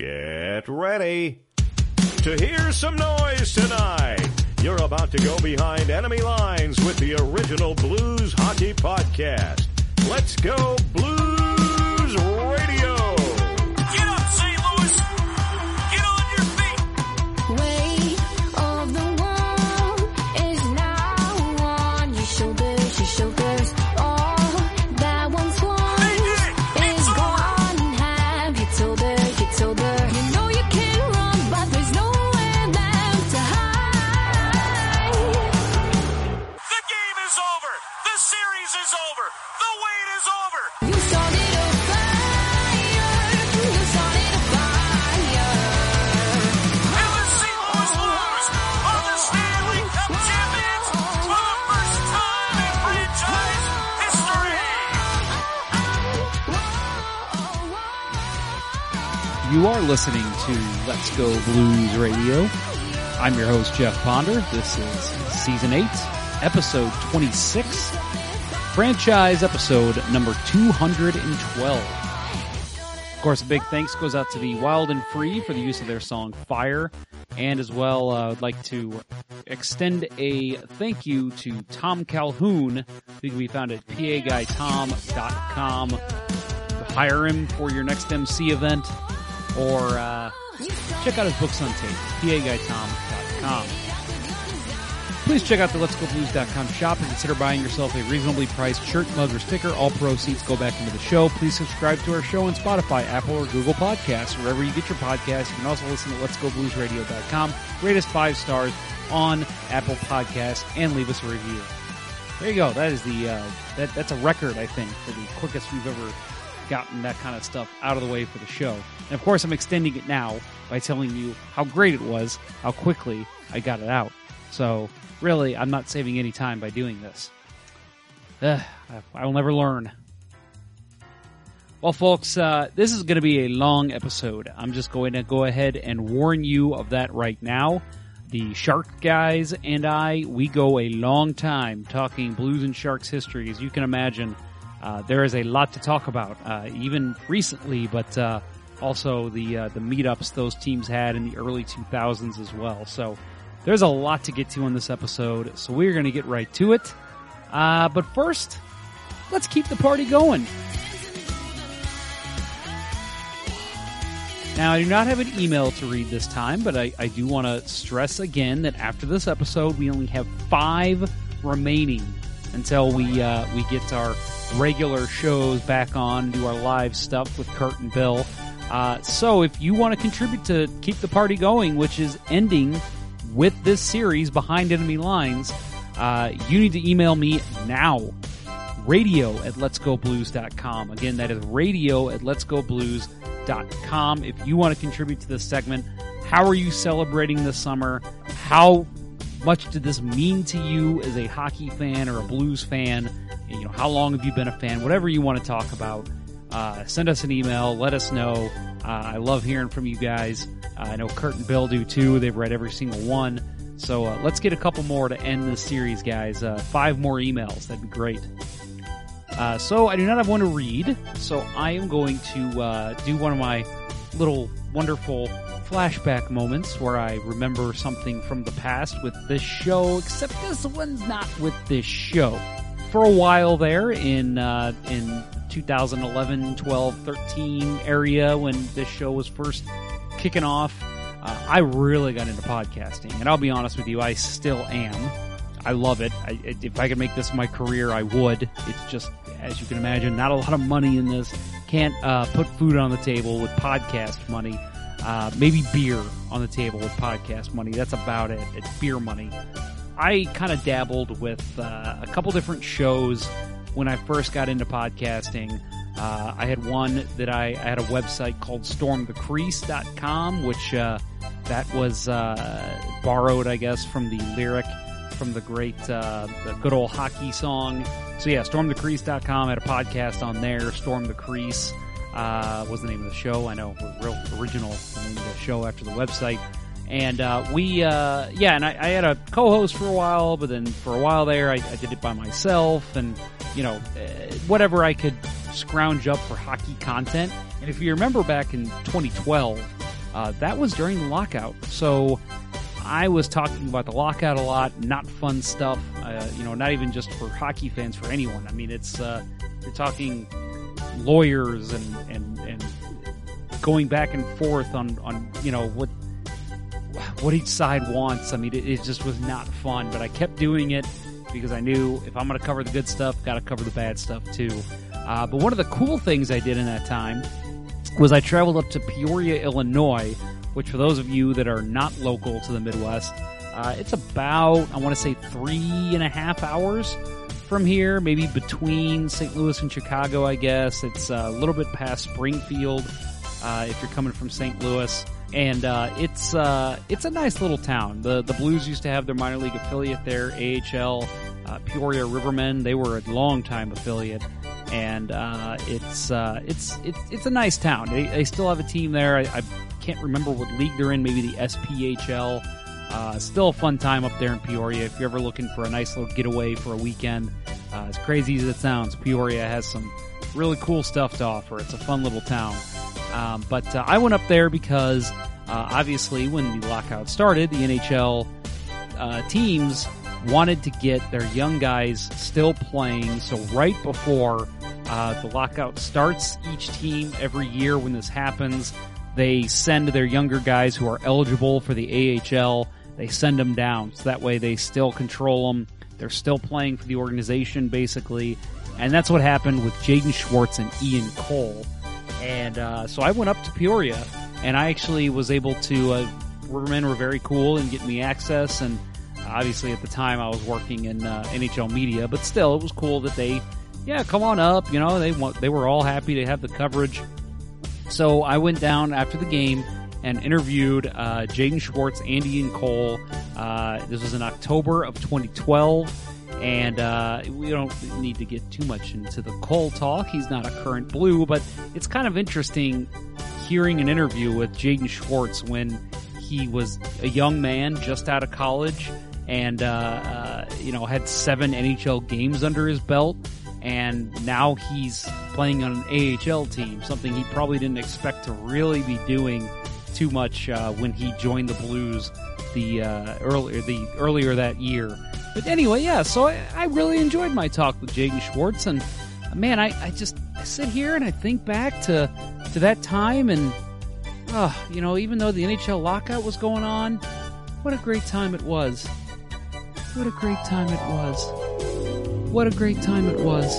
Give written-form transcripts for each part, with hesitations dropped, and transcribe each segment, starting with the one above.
Get ready to hear some noise tonight. You're about to go behind enemy lines with the original Blues Hockey Podcast. Let's go Blues Radio. Get up, St. Louis. Get on your feet. Weight of the world is now on your shoulders, your shoulders. All that once was is gone. Have you told her, you told her. You know you can run, but there's nowhere left to hide. The game is over. The series is over. You started a fire. You started a fire. And the St. Louis Blues are the Stanley Cup champions for the first time in franchise history. You are listening to Let's Go Blues Radio. I'm your host, Jeff Ponder. This is Season 8, Episode 26. Franchise episode number 212. Of course, a big thanks goes out to the Wild and Free for the use of their song Fire. And as well, I would like to extend a thank you to Tom Calhoun, who can be found at paguytom.com. Hire him for your next MC event, or check out his books on tape, paguytom.com. Please check out the letsgoblues.com shop and consider buying yourself a reasonably priced shirt, mug, or sticker. All proceeds go back into the show. Please subscribe to our show on Spotify, Apple, or Google Podcasts. Wherever you get your podcasts, you can also listen to letsgobluesradio.com. Rate us 5 stars on Apple Podcasts and leave us a review. There you go. That is the that's a record, I think, for the quickest we've ever gotten that kind of stuff out of the way for the show. And of course, I'm extending it now by telling you how great it was, how quickly I got it out. So really, I'm not saving any time by doing this. I will never learn. Well, folks, this is going to be a long episode. I'm just going to go ahead and warn you of that right now. The Shark guys and I, we go a long time talking Blues and Sharks history. As you can imagine, there is a lot to talk about, even recently, but also the meetups those teams had in the early 2000s as well. So there's a lot to get to on this episode, so we're going to get right to it. But first, let's keep the party going. Now, I do not have an email to read this time, but I do want to stress again that after this episode, we only have 5 remaining until we get our regular shows back on, do our live stuff with Kurt and Bill. So if you want to contribute to keep the party going, which is ending with this series, Behind Enemy Lines, you need to email me now. radio@letsgoblues.com. Again, that is radio@letsgoblues.com. If you want to contribute to this segment, how are you celebrating this summer? How much did this mean to you as a hockey fan or a Blues fan? You know, how long have you been a fan? Whatever you want to talk about, send us an email. Let us know. I love hearing from you guys. I know Kurt and Bill do too. They've read every single one. So let's get a couple more to end this series, guys. 5 more emails. That'd be great. So I do not have one to read. So I am going to do one of my little wonderful flashback moments where I remember something from the past with this show, except this one's not with this show. For a while there in 2011, 12, 13 area when this show was first kicking off, I really got into podcasting, and I'll be honest with you, I still am. I love it. If I could make this my career, I would. It's just, as you can imagine, not a lot of money in this. Can't put food on the table with podcast money. Maybe beer on the table with podcast money. That's about it. It's beer money. I kind of dabbled with a couple different shows when I first got into podcasting. I had one that I had a website called stormthecrease.com, which that was borrowed, I guess, from the lyric from the great, the good old hockey song. So yeah, stormthecrease.com. I had a podcast on there. Storm the Crease was the name of the show. I know, real original, the name of the show after the website. And I had a co-host for a while, but then for a while there, I did it by myself, and you know, whatever I could scrounge up for hockey content. And if you remember back in 2012, That was during the lockout. So I was talking about the lockout a lot, not fun stuff, not even just for hockey fans, for anyone. I mean, it's you're talking lawyers and going back and forth on what each side wants. I mean, it just was not fun, but I kept doing it because I knew if I'm going to cover the good stuff, got to cover the bad stuff too. But one of the cool things I did in that time was I traveled up to Peoria, Illinois, which for those of you that are not local to the Midwest, it's about, I want to say, 3.5 hours from here, maybe between St. Louis and Chicago, I guess. It's a little bit past Springfield if you're coming from St. Louis. And it's a nice little town. The Blues used to have their minor league affiliate there, AHL, Peoria Rivermen. They were a long-time affiliate. And it's a nice town. They still have a team there. I can't remember what league they're in, maybe the SPHL. Still a fun time up there in Peoria. If you're ever looking for a nice little getaway for a weekend, as crazy as it sounds, Peoria has some really cool stuff to offer. It's a fun little town. But I went up there because obviously when the lockout started, the NHL teams wanted to get their young guys still playing. So right before the lockout starts, each team every year when this happens, they send their younger guys who are eligible for the AHL, they send them down. So that way they still control them. They're still playing for the organization, basically. And that's what happened with Jaden Schwartz and Ian Cole. And so I went up to Peoria, and I actually was able to Rivermen were very cool and getting me access. And obviously at the time I was working in NHL media, but still it was cool that they, come on up. They were all happy to have the coverage. So I went down after the game and interviewed Jaden Schwartz and Ian Cole. This was in October of 2012. And we don't need to get too much into the Cole talk. He's not a current Blue, but it's kind of interesting hearing an interview with Jaden Schwartz when he was a young man just out of college and had 7 NHL games under his belt. And now he's playing on an AHL team, something he probably didn't expect to really be doing too much when he joined the Blues earlier that year. But anyway, so I really enjoyed my talk with Jaden Schwartz, and man, I sit here and I think back to that time, and even though the NHL lockout was going on, what a great time it was. What a great time it was. What a great time it was.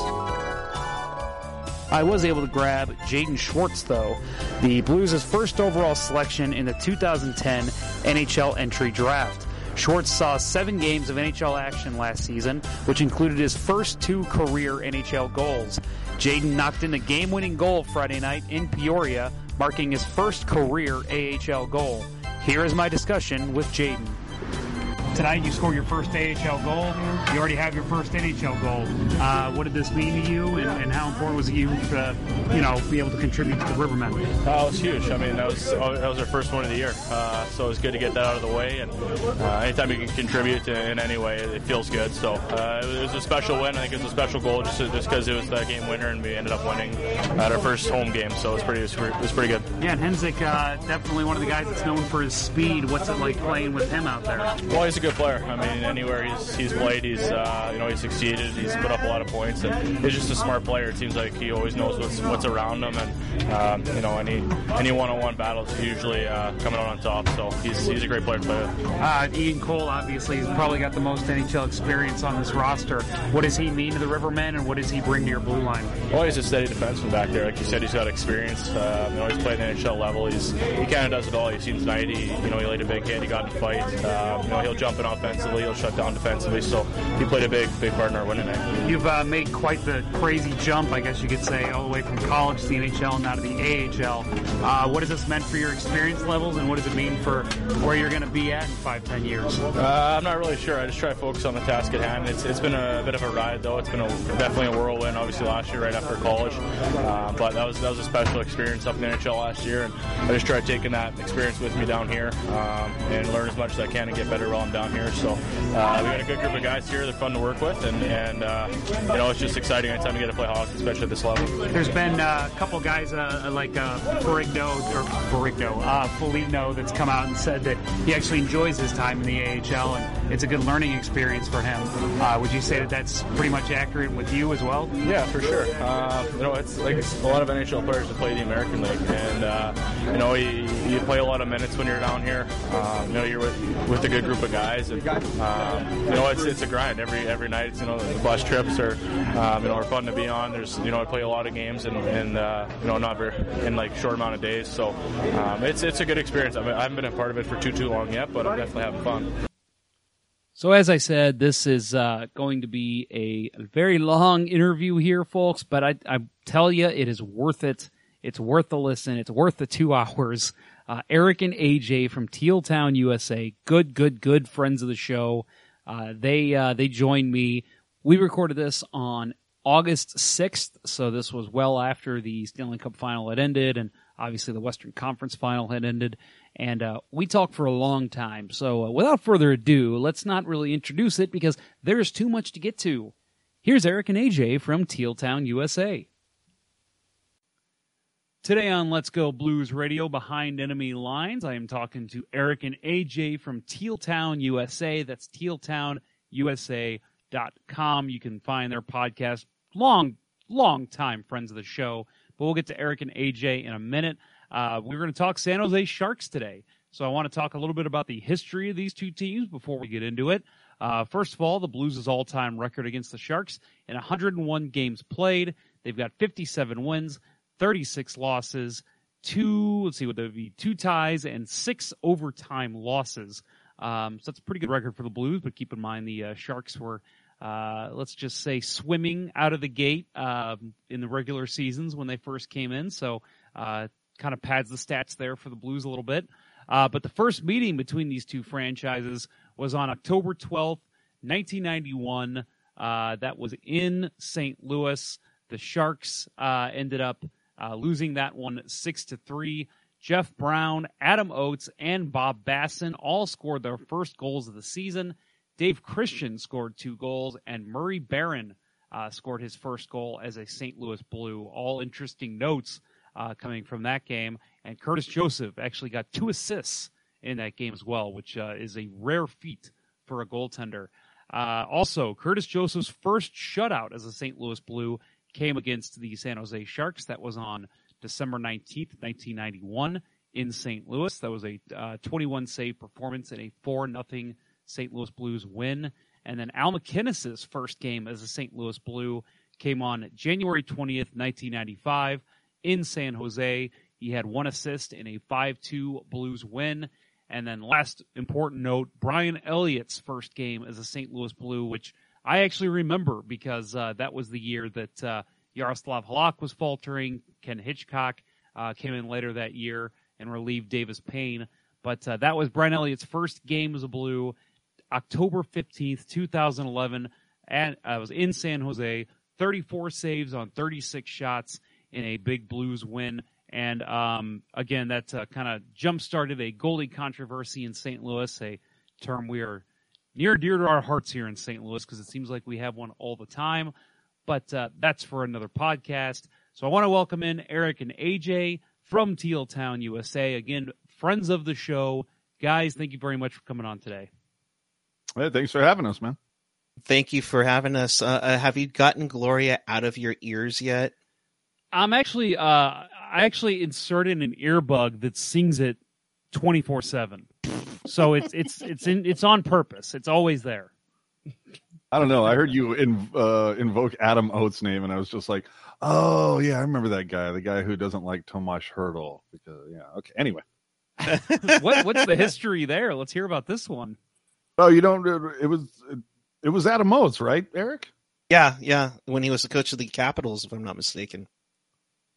I was able to grab Jaden Schwartz, though, the Blues' first overall selection in the 2010 NHL entry draft. Schwartz saw 7 games of NHL action last season, which included his first 2 career NHL goals. Jaden knocked in the game-winning goal Friday night in Peoria, marking his first career AHL goal. Here is my discussion with Jaden. Tonight you score your first AHL goal. You already have your first NHL goal. What did this mean to you, and how important was it you to be able to contribute to the Rivermen? It was huge. I mean, that was our first one of the year. So it was good to get that out of the way. And anytime you can contribute in any way, it feels good. So it was a special win. I think it was a special goal just because it was the game winner, and we ended up winning at our first home game. So it was pretty good. Yeah, and Hensick, definitely one of the guys that's known for his speed. What's it like playing with him out there? Well, he's a good player. I mean, anywhere he's played, he's succeeded. He's put up a lot of points, and he's just a smart player. It seems like he always knows what's around him, and any one-on-one battles usually coming out on top. So he's a great player to play with. Ian Cole, obviously, he's probably got the most NHL experience on this roster. What does he mean to the Rivermen, and what does he bring to your blue line? Well, he's a steady defenseman back there. Like you said, he's got experience. He's played at the NHL level. He kind of does it all. He seems 90. He laid a big hit. He got in fights. He'll jump in offensively, he'll shut down defensively, so he played a big part in our winning night. You've made quite the crazy jump, I guess you could say, all the way from college to the NHL and now to the AHL. What has this meant for your experience levels, and what does it mean for where you're going to be at in 5-10 years? I'm not really sure. I just try to focus on the task at hand. It's been a bit of a ride, though. It's been definitely a whirlwind, obviously, last year right after college, but that was a special experience up in the NHL last year, and I just tried taking that experience with me down here and learn as much as I can and get better while I'm down down here. So we got a good group of guys here. They're fun to work with, and you know, it's just exciting anytime you get to play hockey, especially at this level. There's been a couple guys like Foligno that's come out and said that he actually enjoys his time in the AHL and it's a good learning experience for him. Would you say that that's pretty much accurate with you as well? Yeah, for sure. You know, it's like a lot of NHL players that play the American League, and you know, you play a lot of minutes when you're down here. You know, you're with a good group of guys, and you know, it's a grind every night. It's, you know, the bus trips are you know, are fun to be on. There's, you know, I play a lot of games and you know, not very, in like short amount of days. So it's a good experience. I haven't been a part of it for too long yet, but I'm definitely having fun. So as I said, this is going to be a very long interview here, folks, but I tell you, it is worth it. It's worth the listen. It's worth the 2 hours. Eric and AJ from Teal Town USA, good friends of the show. They joined me. We recorded this on August 6th, so this was well after the Stanley Cup Final had ended, and obviously the Western Conference Final had ended. And we talked for a long time. So without further ado, let's not really introduce it because there's too much to get to. Here's Eric and AJ from Teal Town, USA. Today on Let's Go Blues Radio, Behind Enemy Lines, I am talking to Eric and AJ from Teal Town, USA. That's tealtownusa.com. You can find their podcast. Long time friends of the show. But we'll get to Eric and AJ in a minute. We're going to talk San Jose Sharks today. So I want to talk a little bit about the history of these two teams before we get into it. First of all, the Blues' all-time record against the Sharks in 101 games played. They've got 57 wins, 36 losses, two ties, and 6 overtime losses. So that's a pretty good record for the Blues, but keep in mind the Sharks were, let's just say, swimming out of the gate in the regular seasons when they first came in. So kind of pads the stats there for the Blues a little bit. But the first meeting between these two franchises was on October 12th, 1991. That was in St. Louis. The Sharks ended up losing that one 6-3. Jeff Brown, Adam Oates, and Bob Basson all scored their first goals of the season. Dave Christian scored 2 goals, and Murray Barron scored his first goal as a St. Louis Blue. All interesting notes coming from that game. And Curtis Joseph actually got 2 assists in that game as well, which is a rare feat for a goaltender. Also, Curtis Joseph's first shutout as a St. Louis Blue came against the San Jose Sharks. That was on December 19th, 1991 in St. Louis. That was a 21-save performance in a 4-0 St. Louis Blues win. And then Al MacInnis's first game as a St. Louis Blue came on January 20th, 1995. In San Jose, he had 1 assist in a 5-2 Blues win. And then last important note, Brian Elliott's first game as a St. Louis Blue, which I actually remember because that was the year that Yaroslav Halak was faltering. Ken Hitchcock came in later that year and relieved Davis Payne. But that was Brian Elliott's first game as a Blue, October 15th, 2011. And I was in San Jose, 34 saves on 36 shots in a big Blues win. And again, that kind of jump-started a goalie controversy in St. Louis, a term we are near and dear to our hearts here in St. Louis because it seems like we have one all the time. But that's for another podcast. So I want to welcome in Eric and AJ from Teal Town, USA. Again, friends of the show. Guys, thank you very much for coming on today. Hey, thanks for having us, man. Thank you for having us. Have you gotten Gloria out of your ears yet? I'm actually, I inserted an earbud that sings it 24/7. So it's on purpose. It's always there. I don't know. I heard you invoke Adam Oates' name, and I was just like, oh yeah, I remember that guy. The guy who doesn't like Tomas Hertl. Because yeah, okay. Anyway, what's the history there? Let's hear about this one. Oh, you don't. It was Adam Oates, right, Eric? Yeah. When he was the coach of the Capitals, if I'm not mistaken.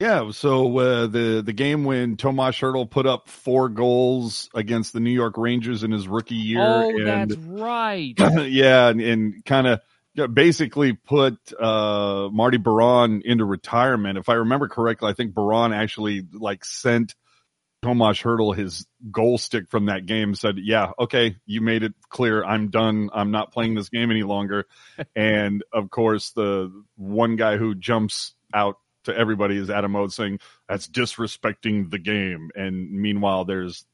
Yeah, so the game when Tomas Hertl put up 4 goals against the New York Rangers in his rookie year. Oh, and, that's right. Yeah, and kind of basically put Marty Baron into retirement. If I remember correctly, I think Baron actually like sent Tomas Hertl, his goal stick from that game, said, yeah, okay, you made it clear. I'm done. I'm not playing this game any longer. And, of course, the one guy who jumps out to everybody is Adam Oates saying, that's disrespecting the game. And meanwhile, there's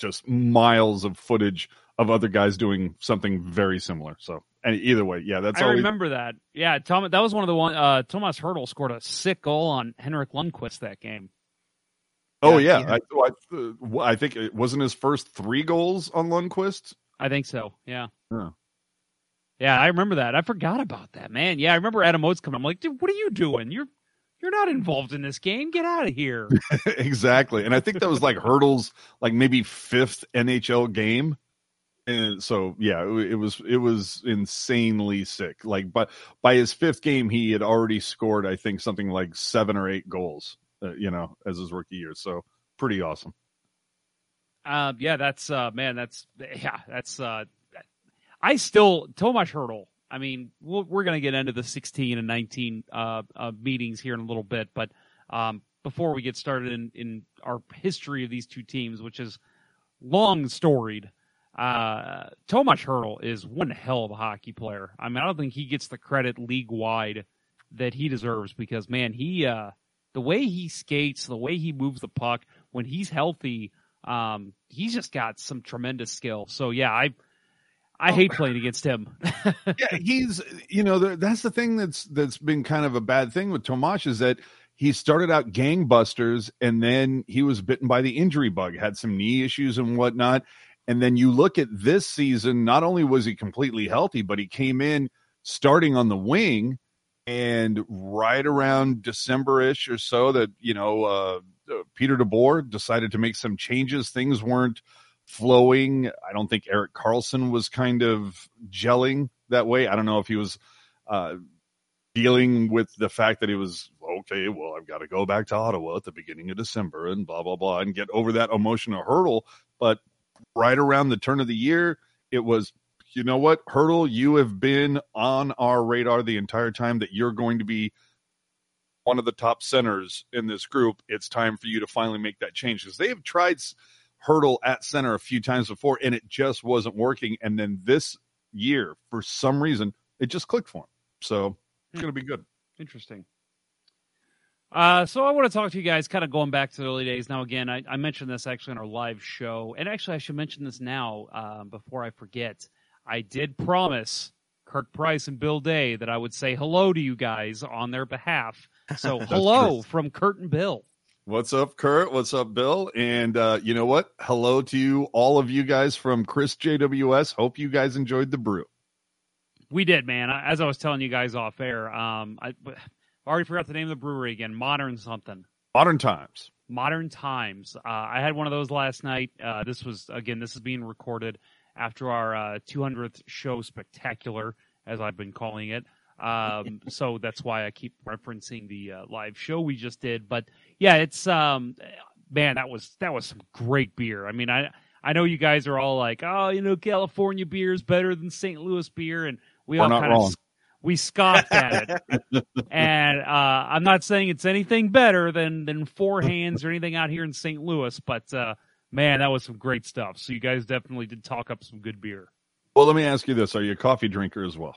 just miles of footage of other guys doing something very similar. So, and either way, yeah, that's all. I remember that. Yeah, that was one of the ones. Tomas Hertl scored a sick goal on Henrik Lundqvist that game. Oh, yeah. I think it wasn't his first 3 goals on Lundqvist. I think so, yeah. Yeah, I remember that. I forgot about that, man. Yeah, I remember Adam Oates coming. I'm like, dude, what are you doing? You're not involved in this game. Get out of here. Exactly. And I think that was like Hertl's, like maybe 5th NHL game. And so, yeah, it was insanely sick. Like, but by his 5th game, he had already scored, I think, something like 7 or 8 goals. As his rookie year. So pretty awesome. Tomas Hertl. I mean, we're going to get into the 16 and 19 meetings here in a little bit, but before we get started in our history of these two teams, which is long storied, Tomas Hertl is one hell of a hockey player. I mean, I don't think he gets the credit league wide that he deserves because, man, the way he skates, the way he moves the puck, when he's healthy, he's just got some tremendous skill. So, yeah, I hate playing against him. Yeah, he's, that's the thing that's been kind of a bad thing with Tomas is that he started out gangbusters, and then he was bitten by the injury bug, had some knee issues and whatnot. And then you look at this season, not only was he completely healthy, but he came in starting on the wing. And right around December-ish or so that, Peter DeBoer decided to make some changes. Things weren't flowing. I don't think Erik Karlsson was kind of gelling that way. I don't know if he was dealing with the fact that he was, okay, well, I've got to go back to Ottawa at the beginning of December and blah, blah, blah, and get over that emotional hurdle. But right around the turn of the year, it was, you know what, Hertl, you have been on our radar the entire time that you're going to be one of the top centers in this group. It's time for you to finally make that change. Because they have tried Hertl at center a few times before, and it just wasn't working. And then this year, for some reason, it just clicked for him. So it's going to be good. Interesting. So I want to talk to you guys, kind of going back to the early days. Now, again, I mentioned this actually on our live show. And actually, I should mention this now before I forget. I did promise Kurt Price and Bill Day that I would say hello to you guys on their behalf. So hello from Kurt and Bill. What's up, Kurt? What's up, Bill? And you know what? Hello to you, all of you guys from Chris JWS. Hope you guys enjoyed the brew. We did, man. As I was telling you guys off air, I already forgot the name of the brewery again. Modern something. Modern Times. I had one of those last night. This is being recorded after our 200th show spectacular, as I've been calling it. So that's why I keep referencing the live show we just did. But, yeah, it's man, that was some great beer. I mean, I know you guys are all like, oh, California beer is better than St. Louis beer. And we scoffed at it. And I'm not saying it's anything better than Four Hands or anything out here in St. Louis, but man, that was some great stuff. So you guys definitely did talk up some good beer. Well, let me ask you this. Are you a coffee drinker as well?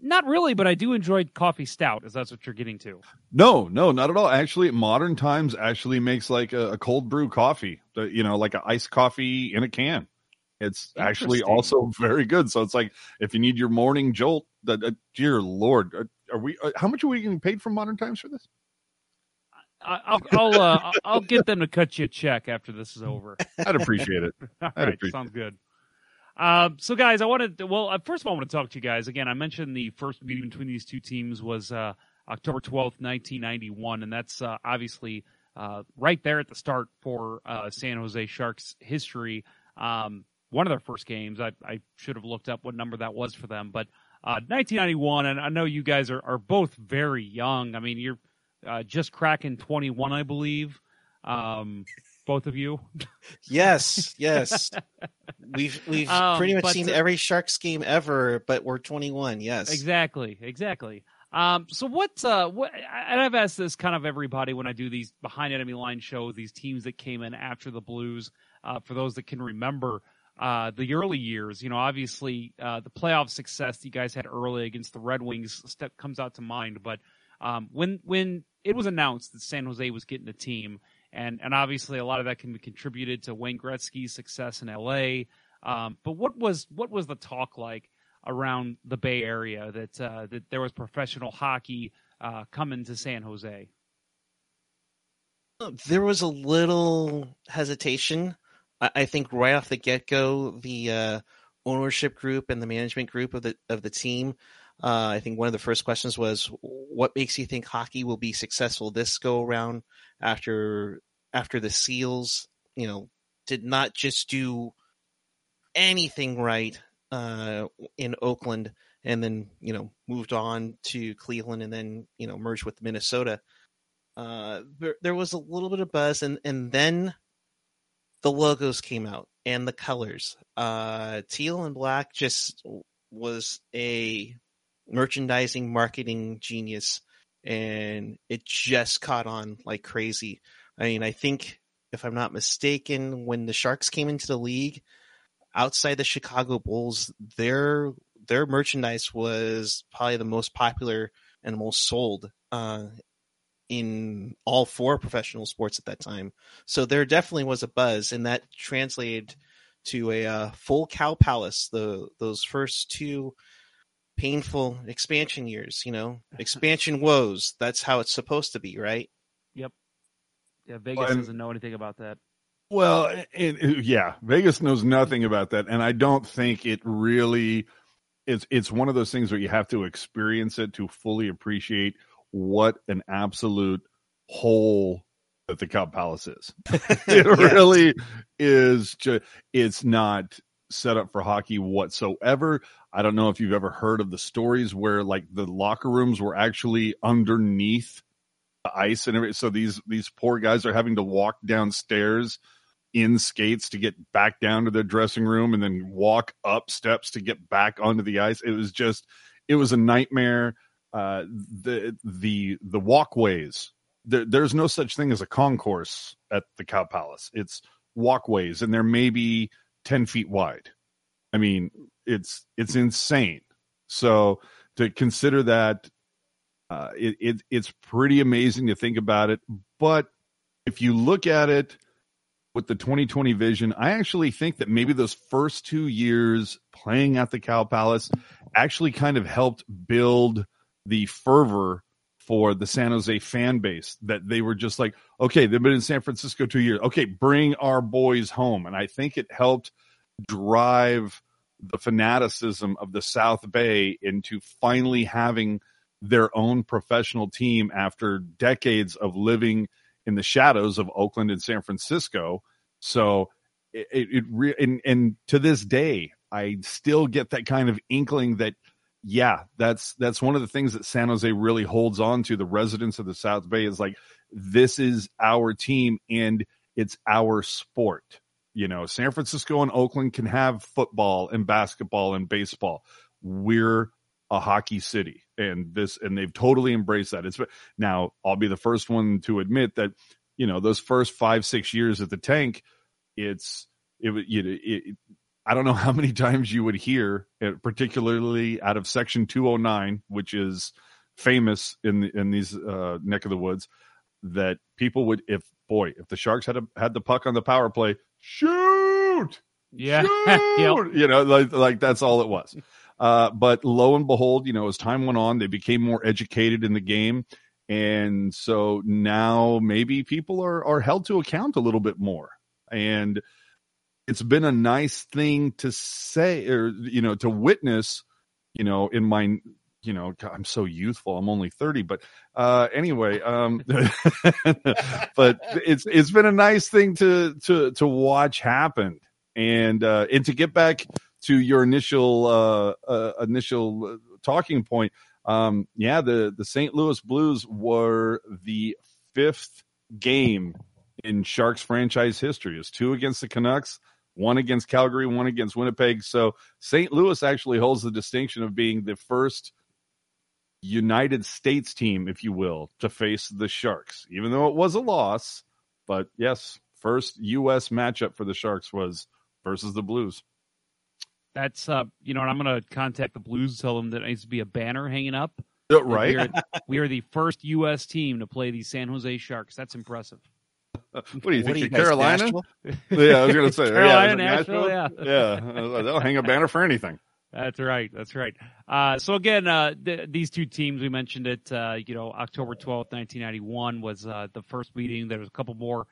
Not really, but I do enjoy coffee stout, if that's what you're getting to. No, not at all. Actually, Modern Times actually makes like a cold brew coffee, like an iced coffee in a can. It's actually also very good. So it's like if you need your morning jolt, dear Lord, how much are we getting paid from Modern Times for this? I'll get them to cut you a check after this is over. I'd appreciate it. Sounds good. So guys, first of all, I want to talk to you guys again. I mentioned the first meeting between these two teams was October 12th, 1991, and that's obviously right there at the start for San Jose Sharks history. One of their first games. I should have looked up what number that was for them, but 1991. And I know you guys are both very young. I mean, you're just cracking 21, I believe. Both of you. Yes. We've pretty much seen every Sharks game ever, but we're 21. Yes, exactly. So what, and I've asked this kind of everybody when I do these behind enemy line shows, these teams that came in after the Blues, for those that can remember, the early years, you know, obviously, the playoff success that you guys had early against the Red Wings comes out to mind. But, when it was announced that San Jose was getting a team, and obviously a lot of that can be contributed to Wayne Gretzky's success in LA. But what was the talk like around the Bay Area that there was professional hockey coming to San Jose? There was a little hesitation. I think right off the get-go, the ownership group and the management group of the team, I think one of the first questions was, what makes you think hockey will be successful this go-around after the Seals, you know, did not just do anything right in Oakland, and then, you know, moved on to Cleveland, and then, you know, merged with Minnesota. There was a little bit of buzz, and then the logos came out and the colors. Teal and black just was a merchandising marketing genius, and it just caught on like crazy. I mean, I think, if I'm not mistaken, when the Sharks came into the league, outside the Chicago Bulls, their merchandise was probably the most popular and most sold in all four professional sports at that time. So there definitely was a buzz, and that translated to a full Cow Palace, those first two painful expansion years, you know, expansion woes. That's how it's supposed to be, right? Yep. Yeah, Vegas doesn't know anything about that. Well, yeah, Vegas knows nothing about that, and I don't think it really – it's one of those things where you have to experience it to fully appreciate what an absolute hole that the Cow Palace is. It really is – it's not set up for hockey whatsoever. I don't know if you've ever heard of the stories where, like, the locker rooms were actually underneath the ice and everything. So these poor guys are having to walk downstairs in skates to get back down to their dressing room, and then walk up steps to get back onto the ice. It was a nightmare. The walkways, there's no such thing as a concourse at the Cow Palace. It's walkways, and they're maybe 10 feet wide. I mean, it's insane. So to consider that, it's pretty amazing to think about it. But if you look at it with the 2020 vision, I actually think that maybe those first 2 years playing at the Cow Palace actually kind of helped build the fervor for the San Jose fan base, that they were just like, okay, they've been in San Francisco 2 years. Okay, bring our boys home. And I think it helped drive the fanaticism of the South Bay into finally having their own professional team after decades of living in the shadows of Oakland and San Francisco. So and to this day, I still get that kind of inkling that, yeah, that's one of the things that San Jose really holds on to. The residents of the South Bay is like, this is our team and it's our sport. You know, San Francisco and Oakland can have football and basketball and baseball. We're a hockey city, and they've totally embraced that. Now I'll be the first one to admit that, you know, those first 5-6 years at the Tank, I don't know how many times you would hear, particularly out of Section 209, which is famous in these neck of the woods, that people would, if the Sharks had the puck on the power play, shoot. Yeah. Shoot! You know, like that's all it was. But lo and behold, you know, as time went on, they became more educated in the game. And so now maybe people are held to account a little bit more. And it's been a nice thing to say, or, you know, to witness, you know, in my, you know, I'm so youthful. I'm only 30, but anyway, but it's been a nice thing to watch happen. And to get back to your initial talking point, the St. Louis Blues were the 5th game in Sharks franchise history. It was 2 against the Canucks, 1 against Calgary, 1 against Winnipeg. So St. Louis actually holds the distinction of being the first United States team, if you will, to face the Sharks, even though it was a loss. But yes, first U.S. matchup for the Sharks was versus the Blues. That's, and I'm going to contact the Blues, tell them that it needs to be a banner hanging up. Right. We are the first U.S. team to play the San Jose Sharks. That's impressive. What do you think? Carolina? Nashville? Yeah, I was going to say. Carolina, yeah, Nashville, yeah. They'll hang a banner for anything. That's right. So again, these two teams, we mentioned it, October 12th, 1991 was the first meeting. There was a couple more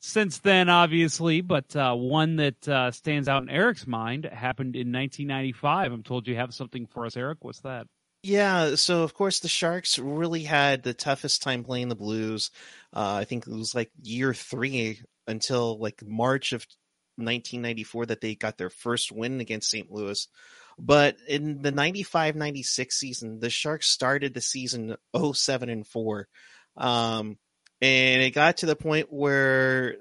since then, obviously, but one that stands out in Eric's mind happened in 1995. I'm told you have something for us, Eric. What's that? Yeah, so of course the Sharks really had the toughest time playing the Blues. I think it was like year three until like March of 1994 that they got their first win against St. Louis. But in the 95-96 season, the Sharks started the season 7-4. And it got to the point where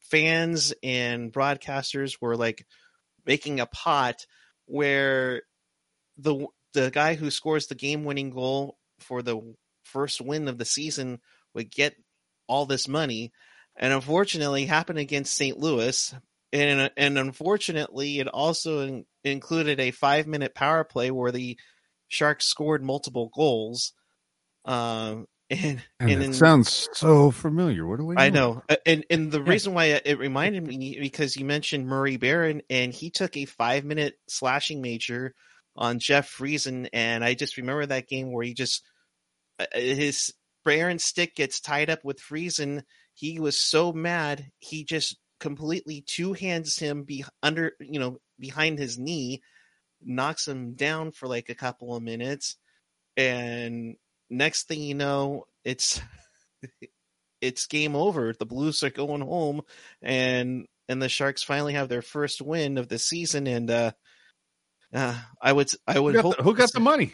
fans and broadcasters were like making a pot where the guy who scores the game-winning goal for the first win of the season would get all this money. And unfortunately, it happened against St. Louis. And unfortunately, it also included a 5-minute power play where the Sharks scored multiple goals. And it sounds so familiar. What do we know? I know. And the reason why it reminded me, because you mentioned Murray Barron, and he took a 5-minute slashing major on Jeff Friesen, and I just remember that game where he just his Barron stick gets tied up with Friesen. He was so mad, he just completely two hands him behind his knee, knocks him down for like a couple of minutes, and next thing you know, it's game over. The Blues are going home, and the Sharks finally have their first win of the season, and I would hope who got the money?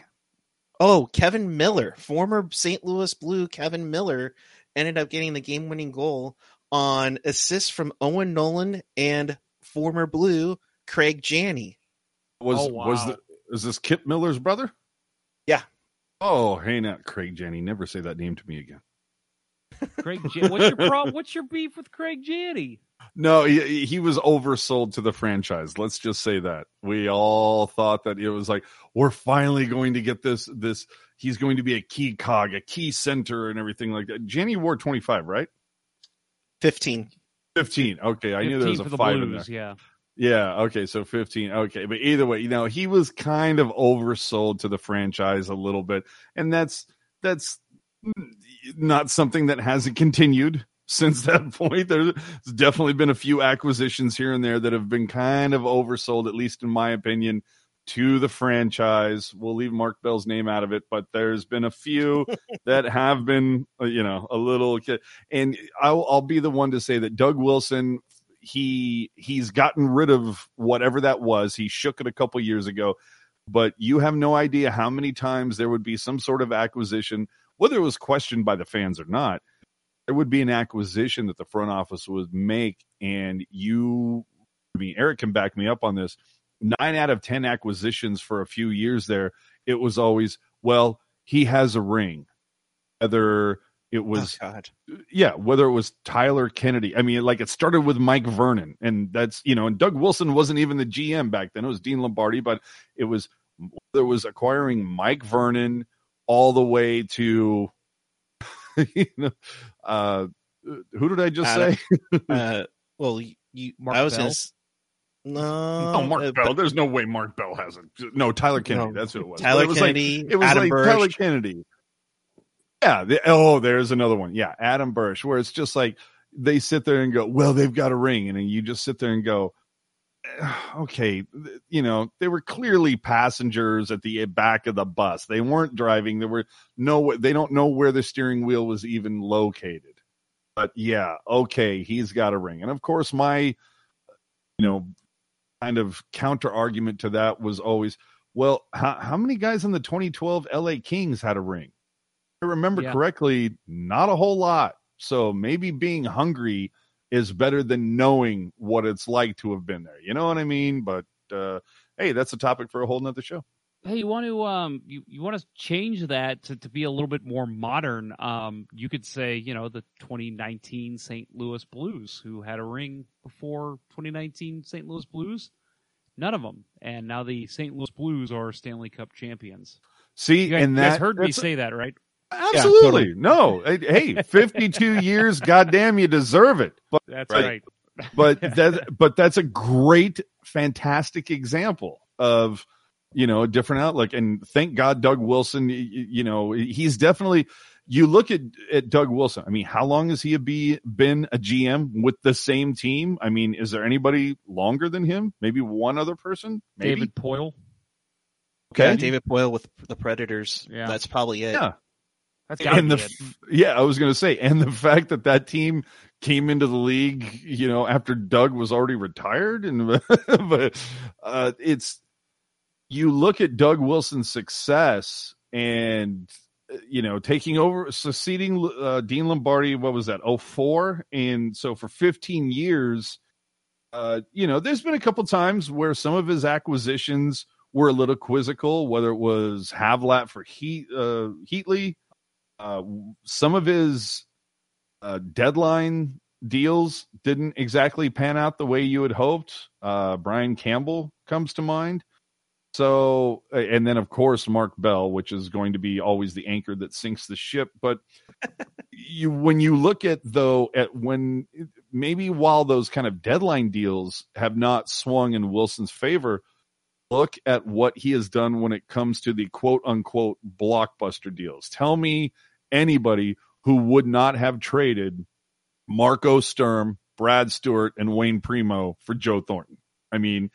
Oh, Kevin Miller, former St. Louis Blue Kevin Miller, ended up getting the game-winning goal on assists from Owen Nolan and former Blue Craig Janney. Is this Kip Miller's brother? Yeah. Oh, hey, not Craig Janney. Never say that name to me again. Craig Janney. What's your beef with Craig Janney? No, he was oversold to the franchise. Let's just say that. We all thought that it was like, we're finally going to get this. He's going to be a key cog, a key center, and everything like that. Janney wore 25, right? 15. Okay, I knew there was a 5 in there. Yeah. Okay, so 15. Okay, but either way, he was kind of oversold to the franchise a little bit, and that's not something that hasn't continued. Since that point, there's definitely been a few acquisitions here and there that have been kind of oversold, at least in my opinion, to the franchise. We'll leave Mark Bell's name out of it, but there's been a few that have been, a little. And I'll be the one to say that Doug Wilson, he's gotten rid of whatever that was. He shook it a couple years ago, but you have no idea how many times there would be some sort of acquisition, whether it was questioned by the fans or not. There would be an acquisition that the front office would make, and Eric can back me up on this. 9 out of 10 acquisitions for a few years there, it was always, well, he has a ring. Whether it was, whether it was Tyler Kennedy. I mean, like it started with Mike Vernon, and that's, and Doug Wilson wasn't even the GM back then. It was Dean Lombardi, but there was acquiring Mike Vernon all the way to, who did I just say? Mark Bell. Mark Bell. There's no way Mark Bell hasn't. No, Tyler Kennedy. No. That's who it was. Tyler Kennedy. Yeah. There's another one. Yeah, Adam Bursch. Where it's just like they sit there and go, well, they've got a ring, and then you just sit there and go, okay, they were clearly passengers at the back of the bus. They weren't driving. They don't know where the steering wheel was even located. But yeah, okay, he's got a ring. And of course, my, kind of counter argument to that was always, well, how many guys in the 2012 LA Kings had a ring? If I remember correctly, not a whole lot. So maybe being hungry is better than knowing what it's like to have been there. You know what I mean? But hey, that's a topic for a whole nother show. hey, you want to you want to change that to be a little bit more modern, you could say, you know, the 2019 St. Louis Blues, who had a ring before 2019 St. Louis Blues. None of them. And now the St. Louis Blues are Stanley Cup champions. See, you guys heard me say that, right? Absolutely. Yeah, totally. No. Hey, 52 years, goddamn, you deserve it. But, that's right. But that's a great, fantastic example of, you know, a different outlook. And thank God Doug Wilson, you know, he's definitely, you look at Doug Wilson. I mean, how long has he been a GM with the same team? I mean, is there anybody longer than him? Maybe one other person? Maybe? David Poile. Okay. Yeah, David Poile with the Predators. Yeah. That's probably it. Yeah. I was going to say, and the fact that team came into the league, you know, after Doug was already retired. And but it's, you look at Doug Wilson's success and, you know, taking over, succeeding Dean Lombardi, what was that, 2004? And so for 15 years, you know, there's been a couple times where some of his acquisitions were a little quizzical, whether it was Havlat for Heatley. Some of his deadline deals didn't exactly pan out the way you had hoped. Brian Campbell comes to mind. So, and then of course, Mark Bell, which is going to be always the anchor that sinks the ship. But when you look at while those kind of deadline deals have not swung in Wilson's favor, look at what he has done when it comes to the quote unquote blockbuster deals. Tell me anybody who would not have traded Marco Sturm, Brad Stewart, and Wayne Primo for Joe Thornton. I mean,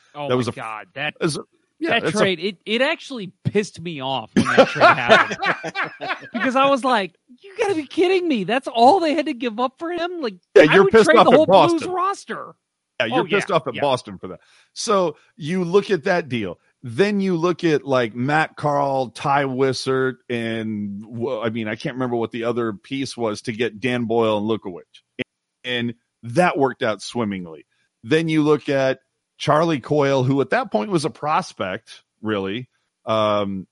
that trade actually pissed me off when that trade happened, because I was like, you got to be kidding me. That's all they had to give up for him. Like, yeah, you're pissed off the whole Blues roster. Yeah, you're pissed off at Boston for that. So you look at that deal. Then you look at like Matt Carl, Ty Wissert, and I can't remember what the other piece was to get Dan Boyle and Lukowich. And that worked out swimmingly. Then you look at Charlie Coyle, who at that point was a prospect, really. Devin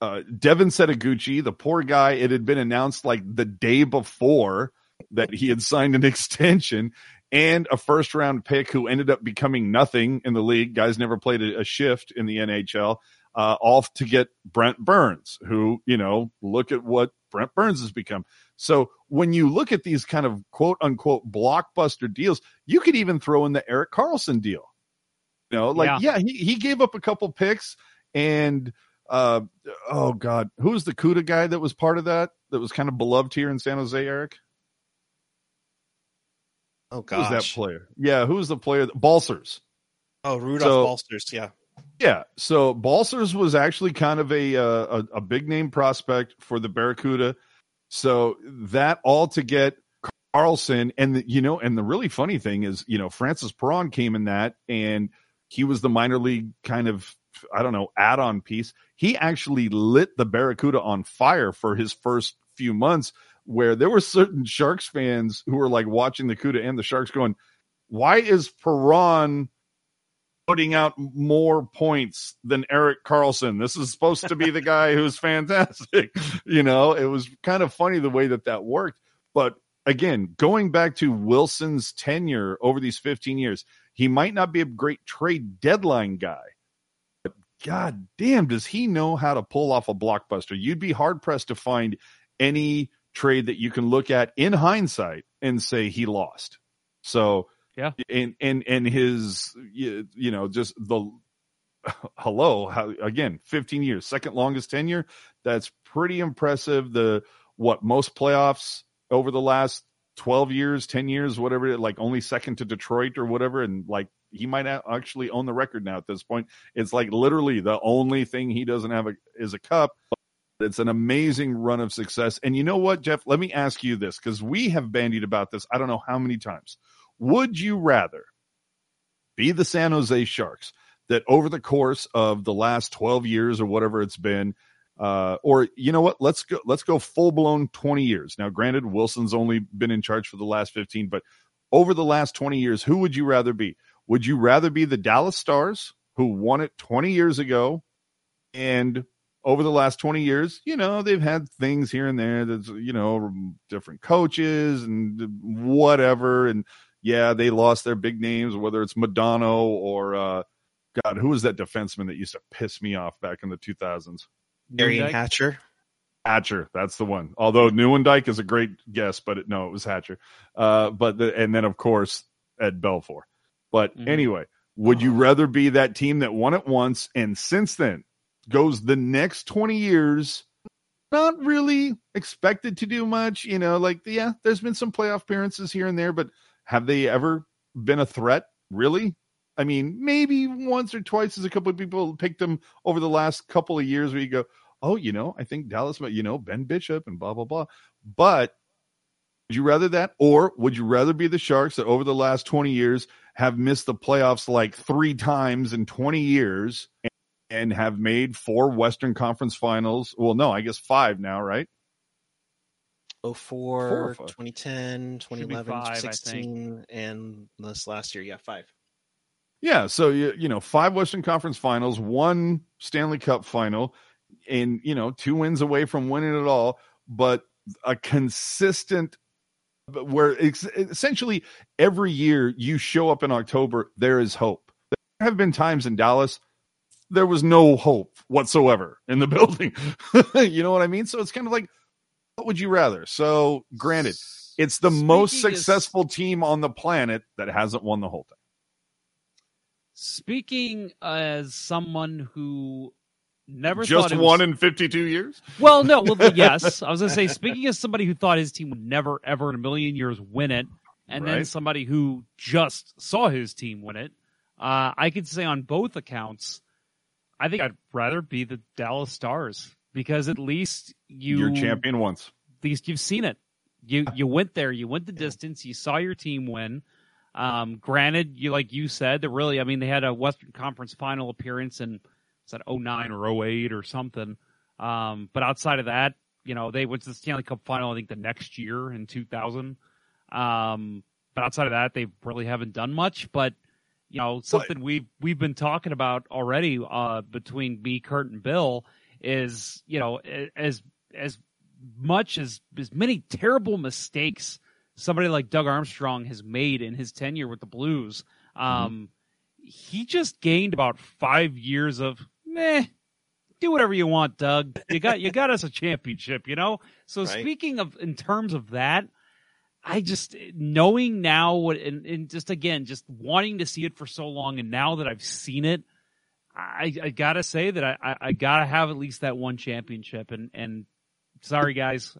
Setaguchi, the poor guy, it had been announced like the day before that he had signed an extension. And a first-round pick who ended up becoming nothing in the league. Guys never played a shift in the NHL, off to get Brent Burns, who, you know, look at what Brent Burns has become. So when you look at these kind of quote-unquote blockbuster deals, you could even throw in the Erik Karlsson deal. You know, like, he gave up a couple picks and, oh, God, who's the Cuda guy that was part of that was kind of beloved here in San Jose, Eric? Oh, gosh. Who's that player? Yeah, who's the player? Balsers. Oh, Rudolph Balsers, yeah. Yeah, so Balsers was actually kind of a big-name prospect for the Barracuda. So that all to get Karlsson. And, the really funny thing is, you know, Francis Perron came in that, and he was the minor league kind of, I don't know, add-on piece. He actually lit the Barracuda on fire for his first few months, where there were certain Sharks fans who were like watching the Cuda and the Sharks going, why is Perron putting out more points than Erik Karlsson? This is supposed to be the guy who's fantastic. You know, it was kind of funny the way that worked. But again, going back to Wilson's tenure over these 15 years, he might not be a great trade deadline guy, but God damn, does he know how to pull off a blockbuster? You'd be hard pressed to find any trade that you can look at in hindsight and say he lost. So yeah, and his, you know, just the hello, how, again, 15 years, second longest tenure. That's pretty impressive. Most playoffs over the last 12 years, 10 years, whatever, like only second to Detroit or whatever. And like, he might actually own the record now at this point. It's like literally the only thing he doesn't have is a cup. It's an amazing run of success. And you know what, Jeff, let me ask you this, because we have bandied about this I don't know how many times. Would you rather be the San Jose Sharks that over the course of the last 12 years or whatever it's been, or you know what, let's go full-blown 20 years. Now, granted, Wilson's only been in charge for the last 15, but over the last 20 years, who would you rather be? Would you rather be the Dallas Stars, who won it 20 years ago, And over the last 20 years, you know, they've had things here and there that's, you know, different coaches and whatever. And yeah, they lost their big names, whether it's Madonna or, God, who was that defenseman that used to piss me off back in the 2000s? Darian Hatcher. Hatcher, that's the one. Although Newendike is a great guess, but it was Hatcher. And then, of course, Ed Belfour. But anyway, would you rather be that team that won it once and since then goes the next 20 years not really expected to do much? You know, like, yeah, there's been some playoff appearances here and there, but have they ever been a threat, really? I mean, maybe once or twice as a couple of people picked them over the last couple of years where you go, oh, you know, I think Dallas, but, you know, Ben Bishop and blah, blah, blah. But would you rather that, or would you rather be the Sharks that over the last 20 years have missed the playoffs like 3 times in 20 years and have made 4 Western Conference finals? Well, no, I guess 5 now, right? 04, 2010, 2011, 2016, and this last year, yeah, 5. Yeah, so, you know, 5 Western Conference finals, 1 Stanley Cup final, and, you know, 2 wins away from winning it all, but a consistent where it's essentially every year you show up in October, there is hope. There have been times in Dallas there was no hope whatsoever in the building. You know what I mean? So it's kind of like, what would you rather? So granted, it's the most successful team on the planet that hasn't won the whole thing. Speaking as someone who never just won in 52 years. Well, no. Well, yes. I was going to say, speaking as somebody who thought his team would never, ever in a million years win it, and right, then somebody who just saw his team win it, I could say on both accounts, I think I'd rather be the Dallas Stars, because at least you're champion once. At least you've seen it. You went there. You went the distance. You saw your team win. Granted, you like you said, that really, I mean, they had a Western Conference final appearance in, was that 09 or 08 or something? But outside of that, you know, they went to the Stanley Cup final, I think, the next year in 2000. But outside of that, they really haven't done much. But, you know, something we've been talking about already between me, Kurt, and Bill is, you know, as much as many terrible mistakes somebody like Doug Armstrong has made in his tenure with the Blues. He just gained about 5 years of do whatever you want, Doug. You got us a championship, you know? So right, speaking of, in terms of that, I just, knowing now what, and just again, just wanting to see it for so long. And now that I've seen it, I gotta say that I gotta have at least that one championship. And sorry guys,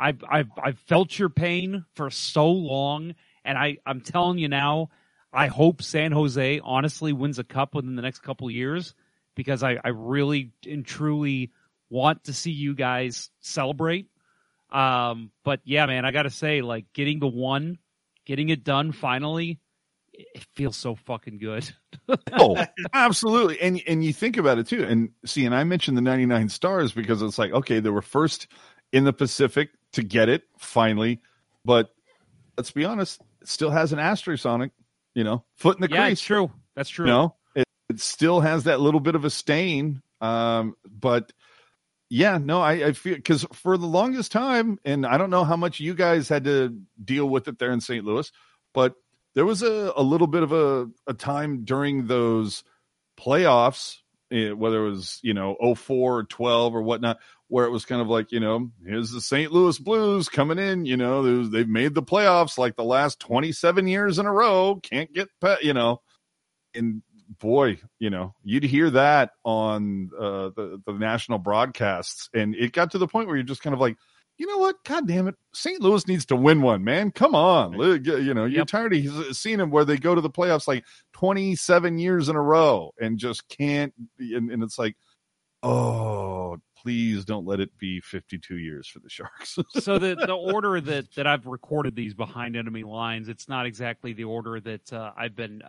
I've felt your pain for so long, and I'm telling you now, I hope San Jose honestly wins a cup within the next couple of years, because I really and truly want to see you guys celebrate. But yeah, man, I gotta say, like, getting the one, getting it done finally, it feels so fucking good. Oh, absolutely. And you think about it too, and I mentioned the 99 Stars because it's like, okay, they were first in the Pacific to get it finally, but let's be honest, it still has an asterisk on it, you know, foot in the crease. It's true. That's true. You know, it still has that little bit of a stain. But yeah, no, I feel, because for the longest time, and I don't know how much you guys had to deal with it there in St. Louis, but there was a little bit of a time during those playoffs, whether it was, you know, 04 or 12 or whatnot, where it was kind of like, you know, here's the St. Louis Blues coming in, you know, they've made the playoffs like the last 27 years in a row, can't get, you know, and boy, you know, you'd hear that on the national broadcasts. And it got to the point where you're just kind of like, you know what? God damn it. St. Louis needs to win one, man. Come on. You know, you're tired of seeing them where they go to the playoffs like 27 years in a row and just can't. And it's like, oh, please don't let it be 52 years for the Sharks. So the order that I've recorded these behind enemy lines, it's not exactly the order that I've been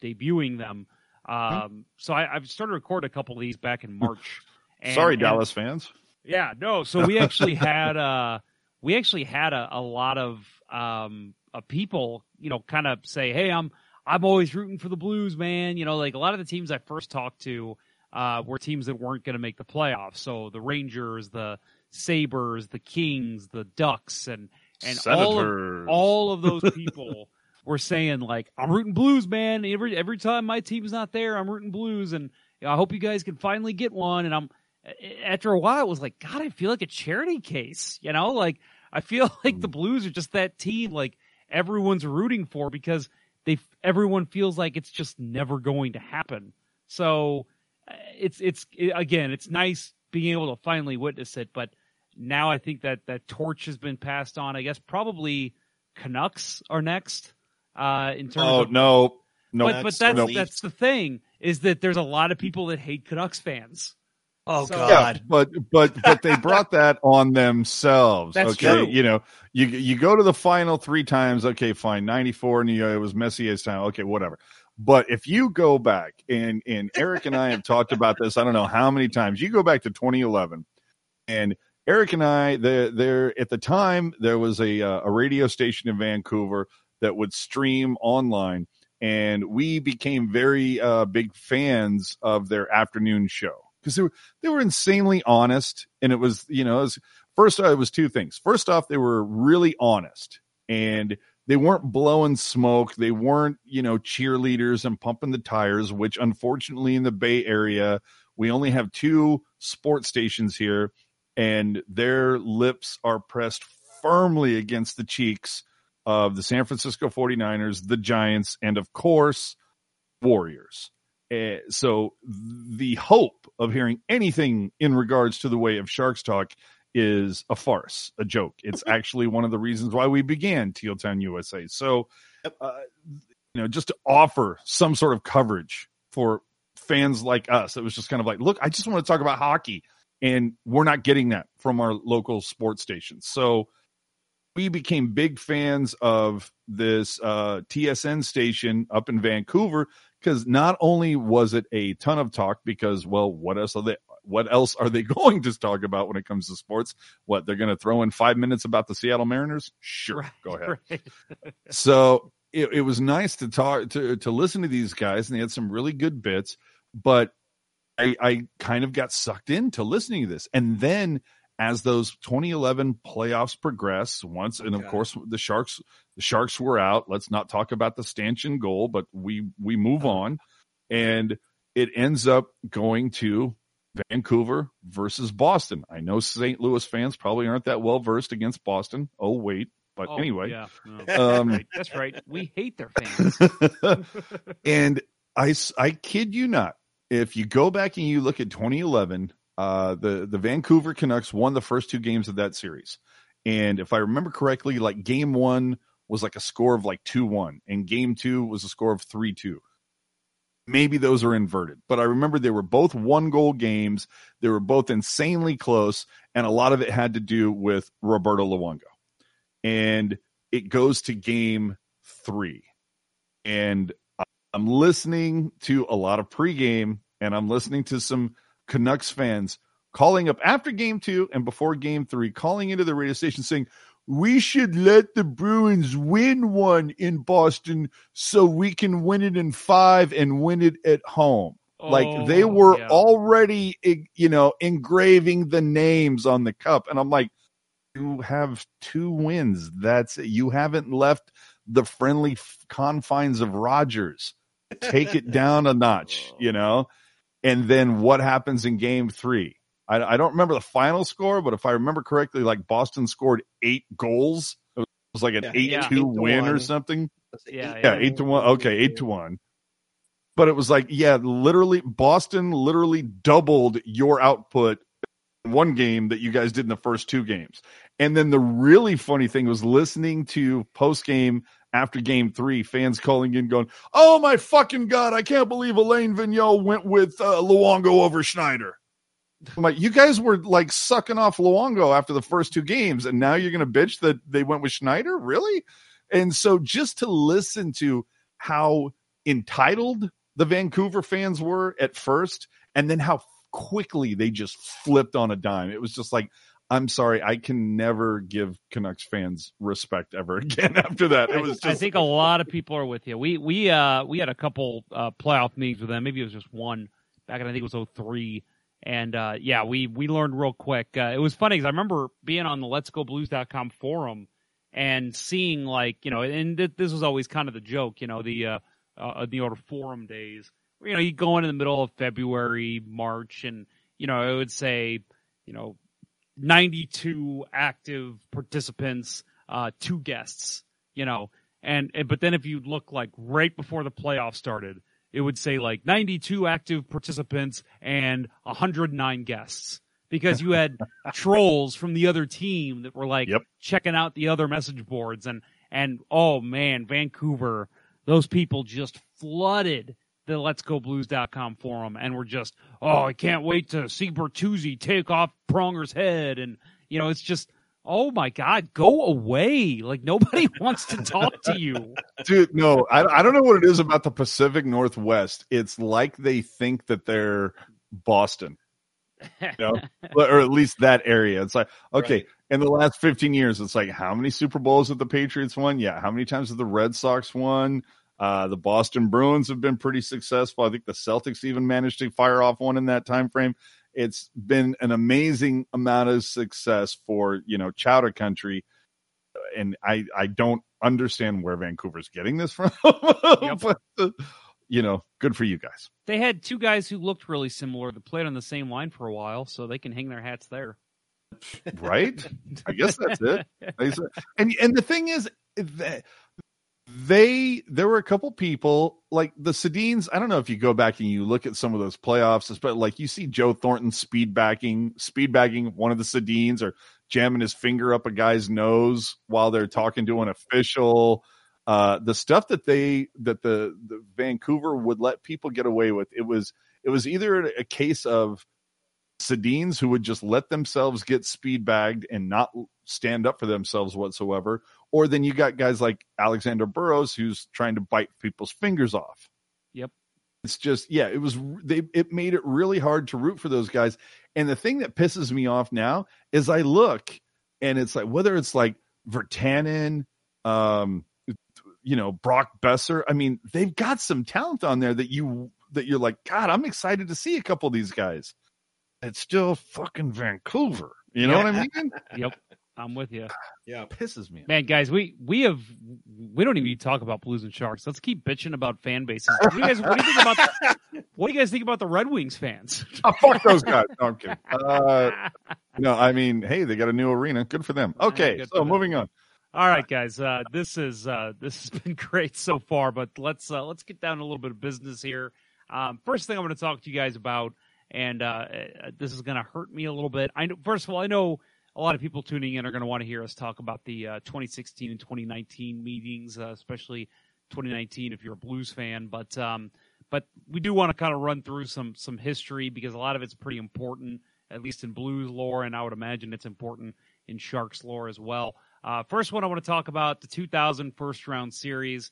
debuting them. So I've started to record a couple of these back in March. Sorry, Dallas fans. Yeah, no. So we actually had a lot of people, you know, kind of say, "Hey, I'm always rooting for the Blues, man." You know, like a lot of the teams I first talked to, were teams that weren't going to make the playoffs. So the Rangers, the Sabres, the Kings, the Ducks, and all of those people were saying, like, I'm rooting Blues, man. Every time my team's not there, I'm rooting Blues, and I hope you guys can finally get one. And after a while, it was like, God, I feel like a charity case, you know? Like, I feel like the Blues are just that team, like, everyone's rooting for because everyone feels like it's just never going to happen. So it's nice being able to finally witness it, but now I think that torch has been passed on. I guess probably Canucks are next in terms of. That's the thing, is that there's a lot of people that hate Canucks fans. Oh, so, God. Yeah, but they brought that on themselves. That's okay. True. You know, you go to the final three times. Okay, fine. 94 and it was Messier's time. Okay, whatever. But if you go back and Eric and I have talked about this, I don't know how many times. You go back to 2011 and Eric and I, there at the time there was a radio station in Vancouver that would stream online, and we became very big fans of their afternoon show. Because they were insanely honest, and it was, you know, it was two things. First off, they were really honest, and they weren't blowing smoke. They weren't, you know, cheerleaders and pumping the tires, which unfortunately in the Bay Area, we only have two sports stations here, and their lips are pressed firmly against the cheeks of the San Francisco 49ers, the Giants, and of course, Warriors. So the hope of hearing anything in regards to the way of Sharks Talk is a farce, a joke. It's actually one of the reasons why we began Teal Town USA. So, just to offer some sort of coverage for fans like us, it was just kind of like, look, I just want to talk about hockey, and we're not getting that from our local sports stations. So we became big fans of this TSN station up in Vancouver, because not only was it a ton of talk, because, well, what else are they going to talk about when it comes to sports? What, they're going to throw in 5 minutes about the Seattle Mariners? Sure, right, go ahead. Right. So it was nice to talk to listen to these guys, and they had some really good bits. But I kind of got sucked into listening to this, and then as those 2011 playoffs progress, of course the Sharks were out. Let's not talk about the stanchion goal, but we move on, and it ends up going to Vancouver versus Boston. I know St. Louis fans probably aren't that well versed against Boston. Oh wait, but anyway, yeah. No, that's right. We hate their fans. And I kid you not, if you go back and you look at 2011. The Vancouver Canucks won the first two games of that series. And if I remember correctly, like game one was like a score of like 2-1 and game two was a score of 3-2. Maybe those are inverted, but I remember they were both 1-goal games. They were both insanely close. And a lot of it had to do with Roberto Luongo, and it goes to game three. And I'm listening to a lot of pregame, and I'm listening to some Canucks fans calling up after game two and before game three, calling into the radio station saying, we should let the Bruins win one in Boston so we can win it in 5 and win it at home. Oh, like they were already, engraving the names on the cup. And I'm like, you have 2 wins. That's it. You haven't left the friendly confines of Rogers. Take it down a notch, you know? And then what happens in game three? I don't remember the final score, but if I remember correctly, like Boston scored 8 goals. It was like an 8-2 win or something. 8-1. Okay, 8-1. But it was like, Boston literally doubled your output in one game that you guys did in the first 2 games. And then the really funny thing was listening to post-game after game three, fans calling in going, oh my fucking God, I can't believe Elaine Vigneault went with Luongo over Schneider. I'm like, you guys were like sucking off Luongo after the first 2 games, and now you're going to bitch that they went with Schneider? Really? And so just to listen to how entitled the Vancouver fans were at first, and then how quickly they just flipped on a dime. It was just like, I'm sorry, I can never give Canucks fans respect ever again after that. It was just... I think a lot of people are with you. We had a couple playoff meetings with them. Maybe it was just one back in, I think it was 2003. And, yeah, we learned real quick. It was funny because I remember being on the letsgoblues.com forum and seeing, like, you know, and this was always kind of the joke, you know, the older forum days. You know, you go in the middle of February, March, and, you know, it would say, you know, 92 active participants, 2 guests, you know. And but then if you look, like, right before the playoffs started, it would say, like, 92 active participants and 109 guests, because you had trolls from the other team that were, like, checking out the other message boards. And oh, man, Vancouver, those people just flooded the letsgoblues.com forum and were just, oh, I can't wait to see Bertuzzi take off Pronger's head. And, you know, it's just, oh, my God, go away. Like, nobody wants to talk to you. Dude, no, I don't know what it is about the Pacific Northwest. It's like they think that they're Boston, you know? Or at least that area. It's like, okay, right. In the last 15 years, it's like, how many Super Bowls have the Patriots won? Yeah. How many times have the Red Sox won? The Boston Bruins have been pretty successful. I think the Celtics even managed to fire off one in that time frame. It's been an amazing amount of success for, you know, Chowder Country. And I don't understand where Vancouver's getting this from. But, you know, good for you guys. They had 2 guys who looked really similar that played on the same line for a while, so they can hang their hats there. Right? I guess that's it. And the thing is, there were a couple people like the Sedins. I don't know if you go back and you look at some of those playoffs, but like you see Joe Thornton speed bagging one of the Sedins or jamming his finger up a guy's nose while they're talking to an official. The stuff that the Vancouver would let people get away with. It was either a case of Sedins who would just let themselves get speed bagged and not stand up for themselves whatsoever. Or then you got guys like Alexander Burrows, who's trying to bite people's fingers off. Yep. It's just, yeah, it made it really hard to root for those guys. And the thing that pisses me off now is I look and it's like, whether it's like Virtanen, you know, Brock Besser. I mean, they've got some talent on there that you're like, God, I'm excited to see a couple of these guys. It's still fucking Vancouver. You know what I mean? Yep. I'm with you. Yeah, it pisses me off. Man, guys, we don't even need to talk about Blues and Sharks. Let's keep bitching about fan bases. What do you guys think about the Red Wings fans? Oh, fuck those guys. No, I'm kidding. No, I mean, hey, they got a new arena. Good for them. Okay, so moving on. All right, guys, this has been great so far, but let's get down to a little bit of business here. First thing I'm going to talk to you guys about, and this is going to hurt me a little bit. I know. A lot of people tuning in are going to want to hear us talk about the 2016 and 2019 meetings, especially 2019 if you're a Blues fan. But we do want to kind of run through some history because a lot of it's pretty important, at least in Blues lore, and I would imagine it's important in Sharks lore as well. First one I want to talk about, the 2000 first-round series.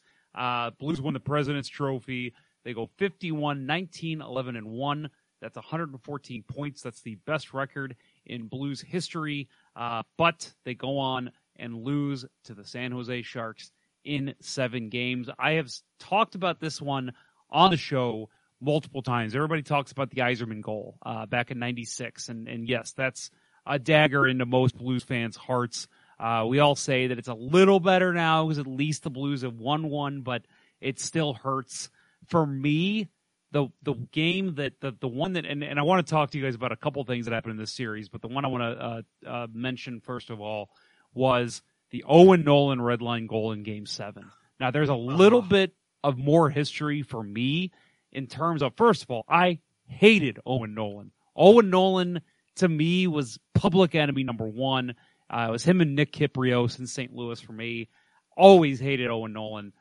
Blues won the President's Trophy. They go 51, 19, 11, and 1. That's 114 points. That's the best record in Blues history, but they go on and lose to the San Jose Sharks in 7 games. I have talked about this one on the show multiple times. Everybody talks about the Yzerman goal back in 96, and yes, that's a dagger into most Blues fans' hearts. We all say that it's a little better now because at least the Blues have won one, but it still hurts. For me, the game that the one that and I want to talk to you guys about a couple things that happened in this series, but the one I want to mention first of all was the Owen Nolan red line goal in Game 7. Now there's a little bit of more history for me in terms of, first of all, I hated Owen Nolan. Owen Nolan to me was public enemy number 1. It was him and Nick Kiprios in St. Louis for me. Always hated Owen Nolan.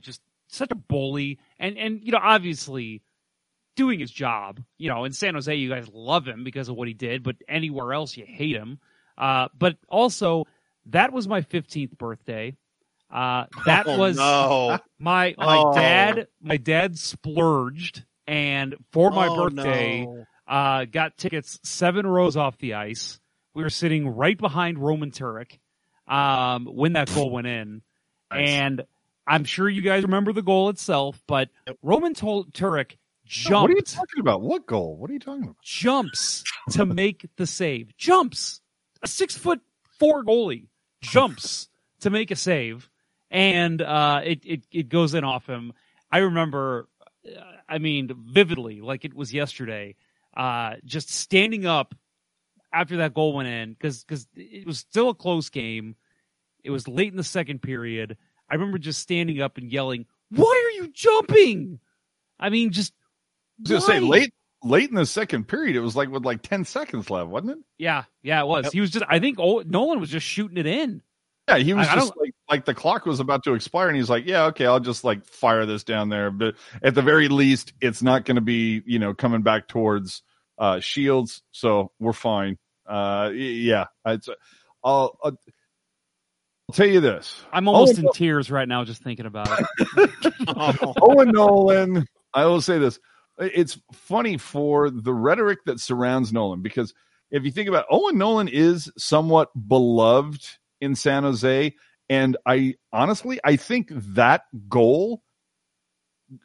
Just such a bully, and you know obviously. Doing his job, you know, in San Jose, you guys love him because of what he did, but anywhere else you hate him. But also that was my 15th birthday. My dad splurged and for my birthday, got tickets 7 rows off the ice. We were sitting right behind Roman Turek, when that goal went in. Nice. And I'm sure you guys remember the goal itself, but Roman Turek Jumps. What are you talking about? What goal? What are you talking about? Jumps to make the save. Jumps. A 6'4" goalie jumps to make a save, and it goes in off him. I remember, I mean, vividly, like it was yesterday, just standing up after that goal went in, because it was still a close game. It was late in the second period. I remember just standing up and yelling, "Why are you jumping?" I mean, just late in the second period. It was like with 10 seconds left, wasn't it? Yeah, it was. Yep. He was just. I think Nolan was just shooting it in. Yeah, he was just like the clock was about to expire, and he's like, "Yeah, okay, I'll just fire this down there." But at the very least, it's not going to be coming back towards Shields, so we're fine. Yeah, I'll tell you this. I'm almost in tears right now just thinking about it. Owen Nolan. I will say this. It's funny for the rhetoric that surrounds Nolan, because if you think about it, Owen Nolan is somewhat beloved in San Jose. And I think that goal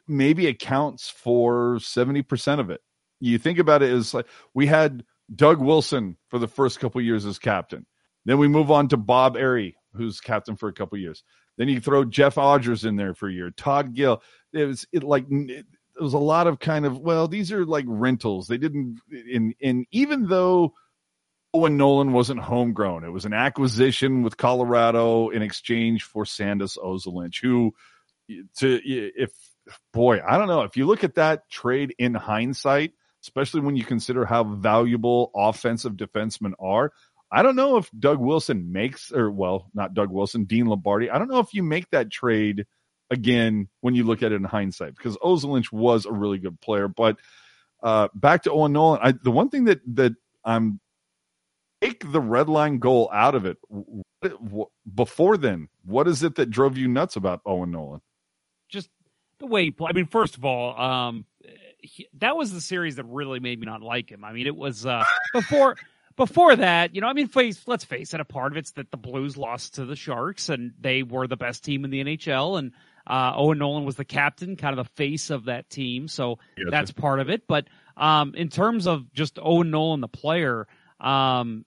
maybe accounts for 70% of it. You think about it as we had Doug Wilson for the first couple of years as captain. Then we move on to Bob Airey, who's captain for a couple of years. Then you throw Jeff Odgers in there for a year. Todd Gill. It was a lot of these are rentals. They didn't, and even though Owen Nolan wasn't homegrown, it was an acquisition with Colorado in exchange for Sandus Ozelinch, I don't know. If you look at that trade in hindsight, especially when you consider how valuable offensive defensemen are, I don't know if Doug Wilson Dean Lombardi. I don't know if you make that trade again when you look at it in hindsight, because Ozelinch was a really good player. But back to Owen Nolan, the one thing that I'm take the red line goal out of it. Before then, what is it that drove you nuts about Owen Nolan? Just the way he played. I mean, first of all, that was the series that really made me not like him. I mean, it was before. Before that, let's face it, a part of it's that the Blues lost to the Sharks, and they were the best team in the NHL, and Owen Nolan was the captain, kind of the face of that team, so that's part of it. But in terms of just Owen Nolan, the player, so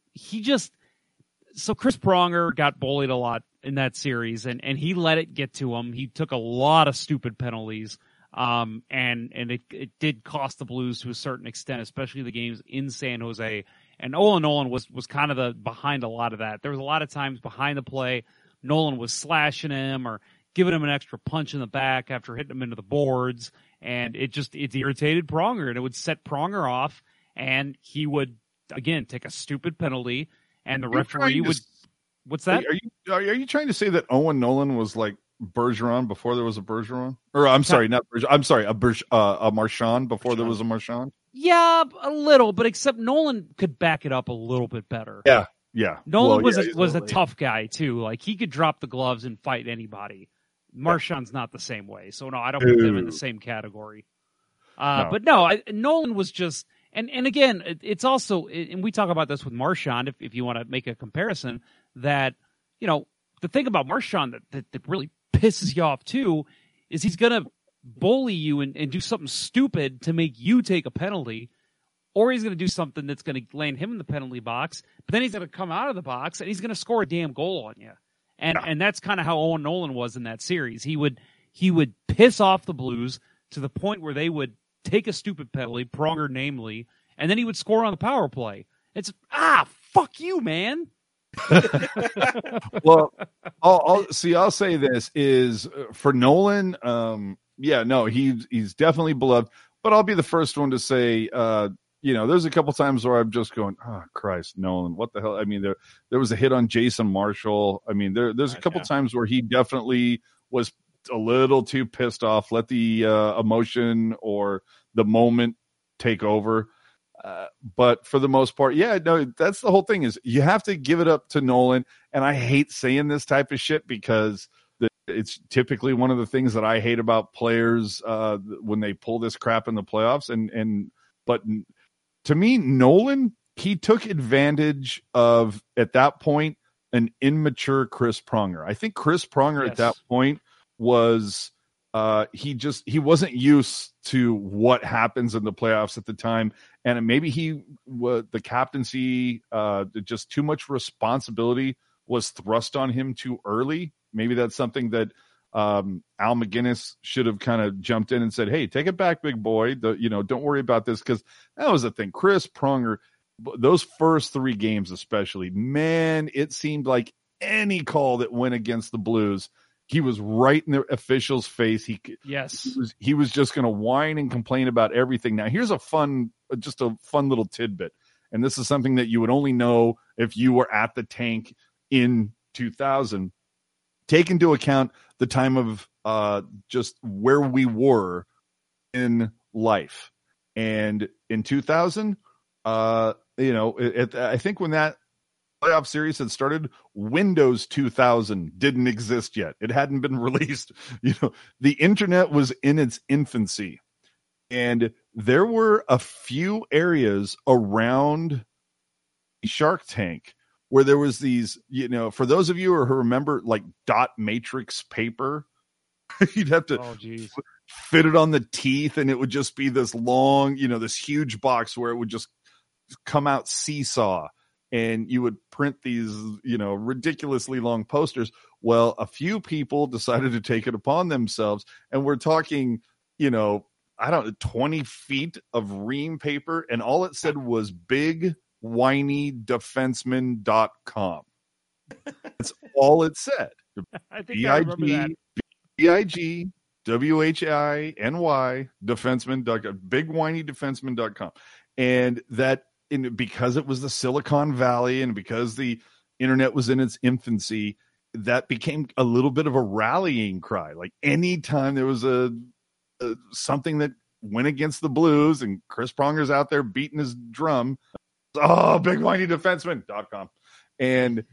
Chris Pronger got bullied a lot in that series, and he let it get to him. He took a lot of stupid penalties, and it did cost the Blues to a certain extent, especially the games in San Jose. And Owen Nolan was kind of behind a lot of that. There was a lot of times behind the play, Nolan was slashing him or giving him an extra punch in the back after hitting him into the boards. And it irritated Pronger, and it would set Pronger off. And he would, again, take a stupid penalty. And the referee would... What's that? Are you trying to say that Owen Nolan was like Bergeron before there was a Bergeron? Or I'm sorry, not Bergeron. I'm sorry, a Marchand before there was a Marchand? Yeah, a little, but except Nolan could back it up a little bit better. Yeah. Nolan was a tough guy too. Like, he could drop the gloves and fight anybody. Marchand's not the same way, so no, I don't put them in the same category. But no, Nolan was just, and again, it's also, and we talk about this with Marchand, if you want to make a comparison, that the thing about Marchand that really pisses you off too is he's gonna bully you and do something stupid to make you take a penalty, or he's going to do something that's going to land him in the penalty box, but then he's going to come out of the box and he's going to score a damn goal on you. And that's kind of how Owen Nolan was in that series. He would piss off the Blues to the point where they would take a stupid penalty, Pronger namely, and then he would score on the power play. It's, fuck you, man. Well, I'll say this is for Nolan, yeah, no, he's definitely beloved, but I'll be the first one to say, there's a couple times where I'm just going, oh, Christ, Nolan, what the hell? I mean, there was a hit on Jason Marshall. I mean, there's a couple times where he definitely was a little too pissed off, let the emotion or the moment take over. But for the most part, yeah, no, that's the whole thing is you have to give it up to Nolan. And I hate saying this type of shit because it's typically one of the things that I hate about players when they pull this crap in the playoffs. But to me, Nolan, he took advantage of, at that point, an immature Chris Pronger. I think Chris Pronger at that point was He wasn't used to what happens in the playoffs at the time. And maybe the captaincy, just too much responsibility was thrust on him too early. Maybe that's something that Al McGinnis should have kind of jumped in and said, hey, take it back, big boy. Don't worry about this. Because that was the thing. Chris Pronger, those first three games especially, man, it seemed like any call that went against the Blues, he was right in the official's face. He was just going to whine and complain about everything. Now, here's a fun little tidbit. And this is something that you would only know if you were at the tank in 2000. Take into account the time of just where we were in life. And in 2000, I think when that playoff series had started, Windows 2000 didn't exist yet. It hadn't been released. The internet was in its infancy. And there were a few areas around Shark Tank where there was these, for those of you who remember, like, dot matrix paper, you'd have to fit it on the teeth, and it would just be this long, this huge box where it would just come out seesaw, and you would print these, ridiculously long posters. Well, a few people decided to take it upon themselves, and we're talking, 20 feet of ream paper, and all it said was bigwhinydefenseman.com. That's all it said. I think B-I-G, I remember that. BIGWHINY defenseman.com, bigwhinydefenseman.com. And that, because it was the Silicon Valley and because the internet was in its infancy, that became a little bit of a rallying cry. Like, anytime there was something that went against the Blues and Chris Pronger's out there beating his drum, oh, bigwhinydefenseman.com. And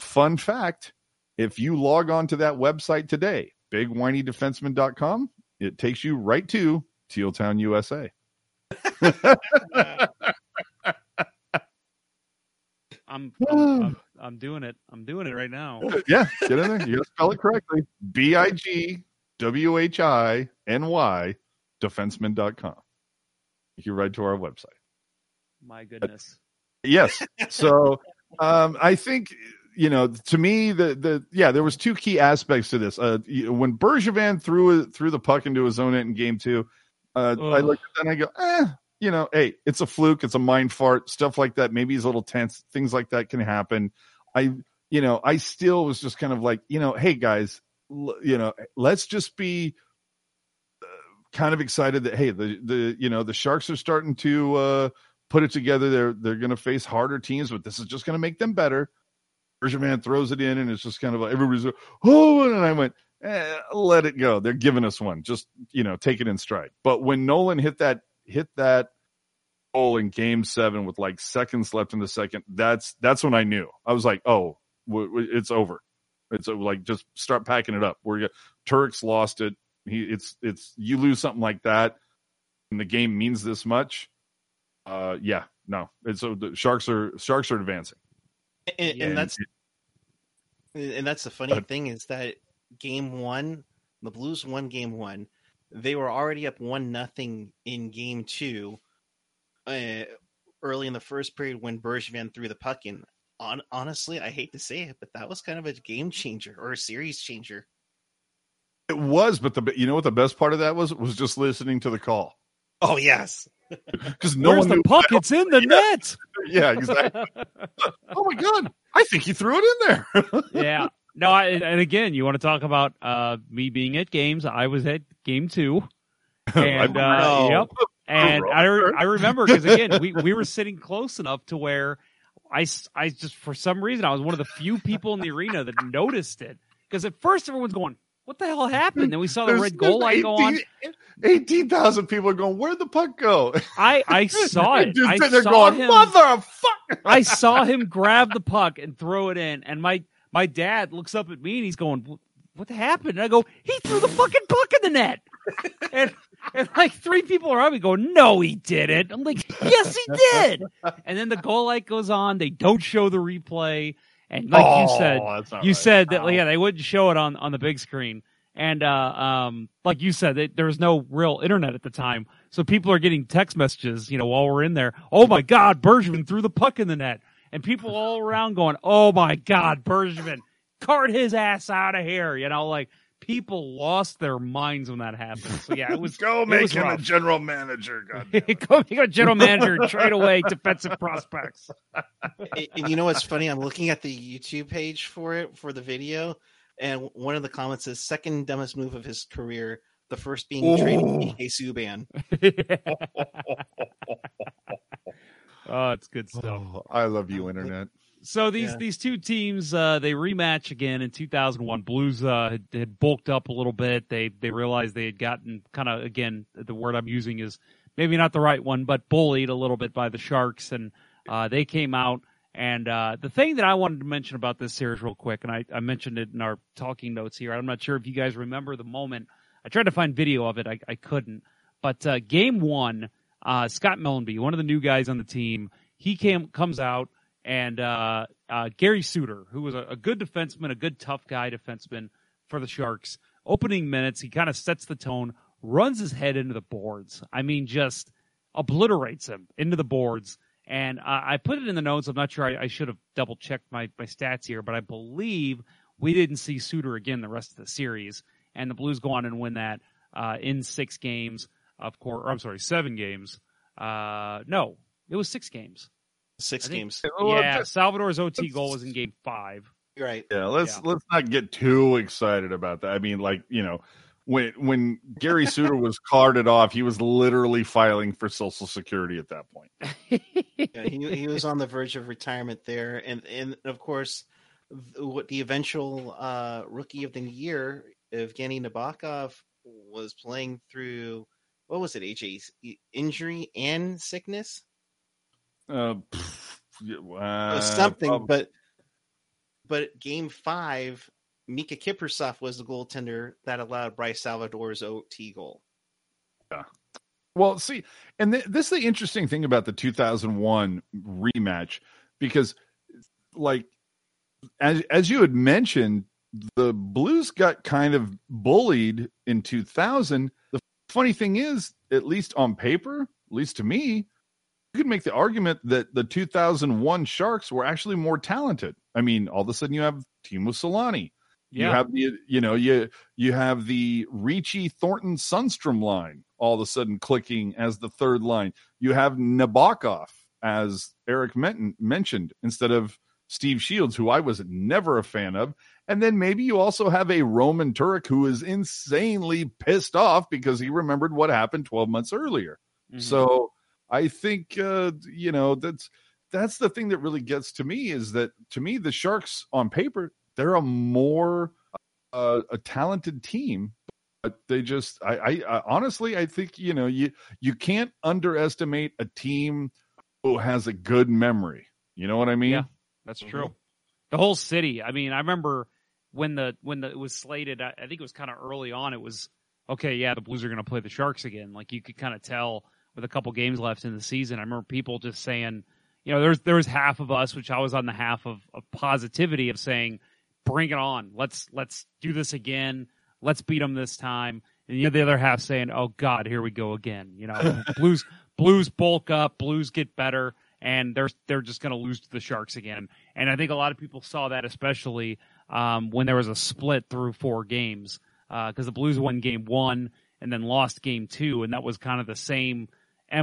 fun fact, if you log on to that website today, bigwhinydefenseman.com, it takes you right to Teal Town USA. I'm doing it right now. Yeah, get in there. You gotta spell it correctly. BIGWHINY defenseman.com. You can write to our website. My goodness. Yes. So I think, to me, there was two key aspects to this. When Bergevin threw the puck into his own end in game two, I looked at that and I go, hey, it's a fluke. It's a mind fart, stuff like that. Maybe he's a little tense. Things like that can happen. I still was just kind of like, hey guys, let's just be kind of excited that, hey, the Sharks are starting to put it together. They're going to face harder teams, but this is just going to make them better. Bergevin throws it in, and it's just kind of like everybody's like, oh, and I went, let it go. They're giving us one. Just, take it in stride. But when Nolan hit that goal in game seven with like seconds left in the second, that's when I knew. I was like, oh, it's over. It's like, just start packing it up. Turek's lost it. You lose something like that, and the game means this much. Yeah, no. And so the Sharks are advancing, and that's the funny thing is that game one, the Blues won game one. They were already up 1-0 in game two, early in the first period when Bergevin threw the puck in. Honestly, I hate to say it, but that was kind of a game changer or a series changer. It was, but you know what the best part of that was just listening to the call. Oh yes, because no one knew the puck. It's in the net. Yeah, exactly. Oh my god, I think he threw it in there. Yeah. No, and again, you want to talk about me being at games. I was at game two, and I remember because again, we were sitting close enough to where I just, for some reason, I was one of the few people in the arena that noticed it, because at first everyone's going, what the hell happened? Then we saw the red goal light go on. 18,000 people are going, where'd the puck go? I saw it. I saw him, motherfucker. I saw him grab the puck and throw it in, and my dad looks up at me and he's going, what happened? And I go, he threw the fucking puck in the net. and like three people around me go, no, he didn't. I'm like, yes, he did. And then the goal light goes on. They don't show the replay. And like you said that, yeah, they wouldn't show it on the big screen. And like you said, there was no real internet at the time. So people are getting text messages, you know, while we're in there. Oh, my God, Bergevin threw the puck in the net. And people all around going, oh, my God, Bergevin, cart his ass out of here. You know, like people lost their minds when that happened. So, yeah, it was Go make him rough. A general manager. God damn it. Go make a general manager and trade away defensive prospects. And you know what's funny? I'm looking at the YouTube page for it, for the video. And one of the comments is second dumbest move of his career, the first being trading PK Subban. Oh, it's good stuff. Oh, I love you, Internet. So these two teams, they rematch again in 2001. Blues had bulked up a little bit. They realized they had gotten kind of, again, the word I'm using is maybe not the right one, but bullied a little bit by the Sharks. And they came out. And the thing that I wanted to mention about this series real quick, and I mentioned it in our talking notes here. I'm not sure if you guys remember the moment. I tried to find video of it. I couldn't. But game one, Scott Mellenby, one of the new guys on the team, he comes out, and Gary Suter, who was a good defenseman, a good tough guy defenseman for the Sharks, opening minutes, he kind of sets the tone, runs his head into the boards. I mean, just obliterates him into the boards. And I put it in the notes. I'm not sure. I should have double-checked my stats here, but I believe we didn't see Suter again the rest of the series. And the Blues go on and win that in 6 games, of course. Or, I'm sorry, 7 games. No, it was 6 games. Six games. Yeah, Salvador's OT goal was in game 5. Right. Yeah, let's not get too excited about that. I mean, like, you know, when Gary Suter was carted off, he was literally filing for Social Security at that point. Yeah, he was on the verge of retirement there. And of course, what the eventual rookie of the year, Evgeny Nabokov, was playing through, what was it, AJ's injury and sickness? Something, but game 5, Mika Kiprusoff was the goaltender that allowed Bryce Salvador's OT goal. Yeah. Well, see, and this is the interesting thing about the 2001 rematch, because, like, as you had mentioned, the Blues got kind of bullied in 2000. The funny thing is, at least on paper, at least to me, you could make the argument that the 2001 Sharks were actually more talented. I mean, all of a sudden you have Timo Solani. Yeah. You have you have the Ricci, Thornton, Sundstrom line all of a sudden clicking as the third line. You have Nabokov, as Eric mentioned, instead of Steve Shields, who I was never a fan of. And then maybe you also have a Roman Turek who is insanely pissed off because he remembered what happened 12 months earlier. Mm-hmm. So I think, you know, that's the thing that really gets to me, is that, to me, the Sharks on paper, they're a more a talented team, but they just, I honestly, I think, you know, you can't underestimate a team who has a good memory. You know what I mean? Yeah, that's true. Mm-hmm. The whole city. I mean, I remember when it was slated, I think it was kind of early on, it was, okay, yeah, the Blues are going to play the Sharks again. Like, you could kind of tell with a couple games left in the season. I remember people just saying, you know, there was half of us, which I was on the half of positivity of saying, bring it on. Let's do this again. Let's beat them this time. And you know, the other half saying, oh God, here we go again. You know, Blues bulk up, Blues get better, and they're just going to lose to the Sharks again. And I think a lot of people saw that, especially when there was a split through 4 games, because the Blues won game 1 and then lost game 2. And that was kind of the same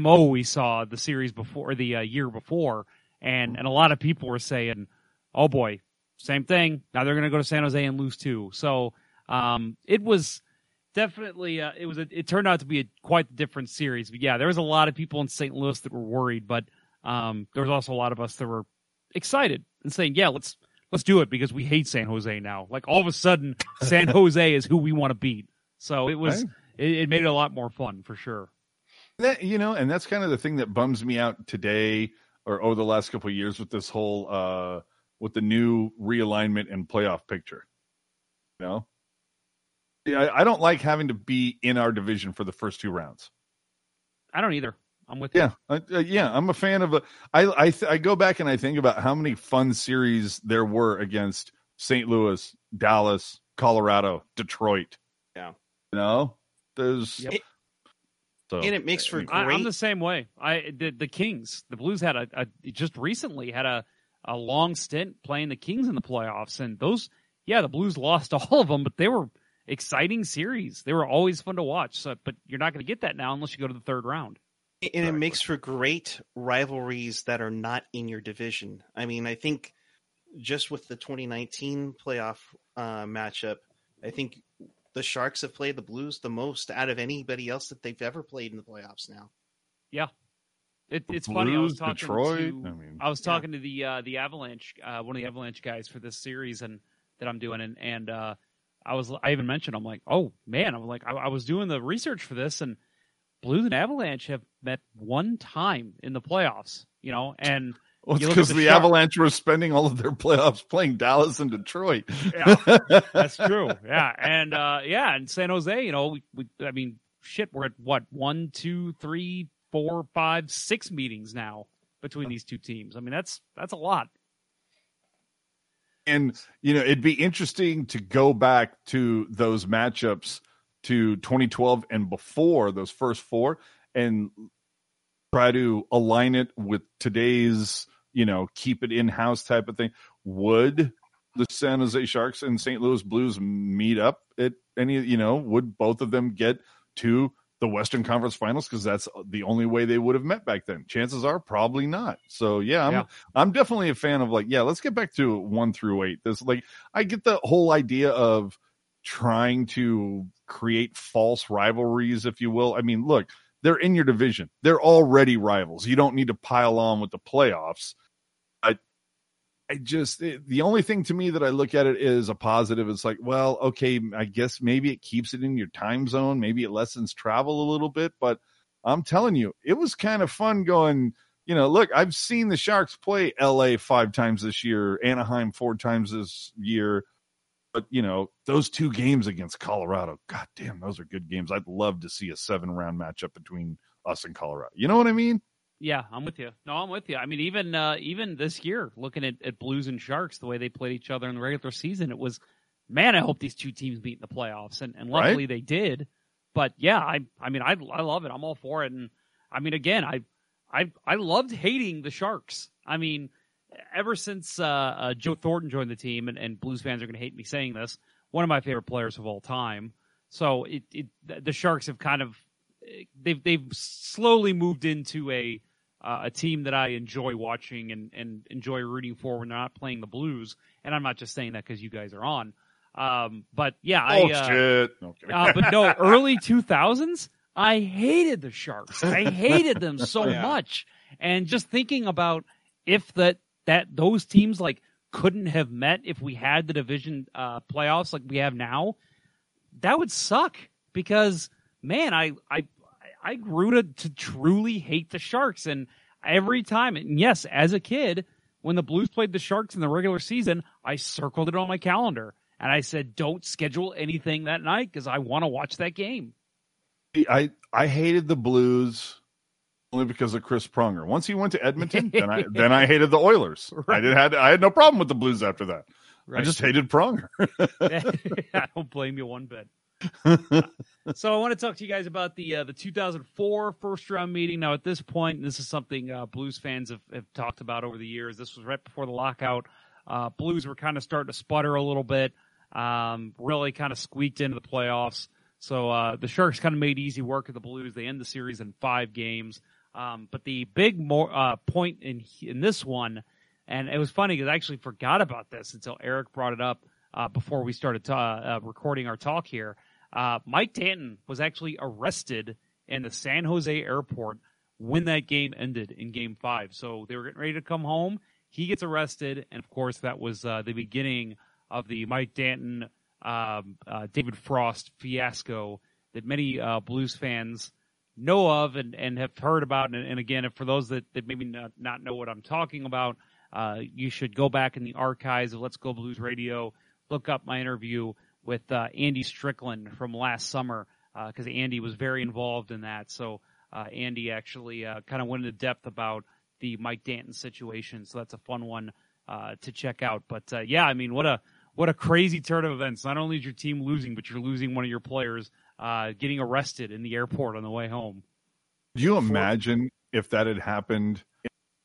MO we saw the series before, the year before. And a lot of people were saying, oh boy, same thing. Now they're going to go to San Jose and lose 2. So it was definitely it turned out to be quite the different series. But yeah, there was a lot of people in St. Louis that were worried, but there was also a lot of us that were excited and saying, "Yeah, let's do it because we hate San Jose now." Like all of a sudden, San Jose is who we want to beat. So it was it made it a lot more fun for sure. That, you know, and that's kind of the thing that bums me out today or over the last couple of years with this whole with the new realignment and playoff picture. You know? I don't like having to be in our division for the first 2 rounds. I don't either. I'm with you. Yeah, I'm a fan of I go back and I think about how many fun series there were against St. Louis, Dallas, Colorado, Detroit. Yeah. You know, there's. Yep. And it makes for great. I'm the same way. The Kings, the Blues had just recently had a long stint playing the Kings in the playoffs, and those, the Blues lost all of them, but they were exciting series. They were always fun to watch. So, but you're not going to get that now unless you go to the third round. And it makes for great rivalries that are not in your division. I mean, I think just with the 2019 playoff matchup, I think the Sharks have played the Blues the most out of anybody else that they've ever played in the playoffs now. Yeah. It's Blues, funny. I was talking Detroit. To the Avalanche, one of the Avalanche guys for this series and that I'm doing. And I even mentioned, I'm like, oh man, I was doing the research for this, and Blues and Avalanche have met one time in the playoffs, you know, and because the Avalanche were spending all of their playoffs playing Dallas and Detroit. Yeah, that's true. Yeah. And, and San Jose, you know, we're at what, 1, 2, 3, 4, 5, 6 meetings now between these two teams. I mean, that's a lot. And, you know, it'd be interesting to go back to those matchups to 2012 and before, those first four, and try to align it with today's, you know, keep it in-house type of thing. Would the San Jose Sharks and St. Louis Blues meet up at any, you know, would both of them get to the Western Conference Finals? Because that's the only way they would have met back then. Chances are probably not. So, I'm definitely a fan of let's get back to 1 through 8. This, I get the whole idea of trying to create false rivalries, if you will. I mean, look, they're in your division. They're already rivals. You don't need to pile on with the playoffs. The only thing to me that I look at it is a positive. It's like, well, okay, I guess maybe it keeps it in your time zone. Maybe it lessens travel a little bit, but I'm telling you, it was kind of fun going, you know, look, I've seen the Sharks play LA 5 times this year, Anaheim 4 times this year. But, you know, those 2 games against Colorado, goddamn, those are good games. I'd love to see a 7-round matchup between us and Colorado. You know what I mean? Yeah, I'm with you. No, I'm with you. I mean, even this year, looking at Blues and Sharks, the way they played each other in the regular season, it was, man, I hope these two teams meet in the playoffs. And luckily they did. But, yeah, I love it. I'm all for it. And, I mean, again, I loved hating the Sharks. I mean, ever since Joe Thornton joined the team, and Blues fans are going to hate me saying this, one of my favorite players of all time. So the Sharks have kind of they've slowly moved into a team that I enjoy watching and enjoy rooting for when they're not playing the Blues. And I'm not just saying that because you guys are on. But yeah, shit. Okay. But no, early 2000s, I hated the Sharks. I hated them so much. And just thinking about if that those teams couldn't have met if we had the division playoffs like we have now, that would suck, because man, I grew to truly hate the Sharks. And every time, and yes, as a kid, when the Blues played the Sharks in the regular season, I circled it on my calendar and I said, don't schedule anything that night because I want to watch that game. I hated the Blues only because of Chris Pronger. Once he went to Edmonton, then I hated the Oilers. Right. I had no problem with the Blues after that. Right. I just hated Pronger. I don't blame you one bit. So I want to talk to you guys about the 2004 first round meeting. Now at this point, and this is something Blues fans have talked about over the years. This was right before the lockout. Blues were kind of starting to sputter a little bit. Really kind of squeaked into the playoffs. So the Sharks kind of made easy work of the Blues. They end the series in 5 games. But the big point in this one, and it was funny because I actually forgot about this until Eric brought it up before we started recording our talk here. Mike Danton was actually arrested in the San Jose airport when that game ended in Game 5. So they were getting ready to come home. He gets arrested, and of course that was the beginning of the Mike Danton, David Frost fiasco that many Blues fans know of and have heard about. And again, for those that maybe not know what I'm talking about, you should go back in the archives of Let's Go Blues Radio, look up my interview with Andy Strickland from last summer, because Andy was very involved in that. So Andy actually kind of went into depth about the Mike Danton situation. So that's a fun one to check out. But yeah, I mean, what a what a crazy turn of events. Not only is your team losing, but you're losing one of your players getting arrested in the airport on the way home. Do you imagine if that had happened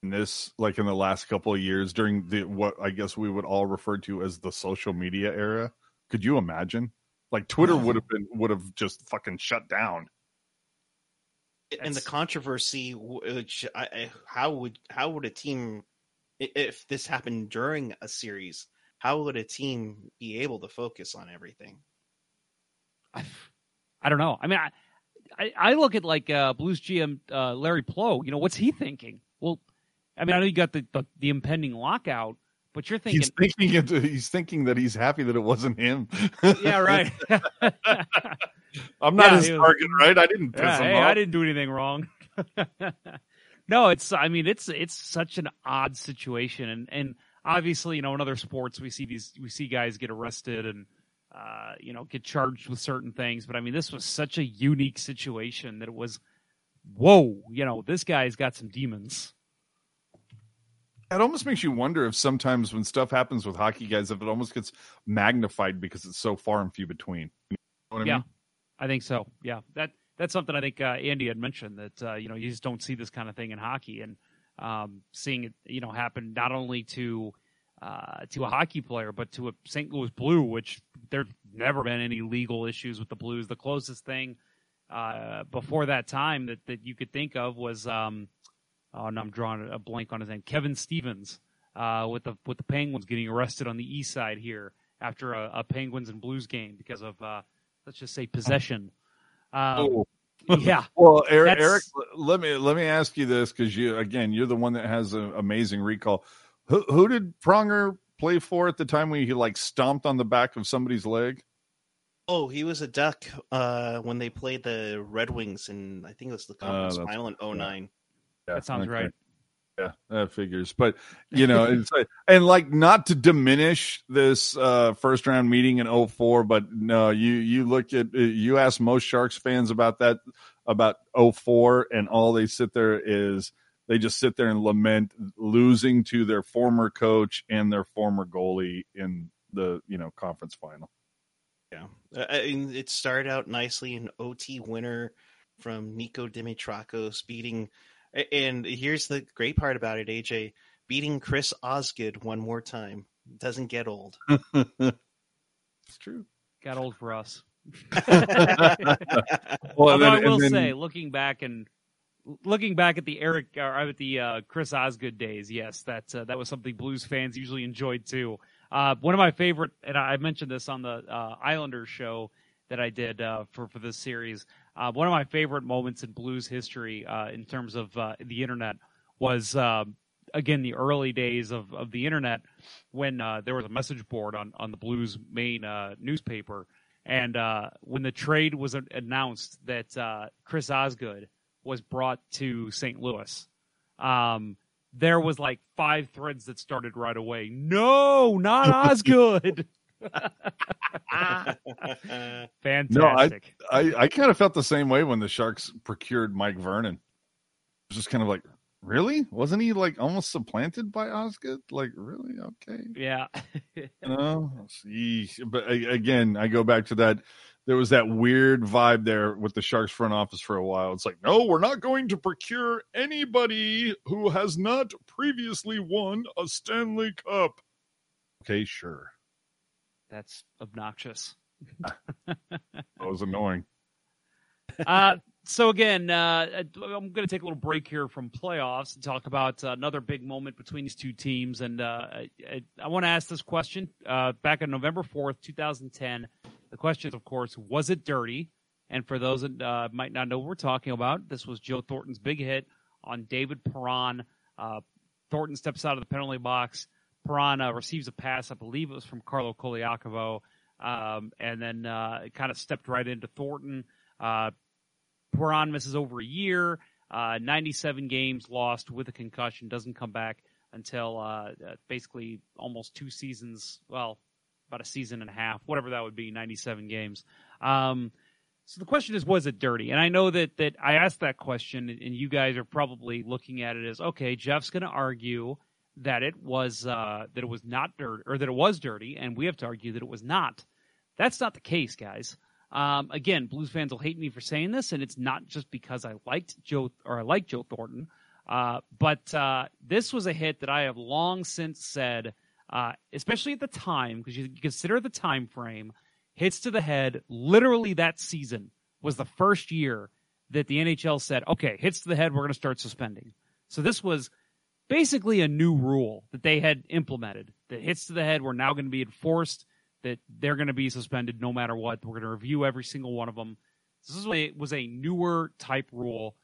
in this, like in the last couple of years during the, what I guess we would all refer to as the social media era? Could you imagine? Like Twitter would have just fucking shut down. And the controversy, which how would a team, if this happened during a series, how would a team be able to focus on everything? I don't know. I mean, I look at like Blues GM Larry Ploe. You know, what's he thinking? Well, I mean, I know you got the impending lockout, but you're thinking he's thinking that he's happy that it wasn't him. Yeah, right. I'm not his target, right? I didn't piss him off. I didn't do anything wrong. No, it's such an odd situation, and obviously, you know, in other sports we see guys get arrested and get charged with certain things, but I mean, this was such a unique situation that it was, whoa, you know, this guy's got some demons. It almost makes you wonder if sometimes when stuff happens with hockey guys, if it almost gets magnified because it's so far and few between. You know what I mean? I think so. Yeah, that's something I think Andy had mentioned that you just don't see this kind of thing in hockey, and seeing it happen not only to a hockey player but to a St. Louis Blue, which there's never been any legal issues with the Blues. The closest thing before that time that you could think of was I'm drawing a blank on his name, Kevin Stevens, with the Penguins getting arrested on the east side here after a Penguins and Blues game because of let's just say possession. Yeah. Well, Eric, let me ask you this, because you're the one that has an amazing recall. Who did Pronger play for at the time when he like stomped on the back of somebody's leg? Oh, he was a Duck when they played the Red Wings, and I think it was the Conference Final in 2009. Yeah, that sounds right. Yeah, that figures. But, it's like, and like, not to diminish this first round meeting in 2004, but no, you ask most Sharks fans about that, about 2004, and all they sit there is they just sit there and lament losing to their former coach and their former goalie in the, conference final. Yeah. I mean, it started out nicely, an OT winner from Nico Dimitrakos beating. And here's the great part about it, AJ, beating Chris Osgood one more time doesn't get old. It's true. Got old for us. Although I will say, looking back at the Eric or at the Chris Osgood days, yes, that was something Blues fans usually enjoyed too. One of my favorite, and I mentioned this on the Islanders show that I did for this series. One of my favorite moments in Blues history in terms of the internet was, again, the early days of the internet when there was a message board on the Blues main newspaper. And when the trade was announced that Chris Osgood was brought to St. Louis, there was like 5 threads that started right away. No, not Osgood. Fantastic. No, I kind of felt the same way when the Sharks procured Mike Vernon. It was just kind of like, really? Wasn't he like almost supplanted by Osgood? Like, really? Okay. Yeah. See. But again, I go back to that. There was that weird vibe there with the Sharks front office for a while. It's like, no, we're not going to procure anybody who has not previously won a Stanley Cup. Okay, sure. That's obnoxious. That was annoying. So again, I'm going to take a little break here from playoffs and talk about another big moment between these two teams. And I want to ask this question. Back on November 4th, 2010, the question, of course, was it dirty? And for those that might not know what we're talking about, this was Joe Thornton's big hit on David Perron. Thornton steps out of the penalty box. Perron receives a pass, I believe it was from Carlo Koliakovo, and then it kind of stepped right into Thornton. Perron misses over a year, 97 games lost with a concussion, doesn't come back until basically almost 2 seasons, well, about a season and a half, whatever that would be, 97 games. So the question is, was it dirty? And I know that I asked that question, and you guys are probably looking at it as, okay, Jeff's going to argue that it was dirty, and we have to argue that it was not. That's not the case, guys. Again, Blues fans will hate me for saying this, and it's not just because I like Joe Thornton. But this was a hit that I have long since said, especially at the time, because you consider the time frame, hits to the head. Literally that season was the first year that the NHL said, okay, hits to the head, we're going to start suspending. So this was basically a new rule that they had implemented, that hits to the head were now going to be enforced, that they're going to be suspended no matter what. We're going to review every single one of them. So this was a newer type rule.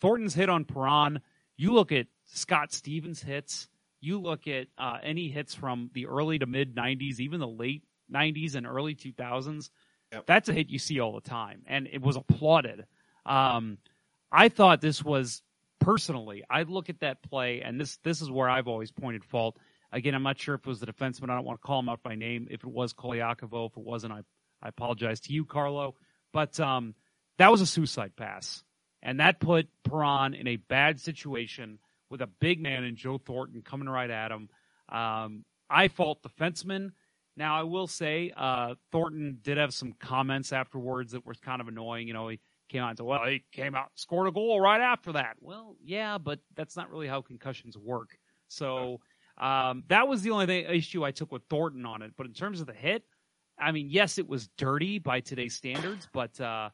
Thornton's hit on Perron. You look at Scott Stevens' hits. You look at any hits from the early to mid-'90s, even the late '90s and early 2000s. Yep. That's a hit you see all the time, and it was applauded. I thought this was, personally, I look at that play, and this is where I've always pointed fault. Again, I'm not sure if it was the defenseman. I don't want to call him out by name. If it was Kolyakovo, if it wasn't, I apologize to you, Carlo. But that was a suicide pass. And that put Perron in a bad situation with a big man in Joe Thornton coming right at him. I fault defenseman. Now, I will say Thornton did have some comments afterwards that were kind of annoying. You know, he came out and said, well, he came out and scored a goal right after that. Well, yeah, but that's not really how concussions work. So that was the only issue I took with Thornton on it. But in terms of the hit, I mean, yes, it was dirty by today's standards, but I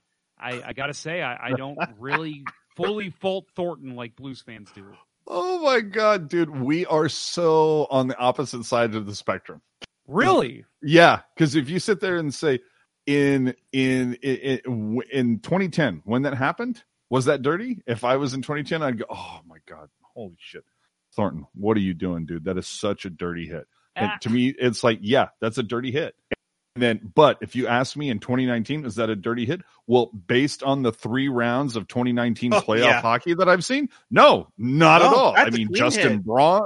got to say, I don't really fully fault Thornton like Blues fans do. Oh, my God, dude. We are so on the opposite side of the spectrum. Really? Yeah, because if you sit there and say in 2010, when that happened, was that dirty? If I was in 2010, I'd go, oh, my God, holy shit. Thornton, what are you doing, dude? That is such a dirty hit. Ah. And to me, it's like, yeah, that's a dirty hit. And then, but if you ask me in 2019, is that a dirty hit? Well, based on the three rounds of 2019 playoff hockey that I've seen, no, not at all. I mean, Justin Braun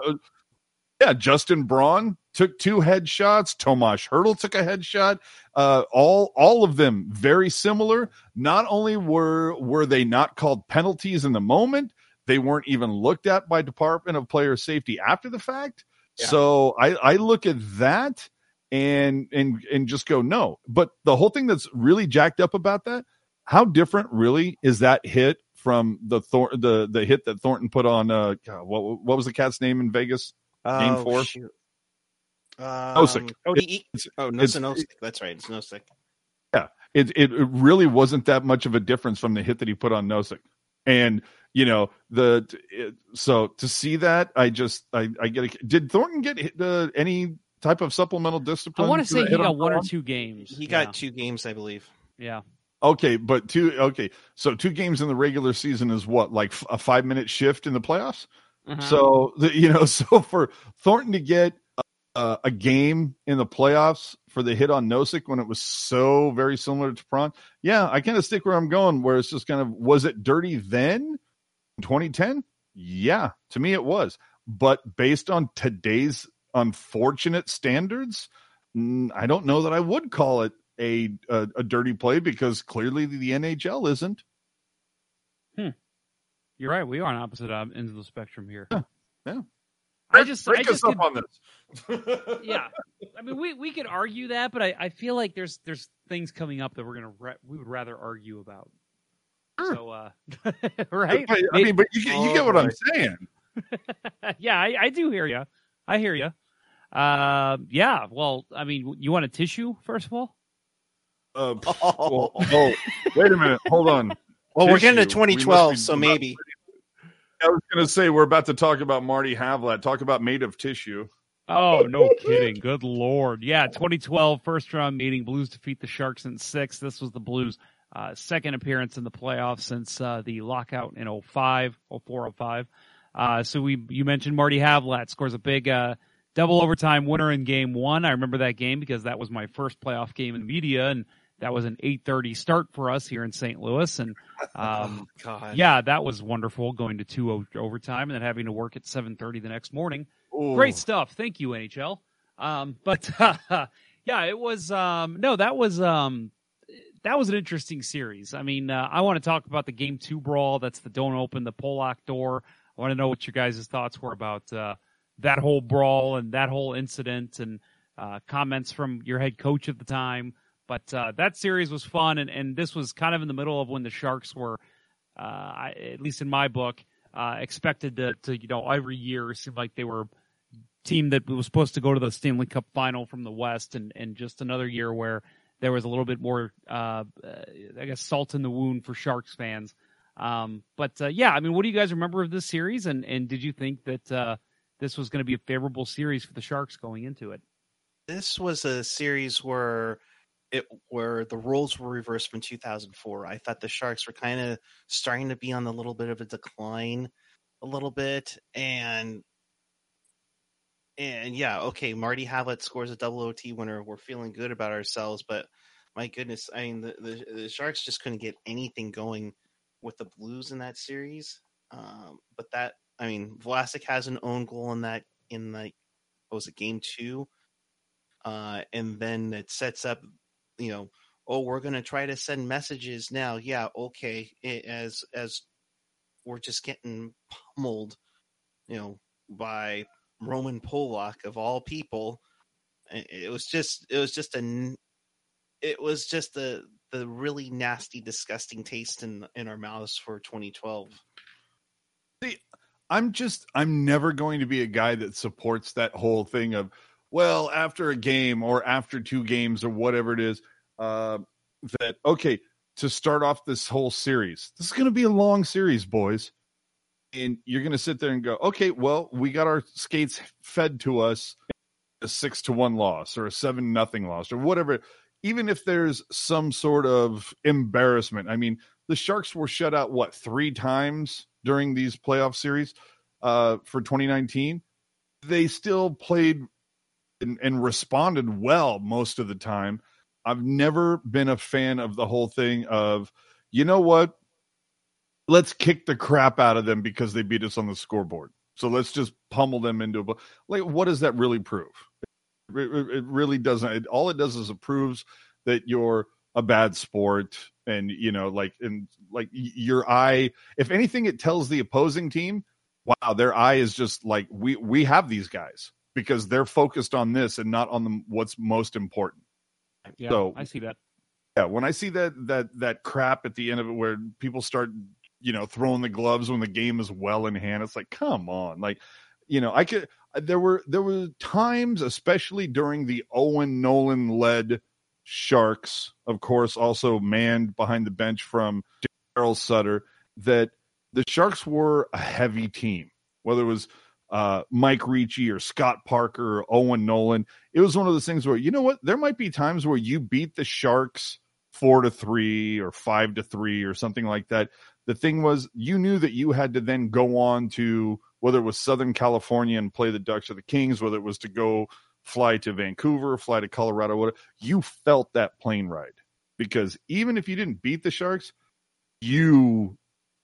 took two headshots. Tomas Hertl took a headshot. All of them very similar. Not only were they not called penalties in the moment, they weren't even looked at by Department of Player Safety after the fact. Yeah. So I look at that and just go, no. But the whole thing that's really jacked up about that, how different really is that hit from the hit that Thornton put on what was the cat's name in Vegas? Game 4? Shoot. Nosek. Nosek. That's right. It's Nosek. Yeah. It really wasn't that much of a difference from the hit that he put on Nosek. And so to see that, I get a, did Thornton get any type of supplemental discipline? I want to say he got 1 or 2 games. He got 2 games, I believe. Yeah. Okay, but 2 games in the regular season is what, like a 5-minute shift in the playoffs? Mm-hmm. So for Thornton to get a game in the playoffs for the hit on Nosek when it was so very similar to Perron, yeah, I kind of stick where I'm going, where it's just kind of, was it dirty then? 2010? Yeah, to me it was. But based on today's unfortunate standards, I don't know that I would call it a dirty play, because clearly the NHL isn't. You're right. We are on opposite ends of the spectrum here. Yeah. I just break us up on this. Yeah. I mean, we could argue that, but I feel like there's things coming up that we would rather argue about. Sure. So, right? But you get what I'm saying. Yeah, I do hear you. I hear you. Yeah. Well, I mean, you want a tissue first of all? Wait a minute. Hold on. Well, we're getting to 2012, so maybe. I was going to say, we're about to talk about Marty Havlat. Talk about made of tissue. Oh, no kidding. Good Lord. Yeah, 2012, first round meeting. Blues defeat the Sharks in 6. This was the Blues' second appearance in the playoffs since the lockout in 04-05. So you mentioned Marty Havlat scores a big double overtime winner in game 1. I remember that game because that was my first playoff game in media, and that was an 8:30 start for us here in St. Louis. And, yeah, that was wonderful, going to 2 overtime and then having to work at 7:30 the next morning. Ooh. Great stuff. Thank you, NHL. Yeah, it was, that was an interesting series. I mean, I want to talk about the game 2 brawl. That's the don't open the Pollock door. I want to know what your guys' thoughts were about, that whole brawl and that whole incident and comments from your head coach at the time. But that series was fun, and this was kind of in the middle of when the Sharks were, at least in my book, expected to, you know, every year it seemed like they were a team that was supposed to go to the Stanley Cup final from the West, and just another year where there was a little bit more, I guess, salt in the wound for Sharks fans. Yeah, I mean, what do you guys remember of this series, and did you think that this was going to be a favorable series for the Sharks going into it? This was a series where the roles were reversed from 2004. I thought the Sharks were kind of starting to be on a little bit of a decline a little bit. And yeah, okay. Marty Havlat scores a double OT winner. We're feeling good about ourselves, but my goodness, I mean, the Sharks just couldn't get anything going with the Blues in that series. But that, I mean, Vlasic has an own goal in that, what was it, game two? And then it sets up, you know, oh, we're going to try to send messages now. Yeah, okay. As we're just getting pummeled, you know, by Roman Polak of all people. It was just the really nasty, disgusting taste in our mouths for 2012. See, I'm never going to be a guy that supports that whole thing of, well, after a game or after two games or whatever it is, to start off this whole series, this is going to be a long series, boys. And you're going to sit there and go, okay, well, we got our skates fed to us, a 6-1 loss or a 7-0 loss or whatever. Even if there's some sort of embarrassment, I mean, the Sharks were shut out, what, 3 times during these playoff series for 2019? They still played and responded well most of the time. I've never been a fan of the whole thing of, you know what? Let's kick the crap out of them because they beat us on the scoreboard. So let's just pummel them into a... Like, what does that really prove? It really doesn't. All it does is it proves that you're a bad sport and, you know, like your eye... If anything, it tells the opposing team, wow, their eye is just like, we have these guys. Because they're focused on this and not on what's most important. Yeah, so, I see that. Yeah, when I see that crap at the end of it where people start, you know, throwing the gloves when the game is well in hand, it's like, come on. Like, you know, there were times, especially during the Owen Nolan led Sharks, of course, also manned behind the bench from Darryl Sutter, that the Sharks were a heavy team, whether it was Mike Ricci or Scott Parker or Owen Nolan. It was one of those things where, you know what, there might be times where you beat the Sharks 4-3 or 5-3 or something like that. The thing was, you knew that you had to then go on to, whether it was Southern California and play the Ducks or the Kings, whether it was to go fly to Vancouver, fly to Colorado, whatever, you felt that plane ride. Because even if you didn't beat the Sharks, you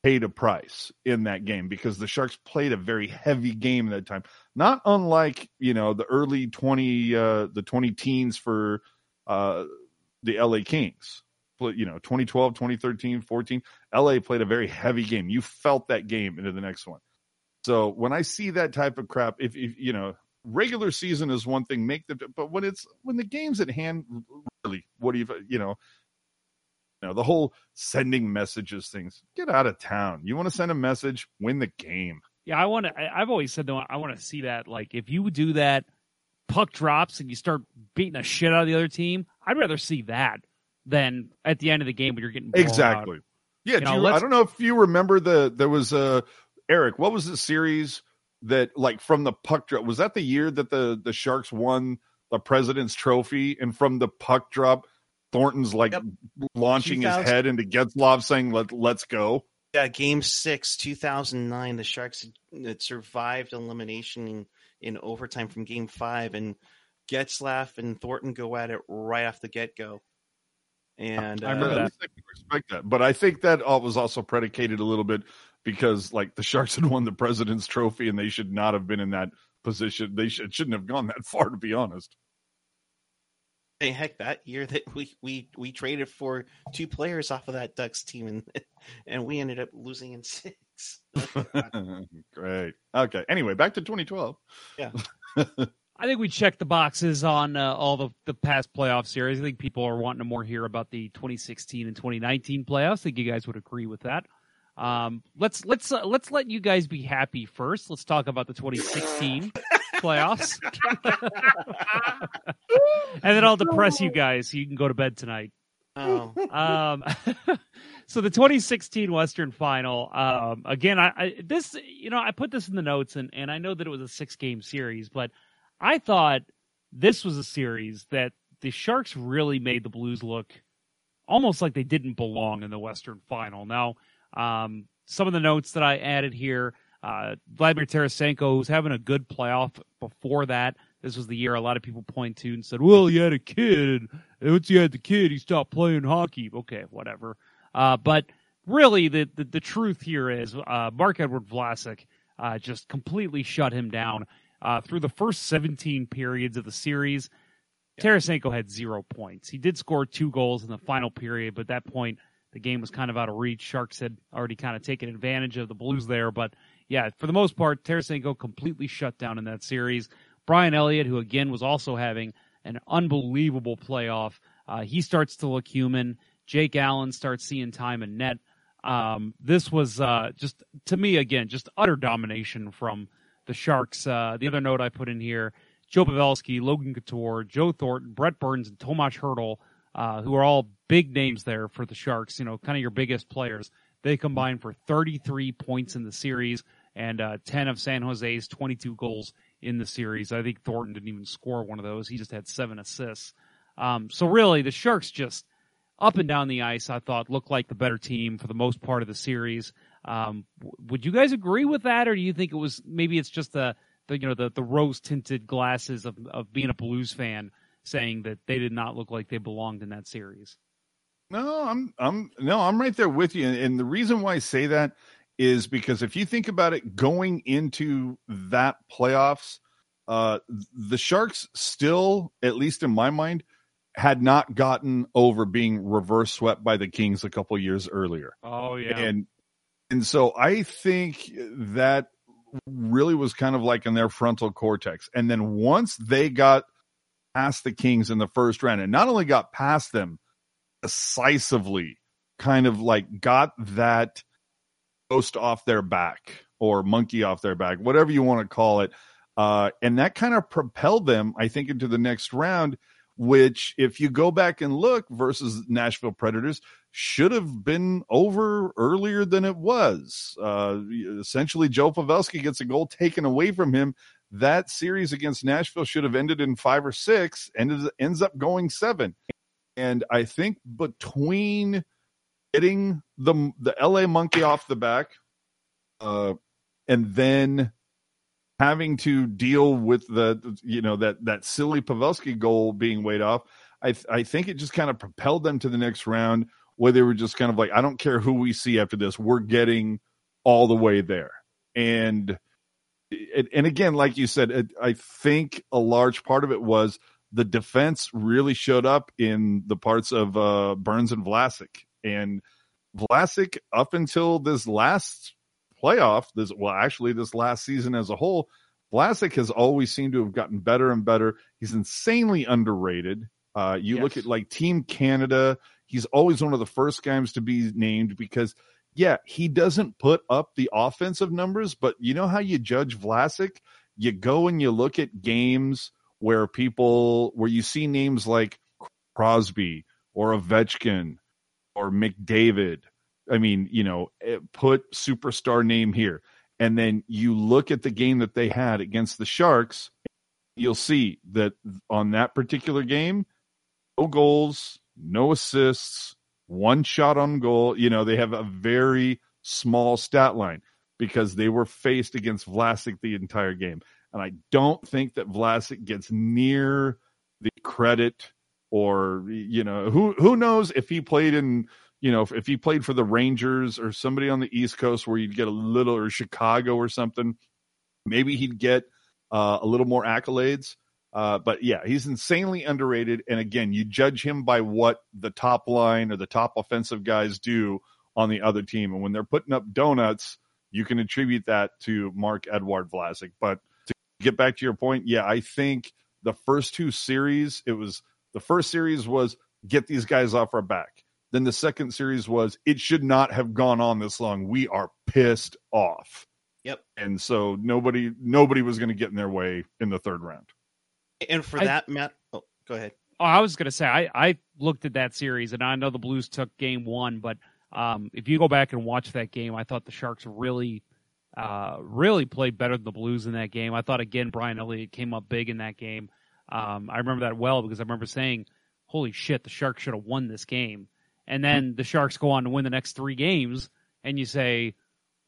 paid a price in that game because the Sharks played a very heavy game at that time. Not unlike, you know, the early 20 teens for the LA Kings, you know, 2012, 2013, 14, LA played a very heavy game. You felt that game into the next one. So when I see that type of crap, if you know, regular season is one thing, but when the game's at hand, really, what do you know? You know, the whole sending messages things, get out of town. You want to send a message, win the game. Yeah, I've always said, though, I want to see that. Like, if you do that, puck drops and you start beating the shit out of the other team, I'd rather see that than at the end of the game when you're getting blown exactly out. Yeah, you know, I don't know if you remember there was Eric, what was the series that, like, from the puck drop, was that the year that the Sharks won the President's Trophy and from the puck drop Thornton's like launching his head into Getzlaf saying, let's go. Yeah. Game 6, 2009, the Sharks had survived elimination in overtime from game 5, and Getzlaf and Thornton go at it right off the get go. And I remember that. I can respect that, but I think that was also predicated a little bit because, like, the Sharks had won the President's Trophy and they should not have been in that position. They shouldn't have gone that far, to be honest. Heck, that year that we traded for two players off of that Ducks team, and we ended up losing in six. Great. Okay. Anyway, back to 2012. Yeah. I think we checked the boxes on all the past playoff series. I think people are wanting to more hear about the 2016 and 2019 playoffs. I think you guys would agree with that. Let's let you guys be happy first. Let's talk about the 2016 playoffs, and then I'll depress you guys so you can go to bed tonight. Oh. So the 2016 Western Final. Again, I put this in the notes, and I know that it was a 6-game series, but I thought this was a series that the Sharks really made the Blues look almost like they didn't belong in the Western Final. Now, some of the notes that I added here, Vladimir Tarasenko was having a good playoff before that. This was the year a lot of people point to and said, well, he had a kid. And once he had the kid, he stopped playing hockey. Okay, whatever. But really, the truth here is Mark-Edward Vlasic just completely shut him down. Through the first 17 periods of the series, Tarasenko had 0 points. He did score 2 goals in the final period, but at that point, the game was kind of out of reach. Sharks had already kind of taken advantage of the Blues there. But, yeah, for the most part, Tarasenko completely shut down in that series. Brian Elliott, who, again, was also having an unbelievable playoff, he starts to look human. Jake Allen starts seeing time in net. This was just, to me, again, just utter domination from the Sharks. The other note I put in here, Joe Pavelski, Logan Couture, Joe Thornton, Brett Burns, and Tomas Hertl, who are all big names there for the Sharks, you know, kind of your biggest players. They combined for 33 points in the series and 10 of San Jose's 22 goals in the series. I think Thornton didn't even score one of those. He just had 7 assists. So really, the Sharks just up and down the ice, I thought, looked like the better team for the most part of the series. Would you guys agree with that, or do you think it was maybe it's just the rose-tinted glasses of being a Blues fan saying that they did not look like they belonged in that series? No, I'm right there with you, and the reason why I say that is because if you think about it, going into that playoffs, the Sharks still, at least in my mind, had not gotten over being reverse swept by the Kings a couple years earlier. Oh yeah, and so I think that really was kind of like in their frontal cortex. And then once they got past the Kings in the first round, and not only got past them decisively, kind of like got that ghost off their back or monkey off their back, whatever you want to call it. And that kind of propelled them, I think, into the next round, which if you go back and look versus Nashville Predators should have been over earlier than it was. Essentially, Joe Pavelski gets a goal taken away from him. That series against Nashville should have ended in 5 or 6, ends up going 7. And I think between getting the LA monkey off the back and then having to deal with that silly Pavelski goal being weighed off, I think it just kind of propelled them to the next round where they were just kind of like, I don't care who we see after this, we're getting all the way there. And again, like you said, I think a large part of it was the defense really showed up in the parts of Burns and Vlasic. And Vlasic, up until this last playoff, this last season as a whole, Vlasic has always seemed to have gotten better and better. He's insanely underrated. Look at like Team Canada. He's always one of the first guys to be named because, yeah, he doesn't put up the offensive numbers, but you know how you judge Vlasic? You go and you look at games where you see names like Crosby or Ovechkin or McDavid. I mean, put superstar name here. And then you look at the game that they had against the Sharks, you'll see that on that particular game, no goals, no assists, 1 shot on goal. They have a very small stat line because they were faced against Vlasic the entire game. And I don't think that Vlasic gets near the credit or, who knows if he played if he played for the Rangers or somebody on the East Coast where you'd get or Chicago or something, maybe he'd get a little more accolades. But yeah, he's insanely underrated. And again, you judge him by what the top line or the top offensive guys do on the other team. And when they're putting up donuts, you can attribute that to Mark-Edward Vlasic. But to get back to your point, yeah, I think the first two series, it was the first series was get these guys off our back. Then the second series was it should not have gone on this long. We are pissed off. Yep. And so nobody was going to get in their way in the third round. And for that, Matt, oh, go ahead. Oh, I was going to say, I looked at that series, and I know the Blues took game one, but if you go back and watch that game, I thought the Sharks really played better than the Blues in that game. I thought, again, Brian Elliott came up big in that game. I remember that well because I remember saying, holy shit, the Sharks should have won this game. And then the Sharks go on to win the next three games, and you say,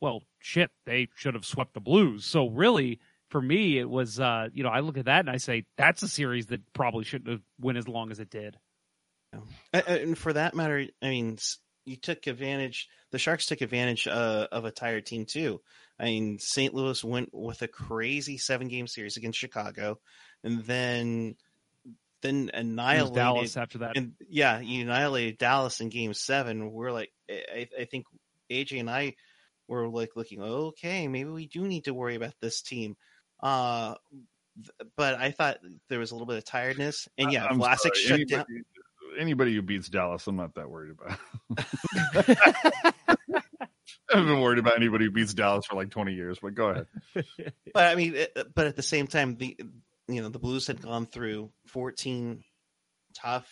well, shit, they should have swept the Blues. So really, for me, it was, I look at that and I say, that's a series that probably shouldn't have went as long as it did. And for that matter, I mean, you took advantage, the Sharks took advantage of a tired team too. I mean, St. Louis went with a crazy 7-game series against Chicago and then annihilated Dallas after that. And yeah, you annihilated Dallas in game 7. We're like, I think AJ and I were like looking, okay, maybe we do need to worry about this team. But I thought there was a little bit of tiredness, and yeah, Vlasic shut down. Anybody who beats Dallas, I'm not that worried about. I haven't been worried about anybody who beats Dallas for like 20 years. But go ahead. But I mean, but at the same time, the Blues had gone through 14 tough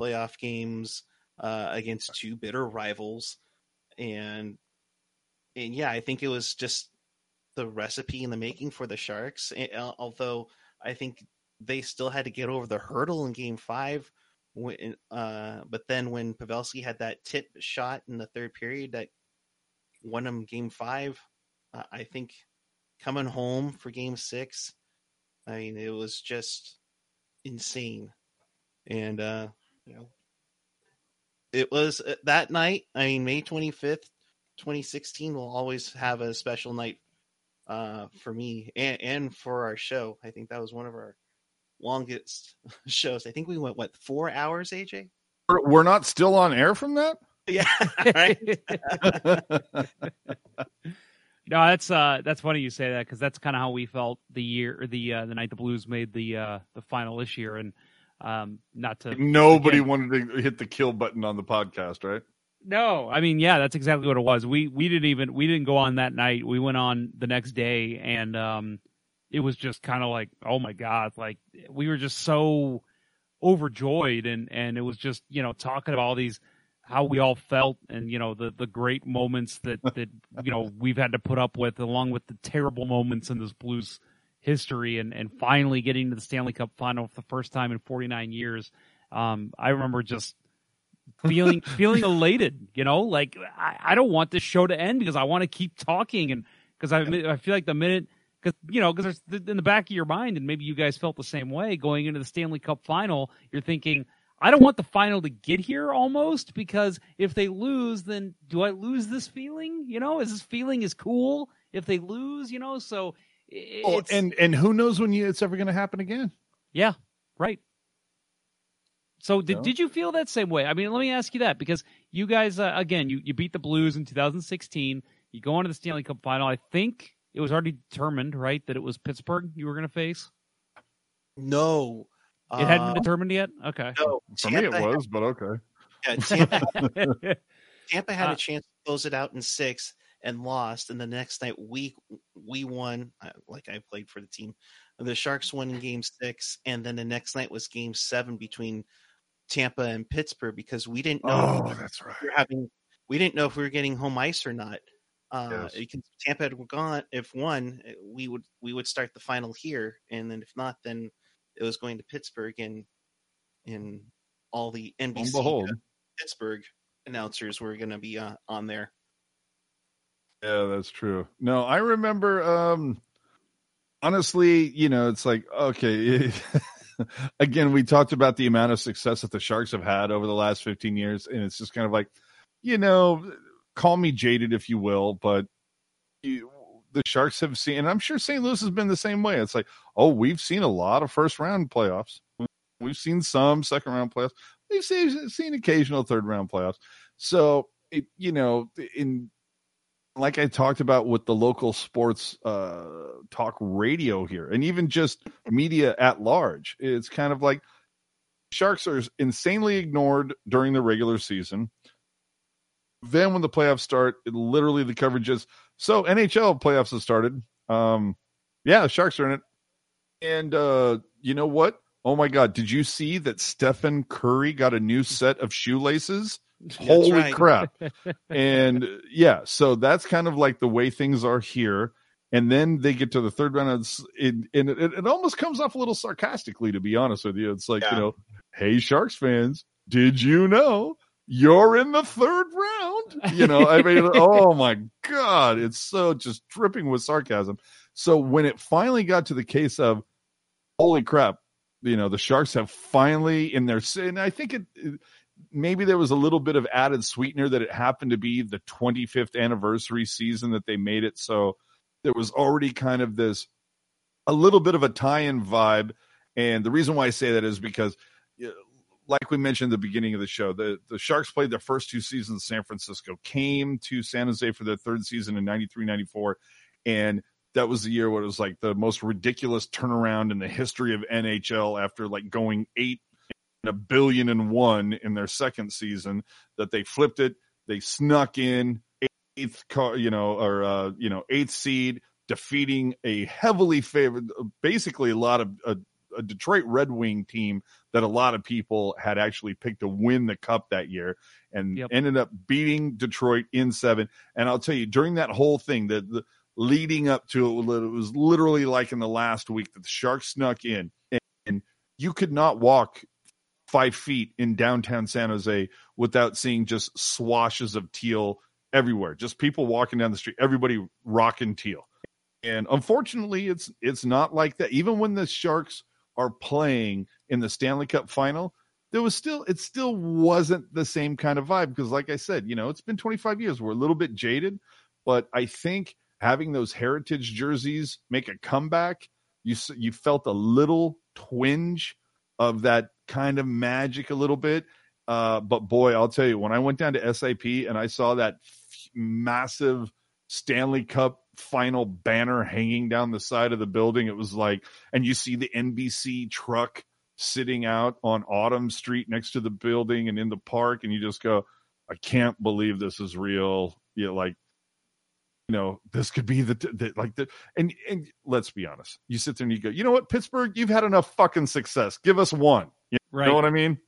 playoff games against two bitter rivals, and yeah, I think it was just the recipe in the making for the Sharks. And, although I think they still had to get over the hurdle in game 5. When, but then when Pavelski had that tip shot in the third period that won him game 5, I think coming home for game 6, I mean, it was just insane. And, it was that night. I mean, May 25th, 2016 will always have a special night for me and for our show. I think that was one of our longest shows. I think we went 4 hours, AJ? We're not still on air from that? Yeah, right. No, that's funny you say that, because that's kind of how we felt the night the Blues made the final this year, and not to nobody wanted to hit the kill button on the podcast, right? No, I mean, yeah, that's exactly what it was. We didn't go on that night. We went on the next day, and it was just kind of like, oh my God, like we were just so overjoyed, and it was just, talking about all these, how we all felt, and, the great moments that we've had to put up with, along with the terrible moments in this Blues history, and finally getting to the Stanley Cup final for the first time in 49 years. I remember just feeling elated, like I don't want this show to end, because I want to keep talking. And because I feel like the minute, because in the back of your mind, and maybe you guys felt the same way going into the Stanley Cup final, you're thinking, I don't want the final to get here almost, because if they lose, then do I lose this feeling? Is this feeling is cool if they lose, so. And who knows when it's ever going to happen again? Yeah. Right. So did you feel that same way? I mean, let me ask you that, because you guys, again, you beat the Blues in 2016. You go on to the Stanley Cup final. I think it was already determined, right, that it was Pittsburgh you were going to face? No. It hadn't been determined yet? Okay. No, for me it was, but okay. Yeah, Tampa had a chance to close it out in 6 and lost, and the next night we won. Like, I played for the team. The Sharks won in game 6, and then the next night was game 7 between Tampa and Pittsburgh, because we didn't know we didn't know if we were getting home ice or not. Because Tampa had gone, if won, we would start the final here, and then if not, then it was going to Pittsburgh, and in all the NBC Pittsburgh announcers were going to be on there. Yeah, that's true. No, I remember, honestly, it's like, okay, again, we talked about the amount of success that the Sharks have had over the last 15 years. And it's just kind of like, call me jaded, if you will, but the Sharks have seen, and I'm sure St. Louis has been the same way. It's like, oh, we've seen a lot of first-round playoffs. We've seen some second-round playoffs. We've seen occasional third-round playoffs. So, it, you know, in like I talked about with the local sports talk radio here, and even just media at large, it's kind of like Sharks are insanely ignored during the regular season. Then when the playoffs start, literally the coverage is, so NHL playoffs have started. Yeah, the Sharks are in it. And you know what? Oh, my God. Did you see that Stephen Curry got a new set of shoelaces? Holy crap. And, yeah, so that's kind of like the way things are here. And then they get to the third round. It almost comes off a little sarcastically, to be honest with you. It's like, you know, hey, Sharks fans, did you know you're in the third round? You know, I mean, oh, my God. It's so just dripping with sarcasm. So when it finally got to the case of, holy crap, you know, the Sharks have finally in their, and I think it maybe there was a little bit of added sweetener that it happened to be the 25th anniversary season that they made it. So there was already kind of this, a little bit of a tie-in vibe. And the reason why I say that is because, like we mentioned at the beginning of the show, the Sharks played their first two seasons in San Francisco, came to San Jose for their third season in 93-94, and that was the year where it was like the most ridiculous turnaround in the history of NHL after like going 8-1 in their second season, that they flipped it. They snuck in eighth seed, defeating a heavily favored, basically a Detroit Red Wing team that a lot of people had actually picked to win the cup that year, and ended up beating Detroit in 7. And I'll tell you, during that whole thing, the leading up to it, it was literally like in the last week that the Sharks snuck in, and you could not walk 5 feet in downtown San Jose without seeing just swashes of teal everywhere, just people walking down the street, everybody rocking teal. And unfortunately, it's not like that. Even when the Sharks are playing in the Stanley Cup final, it still wasn't the same kind of vibe. Because like I said, you know, it's been 25 years. We're a little bit jaded, but I think having those heritage jerseys make a comeback, you felt a little twinge of that kind of magic a little bit. But boy, I'll tell you, when I went down to SAP and I saw that massive Stanley Cup final banner hanging down the side of the building, it was like, and you see the NBC truck sitting out on Autumn Street next to the building and in the park, and you just go, I can't believe this is real. You know, like, you know, this could be and let's be honest, you sit there and you go, you know what, Pittsburgh, you've had enough fucking success, give us one. You know what I mean?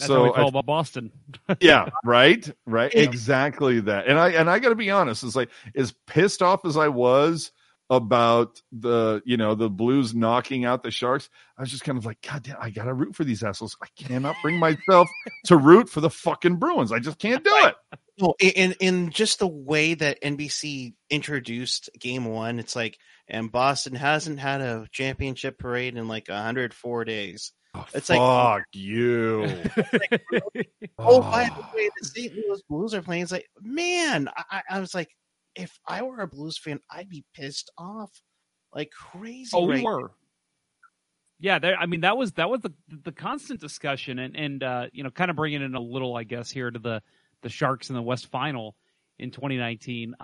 That's so what we call about Boston. Yeah, right, yeah. Exactly that. And I got to be honest, it's like, as pissed off as I was about the, you know, the Blues knocking out the Sharks, I was just kind of like, God damn, I got to root for these assholes. I cannot bring myself to root for the fucking Bruins. I just can't do it. No, in just the way that NBC introduced Game One, it's like, and Boston hasn't had a championship parade in like 104 days. It's like, fuck you. Like, oh, by the way, the St. Louis Blues are playing. It's like, man, I was like, if I were a Blues fan, I'd be pissed off like crazy. Oh, right? We were. Yeah, I mean, that was the constant discussion, and you know, kind of bringing in a little, I guess, here to the Sharks in the West Final in 2019.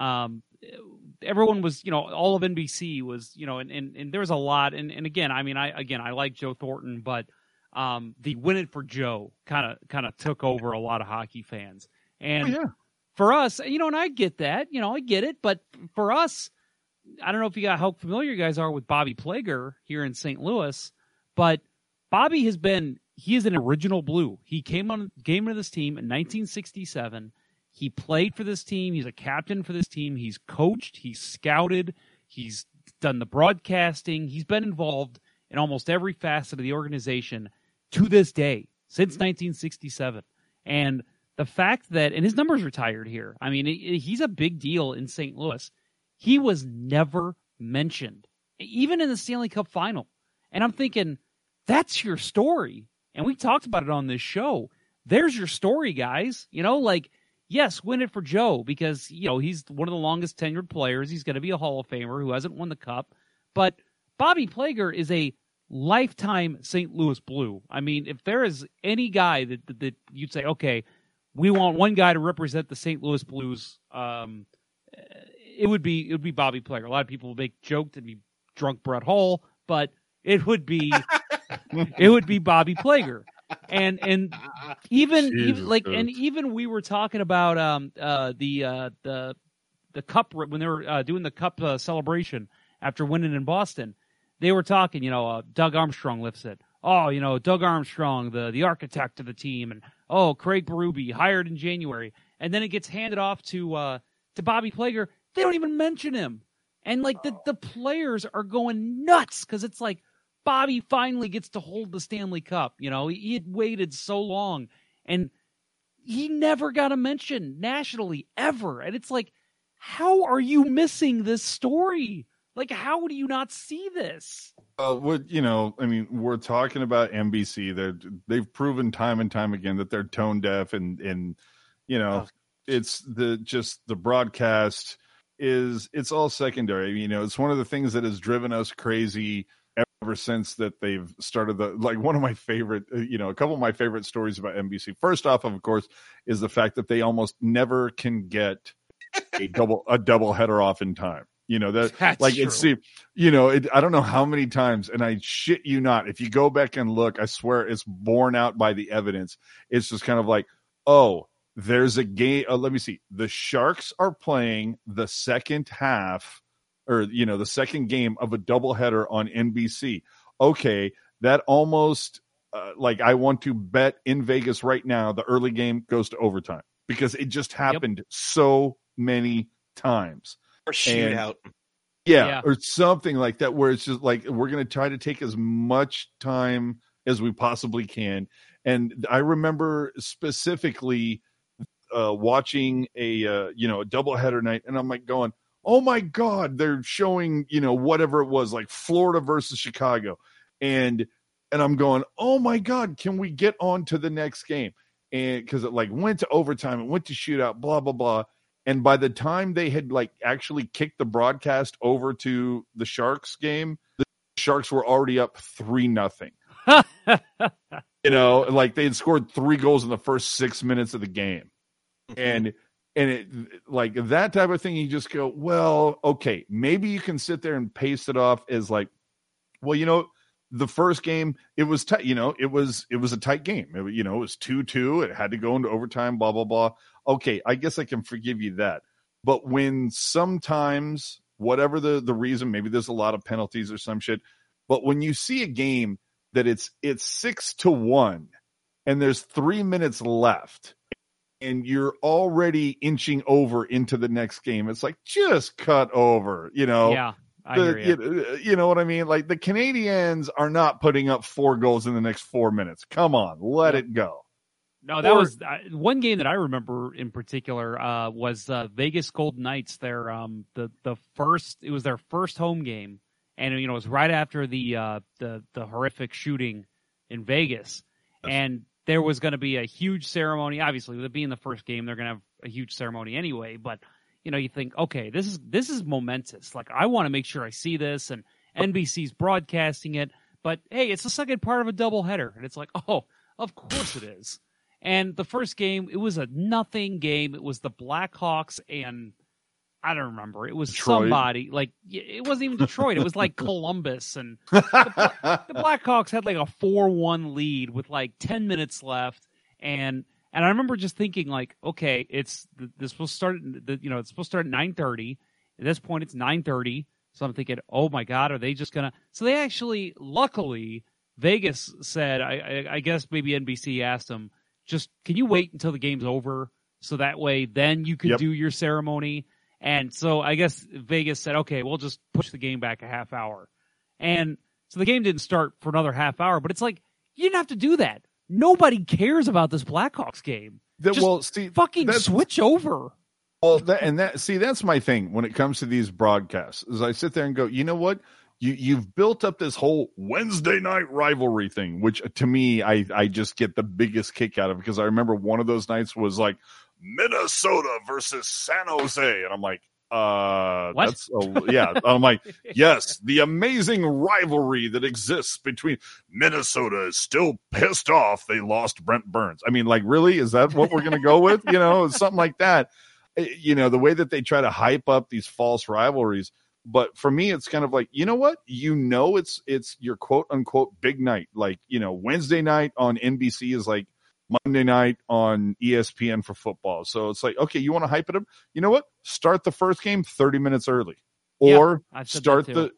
Everyone was, you know, all of NBC was, you know, and there was a lot. And again, I mean, I like Joe Thornton, but the win it for Joe kind of took over a lot of hockey fans. And for us, you know, and I get that, you know, I get it. But for us, I don't know if you got how familiar you guys are with Bobby Plager here in St. Louis, but Bobby he is an original Blue. He came into this team in 1967. He played for this team. He's a captain for this team. He's coached. He's scouted. He's done the broadcasting. He's been involved in almost every facet of the organization to this day, since 1967. And the fact that, and his number's retired here. I mean, he's a big deal in St. Louis. He was never mentioned, even in the Stanley Cup final. And I'm thinking, that's your story. And we talked about it on this show. There's your story, guys. You know, like, yes, win it for Joe, because, you know, he's one of the longest tenured players. He's going to be a Hall of Famer who hasn't won the Cup. But Bobby Plager is a lifetime St. Louis Blue. I mean, if there is any guy that you'd say, okay, we want one guy to represent the St. Louis Blues, it would be Bobby Plager. A lot of people will make joke that he'd be drunk Brett Hull, but it would be Bobby Plager. And even we were talking about the cup when they were doing the cup celebration after winning in Boston. They were talking, you know, Doug Armstrong lifts it. Oh, you know, Doug Armstrong, the architect of the team, and oh, Craig Berube, hired in January, and then it gets handed off to Bobby Plager. They don't even mention him, and like the players are going nuts because it's like, Bobby finally gets to hold the Stanley Cup. You know, he had waited so long, and he never got a mention nationally ever. And it's like, how are you missing this story? Like, how do you not see this? We're talking about NBC. They've proven time and time again that they're tone deaf, and you know, it's the broadcast it's all secondary. You know, it's one of the things that has driven us crazy ever since that they've started one of my favorite, you know, a couple of my favorite stories about NBC. First off, of course, is the fact that they almost never can get a double header off in time. You know, that's like true. It's, you know, I don't know how many times, and I shit you not, if you go back and look, I swear it's borne out by the evidence. It's just kind of like, oh, there's a game. Let me see. The Sharks are playing the second half, or, you know, the second game of a doubleheader on NBC. Okay, that almost I want to bet in Vegas right now the early game goes to overtime because it just happened so many times. Or shootout. Yeah, or something like that where it's just like we're going to try to take as much time as we possibly can. And I remember specifically watching a doubleheader night, and I'm like going, oh my God, they're showing, you know, whatever it was, like Florida versus Chicago. And I'm going, oh my God, can we get on to the next game? And because it went to overtime, it went to shootout, blah, blah, blah. And by the time they had actually kicked the broadcast over to the Sharks game, the Sharks were already up 3-0. You know, they had scored 3 goals in the first 6 minutes of the game. And it, like that type of thing, you just go, well, okay, maybe you can sit there and paste it off as like, well, you know, the first game, it was tight, you know, it was a tight game. It, you know, it was 2-2. It had to go into overtime, blah, blah, blah. Okay, I guess I can forgive you that. But when sometimes, whatever the reason, maybe there's a lot of penalties or some shit, but when you see a game that it's 6-1 and there's 3 minutes left, and you're already inching over into the next game, it's like, just cut over, you know? Yeah, I hear you. You know what I mean? Like, the Canadiens are not putting up 4 goals in the next 4 minutes. Come on, let it go. No, that was one game that I remember in particular was Vegas Golden Knights. Their it was their first home game, and you know, it was right after the horrific shooting in Vegas. And there was going to be a huge ceremony. Obviously, with it being the first game, they're going to have a huge ceremony anyway. But, you know, you think, okay, this is momentous. Like, I want to make sure I see this, and NBC's broadcasting it. But, hey, it's the second part of a doubleheader. And it's like, oh, of course it is. And the first game, it was a nothing game. It was the Blackhawks and, I don't remember. It was Detroit. Somebody. Like, it wasn't even Detroit. It was like Columbus. And the Blackhawks had like a 4-1 lead with like 10 minutes left. And I remember just thinking like, okay, it's supposed to start at 9:30. At this point, it's 9:30. So I'm thinking, oh my God, are they just going to? So they actually, luckily, Vegas said, I guess maybe NBC asked them, just, can you wait until the game's over? So that way, then you can do your ceremony. And so I guess Vegas said, okay, we'll just push the game back a half hour. And so the game didn't start for another half hour, but it's like, you didn't have to do that. Nobody cares about this Blackhawks game. Switch over. Well, that's my thing when it comes to these broadcasts is I sit there and go, you know what? You've built up this whole Wednesday night rivalry thing, which to me, I just get the biggest kick out of because I remember one of those nights was like, Minnesota versus San Jose. And I'm like, what? Yeah. I'm like, yes, the amazing rivalry that exists between Minnesota is still pissed off they lost Brent Burns. I mean, like, really? Is that what we're going to go with? You know, something like that. You know, the way that they try to hype up these false rivalries. But for me, it's kind of like, you know what? You know, it's your quote unquote big night. Like, you know, Wednesday night on NBC is like Monday night on ESPN for football. So it's like, okay, you want to hype it up? You know what? Start the first game 30 minutes early, or start the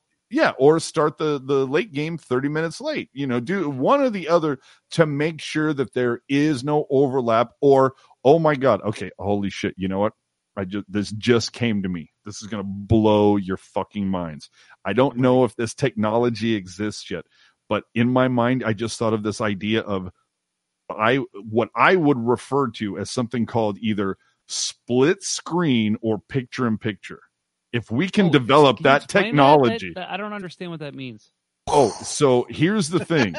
late game 30 minutes late. You know, do one or the other to make sure that there is no overlap. Or, oh my God, okay, holy shit, you know what? This just came to me. This is going to blow your fucking minds. I don't know if this technology exists yet, but in my mind, I just thought of this idea of what I would refer to as something called either split screen or picture in picture. If we can develop that technology. I don't understand what that means. Oh, so here's the thing.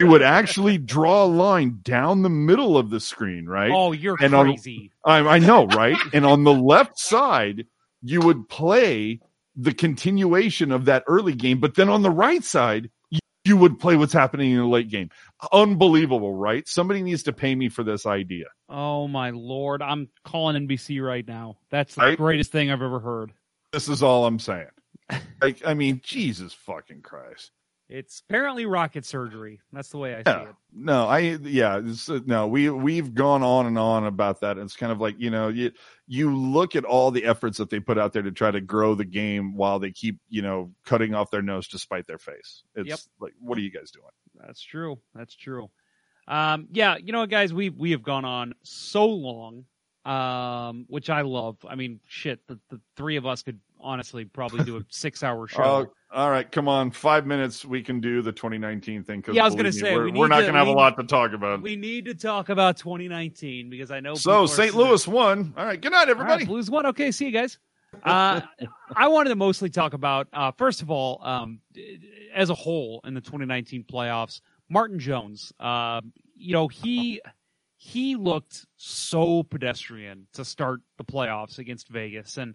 It would actually draw a line down the middle of the screen, right? Oh, you're crazy. I know, right? And on the left side, you would play the continuation of that early game. But then on the right side, you would play what's happening in the late game. Unbelievable, right? Somebody needs to pay me for this idea. Oh, my Lord. I'm calling NBC right now. That's the greatest thing I've ever heard. This is all I'm saying. Like, I mean, Jesus fucking Christ. It's apparently rocket surgery. That's the way I see it. We've gone on and on about that. It's kind of like, you know, you look at all the efforts that they put out there to try to grow the game while they keep, you know, cutting off their nose to spite their face. It's like, what are you guys doing? That's true. That's true. Yeah, you know, guys, we have gone on so long, which I love. I mean, shit, the three of us could honestly probably do a 6-hour show. All right, come on, 5 minutes, we can do the 2019 thing. Yeah, I was gonna say we're not gonna have a lot to talk about. We need to talk about 2019 because I know. So St. Louis won. All right, good night, everybody. Right, Blues won. Okay, see you guys. I wanted to mostly talk about first of all, as a whole in the 2019 playoffs, Martin Jones. You know, he looked so pedestrian to start the playoffs against Vegas. And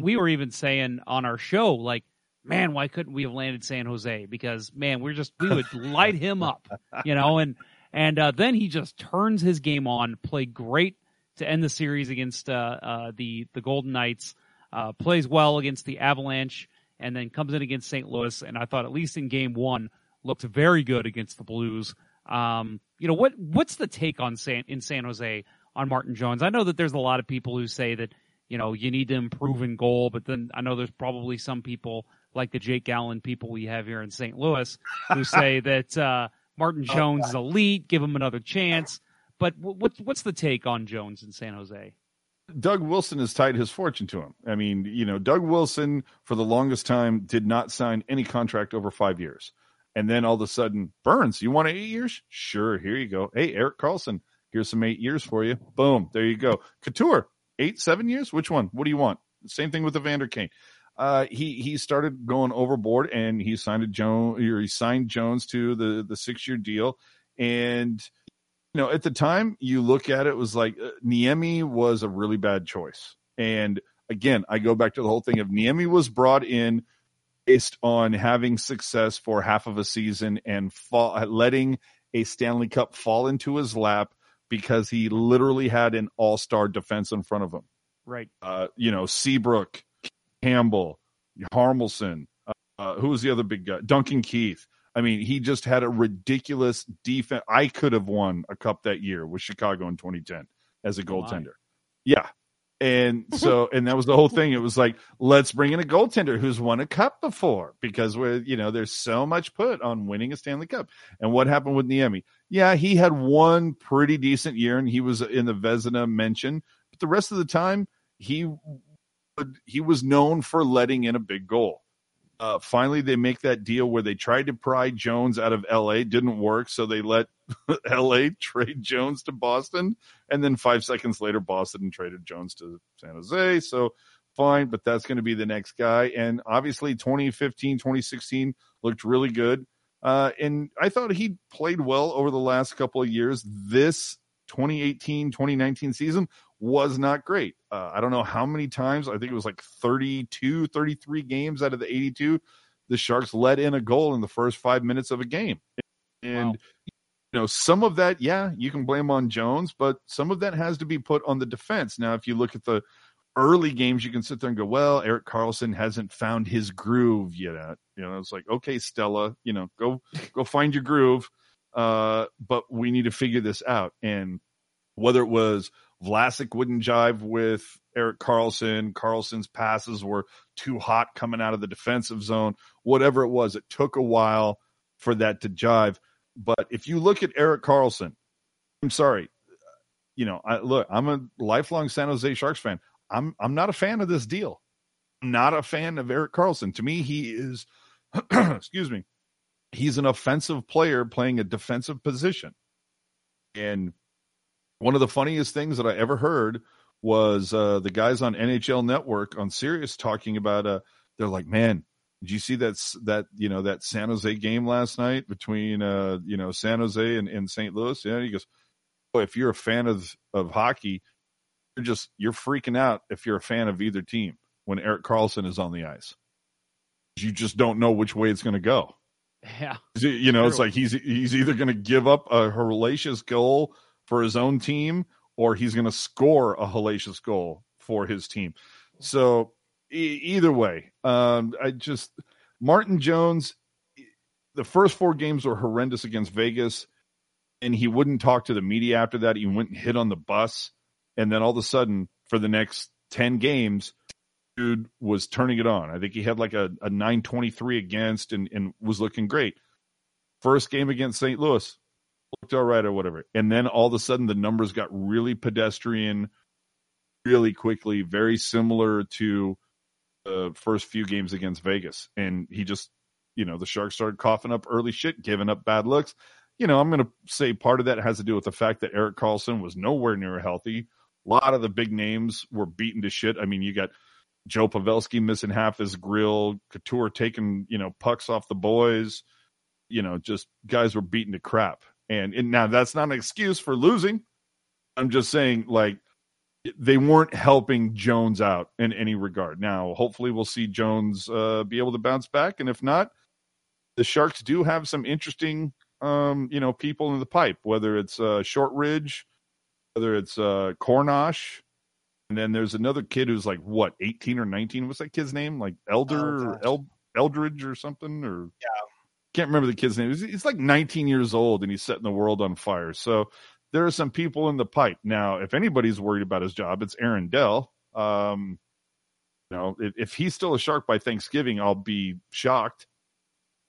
we were even saying on our show, like, man, why couldn't we have landed San Jose? Because, man, we would light him up, you know, and then he just turns his game on, played great to end the series against, the Golden Knights, plays well against the Avalanche, and then comes in against St. Louis. And I thought, at least in game one, looked very good against the Blues. You know, what's the take on San Jose on Martin Jones? I know that there's a lot of people who say that, you know, you need to improve in goal, but then I know there's probably some people like the Jake Allen people we have here in St. Louis who say that Martin Jones is elite, give him another chance. But what's the take on Jones in San Jose? Doug Wilson has tied his fortune to him. I mean, you know, Doug Wilson for the longest time did not sign any contract over 5 years. And then all of a sudden, Burns, you want 8 years? Sure, here you go. Hey, Erik Karlsson, here's some 8 years for you. Boom, there you go. Couture, 7 years? Which one? What do you want? Same thing with Evander Kane. He started going overboard, and he signed Jones to the 6-year deal. And, you know, at the time, you look at it, it was like Niemi was a really bad choice. And, again, I go back to the whole thing of Niemi was brought in based on having success for half of a season and letting a Stanley Cup fall into his lap because he literally had an all-star defense in front of him. Right. You know, Seabrook, Campbell, Harmelson, who was the other big guy? Duncan Keith. I mean, he just had a ridiculous defense. I could have won a cup that year with Chicago in 2010 as a goaltender. Yeah. And that was the whole thing. It was like, let's bring in a goaltender who's won a cup before because we're, you know, there's so much put on winning a Stanley Cup. And what happened with Niemi? Yeah, he had one pretty decent year and he was in the Vezina mention, but the rest of the time he was known for letting in a big goal. Finally, they make that deal where they tried to pry Jones out of L.A. Didn't work, so they let L.A. trade Jones to Boston. And then 5 seconds later, Boston traded Jones to San Jose. So fine, but that's going to be the next guy. And obviously 2015, 2016 looked really good. And I thought he played well over the last couple of years. This 2018, 2019 season was not great. I don't know how many times, I think it was like 32, 33 games out of the 82, the Sharks let in a goal in the first 5 minutes of a game. And, wow. You know, some of that, yeah, you can blame on Jones, but some of that has to be put on the defense. Now, if you look at the early games, you can sit there and go, well, Erik Karlsson hasn't found his groove yet. You know, it's like, okay, Stella, you know, go find your groove. But we need to figure this out. And whether it was Vlasic wouldn't jive with Erik Karlsson, Karlsson's passes were too hot coming out of the defensive zone, whatever it was, it took a while for that to jive. But if you look at Erik Karlsson, I'm sorry, you know, I'm a lifelong San Jose Sharks fan. I'm not a fan of this deal. I'm not a fan of Erik Karlsson. To me, he is, excuse me, he's an offensive player playing a defensive position. And one of the funniest things that I ever heard was the guys on NHL Network on Sirius talking about, they're like, man, did you see that you know, that San Jose game last night between, you know, San Jose and St. Louis? You know, he goes, boy, if you're a fan of hockey, you're freaking out if you're a fan of either team when Erik Karlsson is on the ice. You just don't know which way it's going to go. Yeah. You know, it's like he's either going to give up a hellacious goal for his own team, or he's going to score a hellacious goal for his team. So either way, Martin Jones, the first four games were horrendous against Vegas, and he wouldn't talk to the media after that. He went and hit on the bus. And then all of a sudden, for the next 10 games, dude was turning it on. I think he had like a 923 against and was looking great. First game against St. Louis, looked all right or whatever. And then all of a sudden, the numbers got really pedestrian really quickly, very similar to the first few games against Vegas. And he just, you know, the Sharks started coughing up early shit, giving up bad looks. You know, I'm going to say part of that has to do with the fact that Erik Karlsson was nowhere near healthy. A lot of the big names were beaten to shit. I mean, you got Joe Pavelski missing half his grill, Couture taking, you know, pucks off the boys, you know, just guys were beaten to crap. And now that's not an excuse for losing. I'm just saying, like, they weren't helping Jones out in any regard. Now, hopefully we'll see Jones be able to bounce back. And if not, the Sharks do have some interesting, you know, people in the pipe, whether it's Shortridge, whether it's Cornosh. And then there's another kid who's like, what, 18 or 19? What's that kid's name? Like Eldridge or something? Or yeah, can't remember the kid's name. He's like 19 years old, and he's setting the world on fire. So there are some people in the pipe. Now, if anybody's worried about his job, it's Aaron Dell. You know, if he's still a Shark by Thanksgiving, I'll be shocked.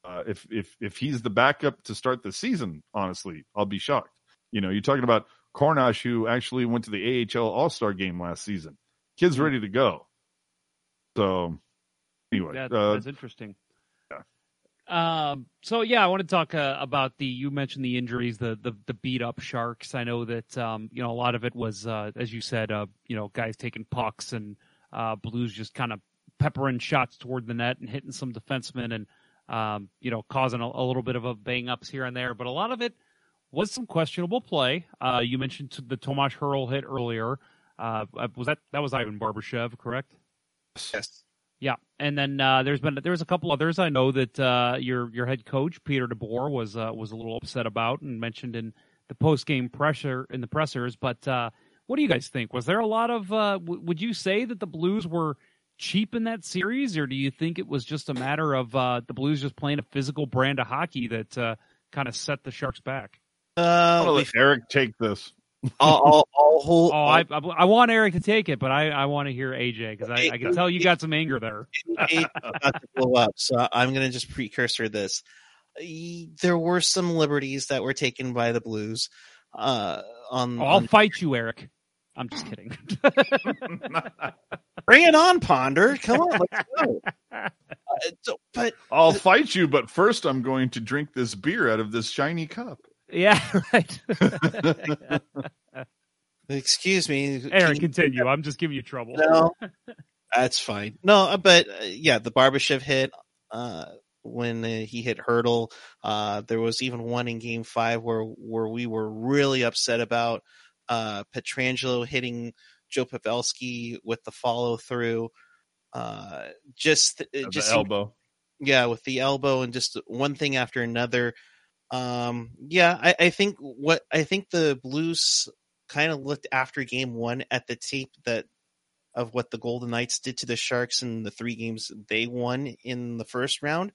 If he's the backup to start the season, honestly, I'll be shocked. You know, you're talking about Cornosh, who actually went to the AHL All-Star game last season. Kid's ready to go. So, anyway. That's interesting. Yeah. I want to talk about you mentioned the injuries, the beat-up Sharks. I know that, you know, a lot of it was, as you said, you know, guys taking pucks and Blues just kind of peppering shots toward the net and hitting some defensemen and, you know, causing a little bit of a bang-ups here and there. But a lot of it was some questionable play. You mentioned the Tomas Hertl hit earlier. Was that was Ivan Barbashev, correct? Yes. Yeah. And then there was a couple others I know that your head coach, Peter DeBoer, was a little upset about and mentioned in the post-game pressure in the pressers. But what do you guys think? Was there a lot of would you say that the Blues were cheap in that series, or do you think it was just a matter of the Blues just playing a physical brand of hockey that kind of set the Sharks back? I'll let Eric take this. I'll hold. I want Eric to take it, but I want to hear AJ because I can tell you got some anger there. AJ about to blow up, so I'm going to just precursor this. There were some liberties that were taken by the Blues. I'll fight you, Eric. I'm just kidding. Bring it on, Ponder. Come on, let's go. I'll fight you, but first I'm going to drink this beer out of this shiny cup. Yeah, right. Excuse me. Aaron, continue. I'm just giving you trouble. No, that's fine. No, but yeah, the Barbashev hit when he hit Hertl. There was even one in Game 5 where we were really upset about. Petrangelo hitting Joe Pavelski with the follow through. Just the elbow. Yeah, with the elbow and just one thing after another. I think the Blues kind of looked after game one at the tape of what the Golden Knights did to the Sharks in the three games they won in the first round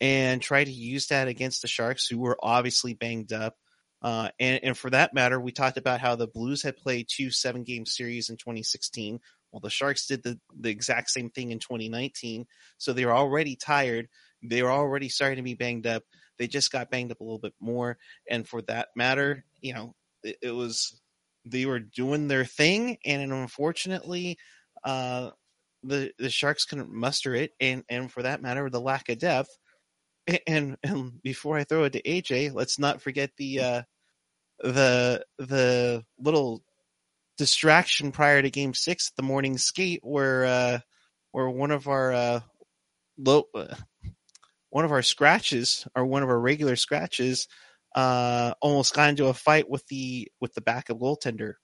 and tried to use that against the Sharks, who were obviously banged up. And for that matter, we talked about how the Blues had played 2 7-game series in 2016, while the Sharks did the exact same thing in 2019. So they were already tired. They were already starting to be banged up. They just got banged up a little bit more. And for that matter, you know, it was, they were doing their thing. And unfortunately, the Sharks couldn't muster it. And for that matter, the lack of depth. And before I throw it to AJ, let's not forget the little distraction prior to Game 6, the morning skate, where one of our regular scratches, almost got into a fight with the backup goaltender.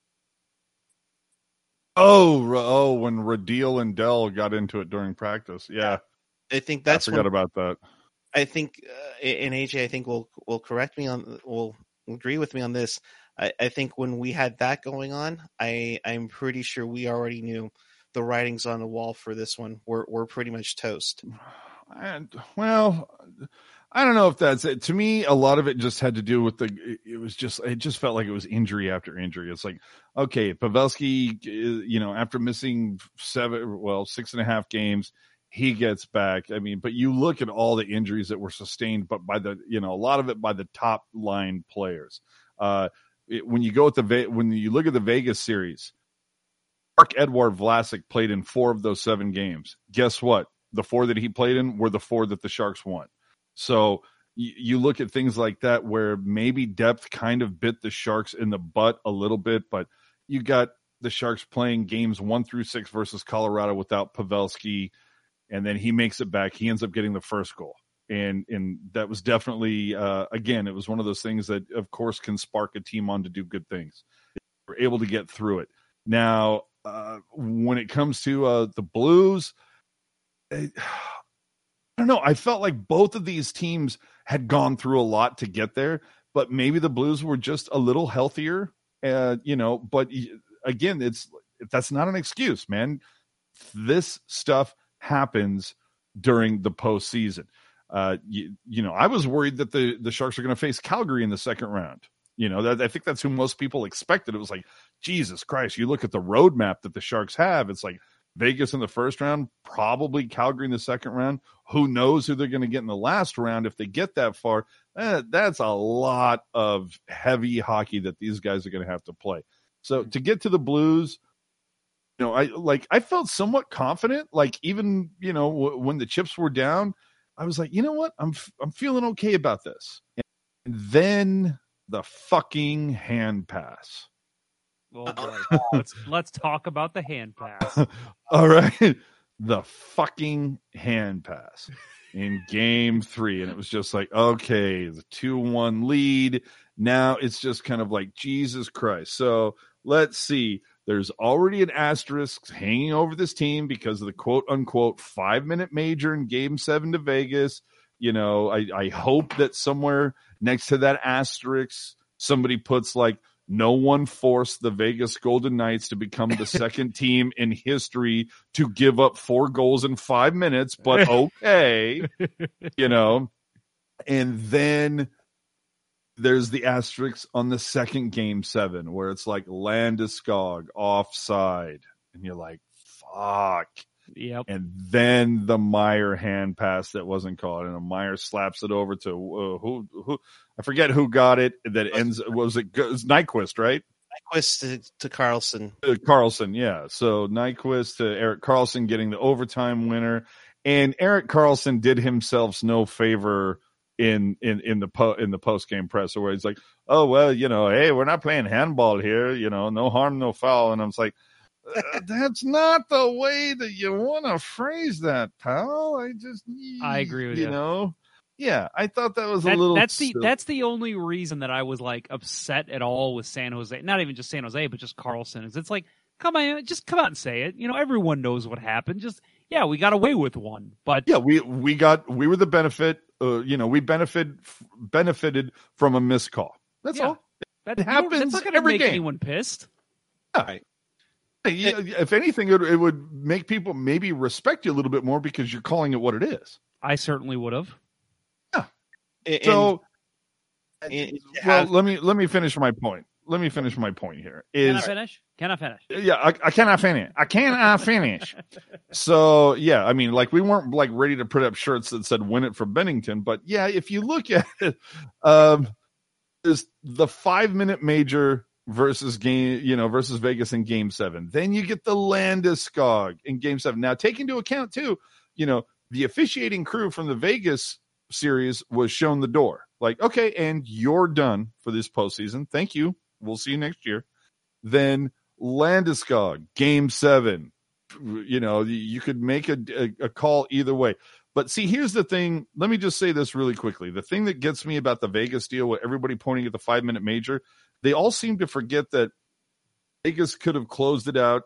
Oh, when Radil and Dell got into it during practice, yeah. I forgot about that. I think, and AJ, I think will agree with me on this. I think when we had that going on, I'm pretty sure we already knew the writing's on the wall for this one. We're pretty much toast. And well, I don't know if that's it. To me, a lot of it just had to do with it just felt like it was injury after injury. It's like, okay, Pavelski, you know, after missing 6.5 games, he gets back. I mean, but you look at all the injuries that were sustained, but by the, you know, a lot of it by the top line players. When you look at the Vegas series, Mark Edward Vlasic played in 4 of those 7 games. Guess what? The 4 that he played in were the 4 that the Sharks won. So you look at things like that where maybe depth kind of bit the Sharks in the butt a little bit, but you got the Sharks playing games 1 through 6 versus Colorado without Pavelski. And then he makes it back. He ends up getting the first goal. And that was definitely, again, it was one of those things that, of course, can spark a team on to do good things. We're able to get through it. Now, when it comes to the Blues, I don't know. I felt like both of these teams had gone through a lot to get there, but maybe the Blues were just a little healthier, you know. But, again, that's not an excuse, man. This stuff happens during the postseason. You know, I was worried that the Sharks are going to face Calgary in the second round. You know, I think that's who most people expected. It was like, Jesus Christ, you look at the roadmap that the Sharks have. It's like Vegas in the first round, probably Calgary in the second round. Who knows who they're going to get in the last round if they get that far. That's a lot of heavy hockey that these guys are going to have to play. So to get to the Blues, you know, I felt somewhat confident, like even, you know, when the chips were down, I was like, you know what? I'm feeling okay about this. And then the fucking hand pass. Oh, boy. Let's talk about the hand pass. All right. The fucking hand pass in game 3. And it was just like, okay, the 2-1 lead. Now it's just kind of like, Jesus Christ. So let's see. There's already an asterisk hanging over this team because of the quote-unquote 5-minute major in Game 7 to Vegas. You know, I hope that somewhere next to that asterisk, somebody puts, like, no one forced the Vegas Golden Knights to become the second team in history to give up 4 goals in 5 minutes, but okay, you know. And then there's the asterisk on the second Game 7 where it's like Landeskog offside, and you're like, fuck. Yep. And then the Meyer hand pass that wasn't called, and Meyer slaps it over to who I forget who got it. That ends. Was it Nyquist, right? Nyquist to Karlsson. Karlsson, yeah. So Nyquist to Erik Karlsson getting the overtime winner, and Erik Karlsson did himself no favor in the post game presser where he's like, oh, well, you know, hey, we're not playing handball here, you know, no harm, no foul. And I'm like, that's not the way that you want to phrase that, pal. I agree with you. You know, yeah, I thought that was a little. That's the only reason that I was like upset at all with San Jose. Not even just San Jose, but just Karlsson. Is it's like Come on, just come out and say it. You know, everyone knows what happened. Just, yeah, we got away with one, but yeah, we were the benefit. You know, we benefited from a missed call. That's all. That happens. It's not going to make anyone pissed. All right. If anything, it would make people maybe respect you a little bit more because you're calling it what it is. I certainly would have. Yeah. Let me finish my point. Let me finish my point here. Can I finish? Yeah, I cannot finish. So, yeah, I mean, like, we weren't, like, ready to put up shirts that said win it for Bennington. But, yeah, if you look at it, is the 5-minute major versus Vegas in Game 7. Then you get the Landeskog in Game 7. Now, take into account, too, you know, the officiating crew from the Vegas series was shown the door. Like, okay, and you're done for this postseason. Thank you. We'll see you next year. Then Landeskog, Game 7. You know, you could make a call either way. But see, here's the thing. Let me just say this really quickly. The thing that gets me about the Vegas deal with everybody pointing at the 5-minute major, they all seem to forget that Vegas could have closed it out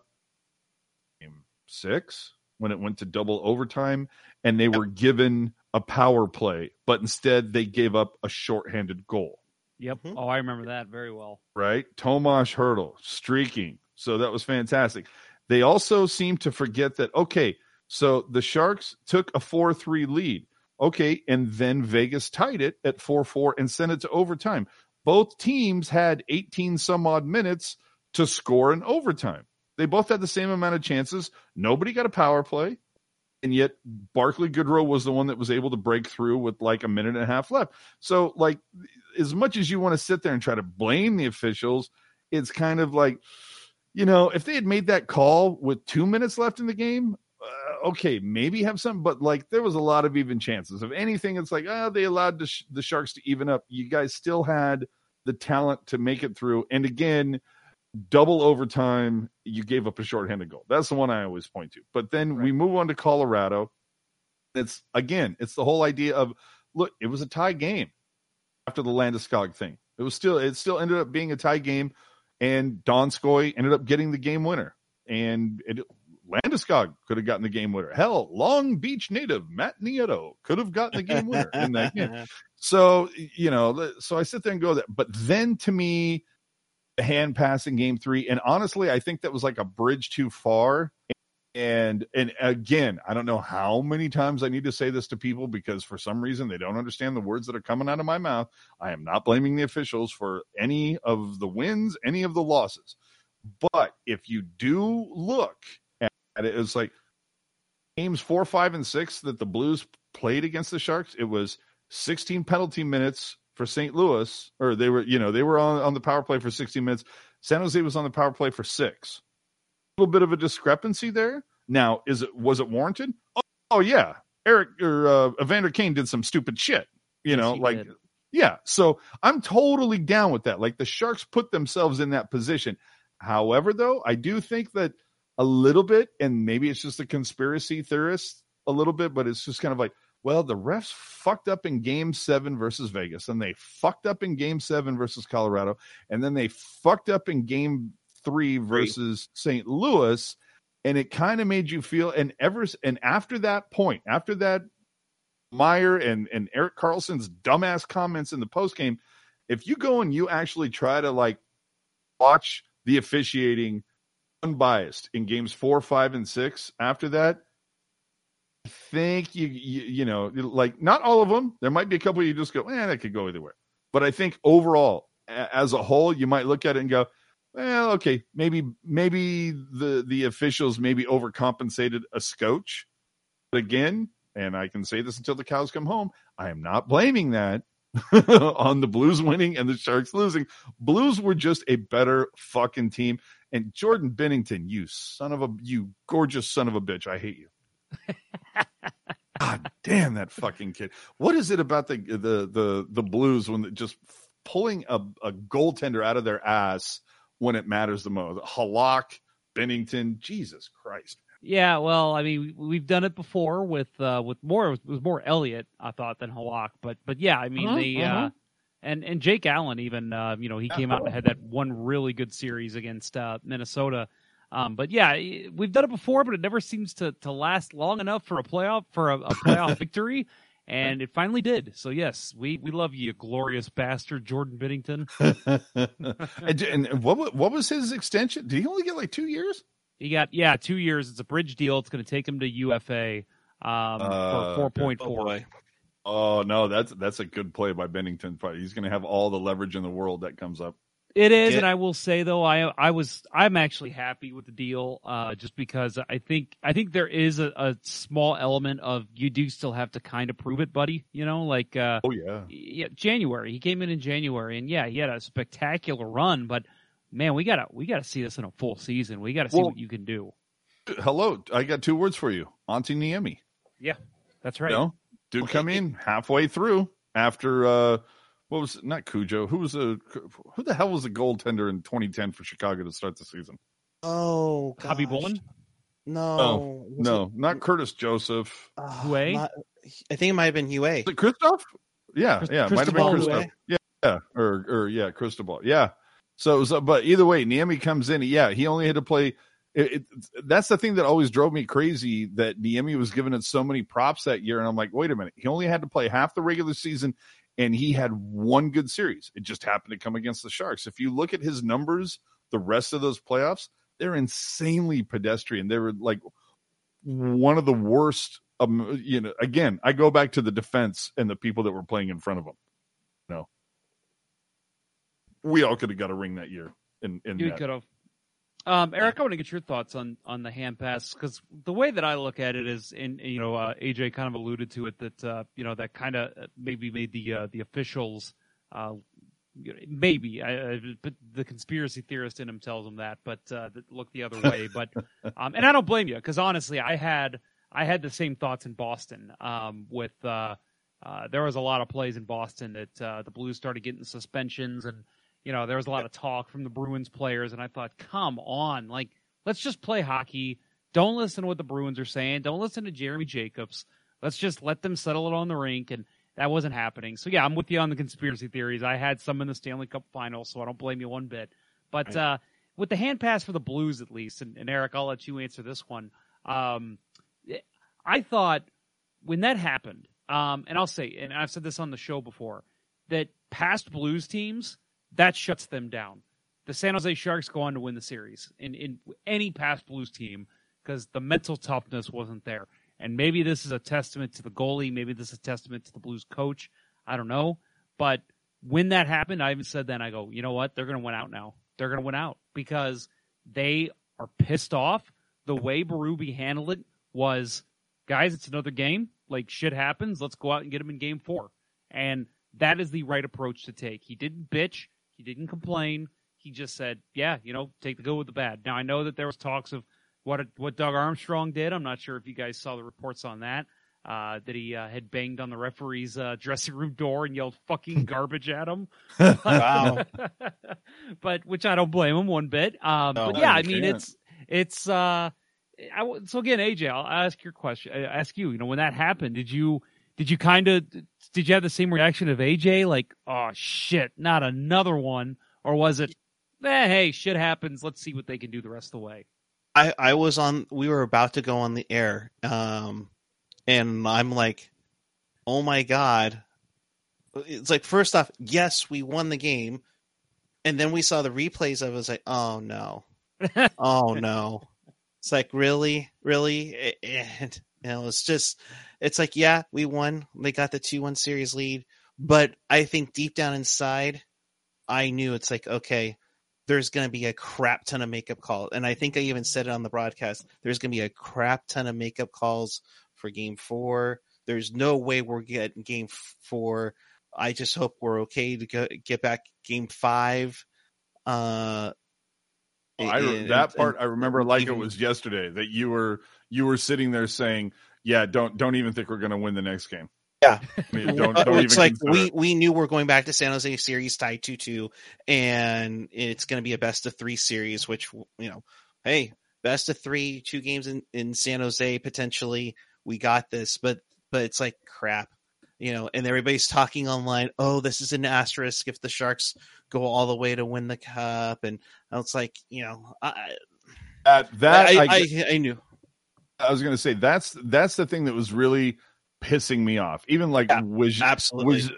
Game 6 when it went to double overtime, and they were given a power play, but instead they gave up a shorthanded goal. Yep. Oh, I remember that very well. Right? Tomas Hertl streaking. So that was fantastic. They also seem to forget that, okay, so the Sharks took a 4-3 lead. Okay, and then Vegas tied it at 4-4 and sent it to overtime. Both teams had 18-some-odd minutes to score in overtime. They both had the same amount of chances. Nobody got a power play. And yet Barclay Goodrow was the one that was able to break through with like a minute and a half left. So, like, as much as you want to sit there and try to blame the officials, it's kind of like, you know, if they had made that call with 2 minutes left in the game, okay, maybe have something. But, like, there was a lot of even chances. If anything, it's like, they allowed the Sharks to even up. You guys still had the talent to make it through. And, again, double overtime, you gave up a shorthanded goal. That's the one I always point to. But then we move on to Colorado. It's the whole idea of, look, it was a tie game after the Landeskog thing. It still ended up being a tie game, and Donskoy ended up getting the game winner. And Landeskog could have gotten the game winner. Hell, Long Beach native Matt Nieto could have gotten the game winner in that game. So, you know, so I sit there and go that. But then, to me, hand pass in Game 3, and honestly, I think that was like a bridge too far. And again, I don't know how many times I need to say this to people because for some reason they don't understand the words that are coming out of my mouth. I am not blaming the officials for any of the wins, any of the losses. But if you do look at it, it's like games 4, 5, and 6 that the Blues played against the Sharks. It was 16 penalty minutes for St. Louis, or they were on the power play for 60 minutes. San Jose was on the power play for 6. A little bit of a discrepancy there. Now, was it warranted? Oh yeah. Eric or Evander Kane did some stupid shit, you know, he did. Yeah. So I'm totally down with that. Like, the Sharks put themselves in that position. However, though, I do think that a little bit, and maybe it's just a conspiracy theorist a little bit, but it's just kind of like, well, the refs fucked up in Game 7 versus Vegas, and they fucked up in Game 7 versus Colorado, and then they fucked up in Game 3 versus St. Louis, and it kind of made you feel, and after that point, after that Meyer and Erik Karlsson's dumbass comments in the postgame, if you go and you actually try to, like, watch the officiating unbiased in Games 4, 5, and 6 after that, I think you know, like, not all of them. There might be a couple you just go, that could go either way. But I think overall, as a whole, you might look at it and go, well, okay, maybe the officials maybe overcompensated a scotch. But again, and I can say this until the cows come home, I am not blaming that on the Blues winning and the Sharks losing. Blues were just a better fucking team. And Jordan Bennington, you gorgeous son of a bitch, I hate you. God damn that fucking kid. What is it about the Blues when they're just pulling a goaltender out of their ass when it matters the most? Halak, Bennington, Jesus Christ. Yeah, well, I mean, we've done it before with more Elliott, I thought, than Halak, but yeah, I mean, and Jake Allen even, he came out and had that one really good series against Minnesota. But yeah, we've done it before, but it never seems to last long enough for a playoff victory. And it finally did. So, yes, we love you, glorious bastard, Jordan Binnington. And what was his extension? Did he only get like 2 years? He got, 2 years. It's a bridge deal. It's going to take him to UFA for 4.4. Oh, no, that's a good play by Binnington. He's going to have all the leverage in the world that comes up. It is, and I will say though, I'm actually happy with the deal, just because I think there is a small element of you do still have to kind of prove it, buddy. You know, like January. He came in January, and he had a spectacular run, but man, we gotta see this in a full season. We gotta see what you can do. Hello, I got two words for you: Auntie Niemi. Yeah, that's right. No, dude, come in halfway through after. What was it? Not Cujo? Who the hell was the goaltender in 2010 for Chicago to start the season? Oh, gosh. Bobby Bolin? No, not Curtis Joseph. Huey? I think it might have been Huey. Kristoff? Yeah, it might have been Kristoff. Or Cristobal. Yeah. So, but either way, Niemi comes in. Yeah, he only had to play. That's the thing that always drove me crazy, that Niemi was given it so many props that year, and I'm like, wait a minute, he only had to play half the regular season. And he had one good series. It just happened to come against the Sharks. If you look at his numbers, the rest of those playoffs, they're insanely pedestrian. They were like one of the worst. Again, I go back to the defense and the people that were playing in front of them. No, we all could have got a ring that year. You could have. Eric, I want to get your thoughts on the hand pass, because the way that I look at it is, AJ kind of alluded to it, that that kind of maybe made the officials but the conspiracy theorist in him tells him that, but look the other way. But and I don't blame you, because honestly, I had the same thoughts in Boston. There was a lot of plays in Boston that the Blues started getting suspensions and. There was a lot of talk from the Bruins players, and I thought, come on, like, let's just play hockey. Don't listen to what the Bruins are saying. Don't listen to Jeremy Jacobs. Let's just let them settle it on the rink, and that wasn't happening. So, yeah, I'm with you on the conspiracy theories. I had some in the Stanley Cup Finals, so I don't blame you one bit. But with the hand pass for the Blues, at least, and Eric, I'll let you answer this one. I thought when that happened, and I'll say, and I've said this on the show before, that past Blues teams – that shuts them down. The San Jose Sharks go on to win the series in any past Blues team because the mental toughness wasn't there. And maybe this is a testament to the goalie. Maybe this is a testament to the Blues coach. I don't know. But when that happened, I even said then, I go, you know what? They're going to win out now. They're going to win out because they are pissed off. The way Berube handled it was, guys, it's another game. Like, shit happens. Let's go out and get them in Game 4. And that is the right approach to take. He didn't bitch. He didn't complain. He just said, take the good with the bad. Now, I know that there was talks of what Doug Armstrong did. I'm not sure if you guys saw the reports on that, that he had banged on the referee's dressing room door and yelled fucking garbage at him. Wow. But which I don't blame him one bit. So again, AJ, I'll ask your question. I ask you, when that happened, did you have the same reaction of AJ? Like, oh shit, not another one? Or was it, hey, shit happens. Let's see what they can do the rest of the way. We were about to go on the air. And I'm like, oh my God. It's like, first off, yes, we won the game. And then we saw the replays of it. It was like, oh no. Oh no. It's like, really? Really? And it's like, yeah, we won. They got the 2-1 series lead. But I think deep down inside, I knew it's like, okay, there's going to be a crap ton of makeup calls. And I think I even said it on the broadcast. There's going to be a crap ton of makeup calls for Game 4. There's no way we're getting Game 4. I just hope we're okay to get back Game 5. I remember like it was yesterday that you were sitting there saying, yeah, don't even think we're going to win the next game. Yeah. I mean, don't it's even like we knew we're going back to San Jose series tied 2-2, and it's going to be a best-of-3 series, which, hey, best-of-3, 2 games in San Jose potentially. We got this, but it's like crap. And everybody's talking online, oh, this is an asterisk if the Sharks go all the way to win the cup. And it's like, at that, I knew. I was going to say that's the thing that was really pissing me off. Even like Wyszynski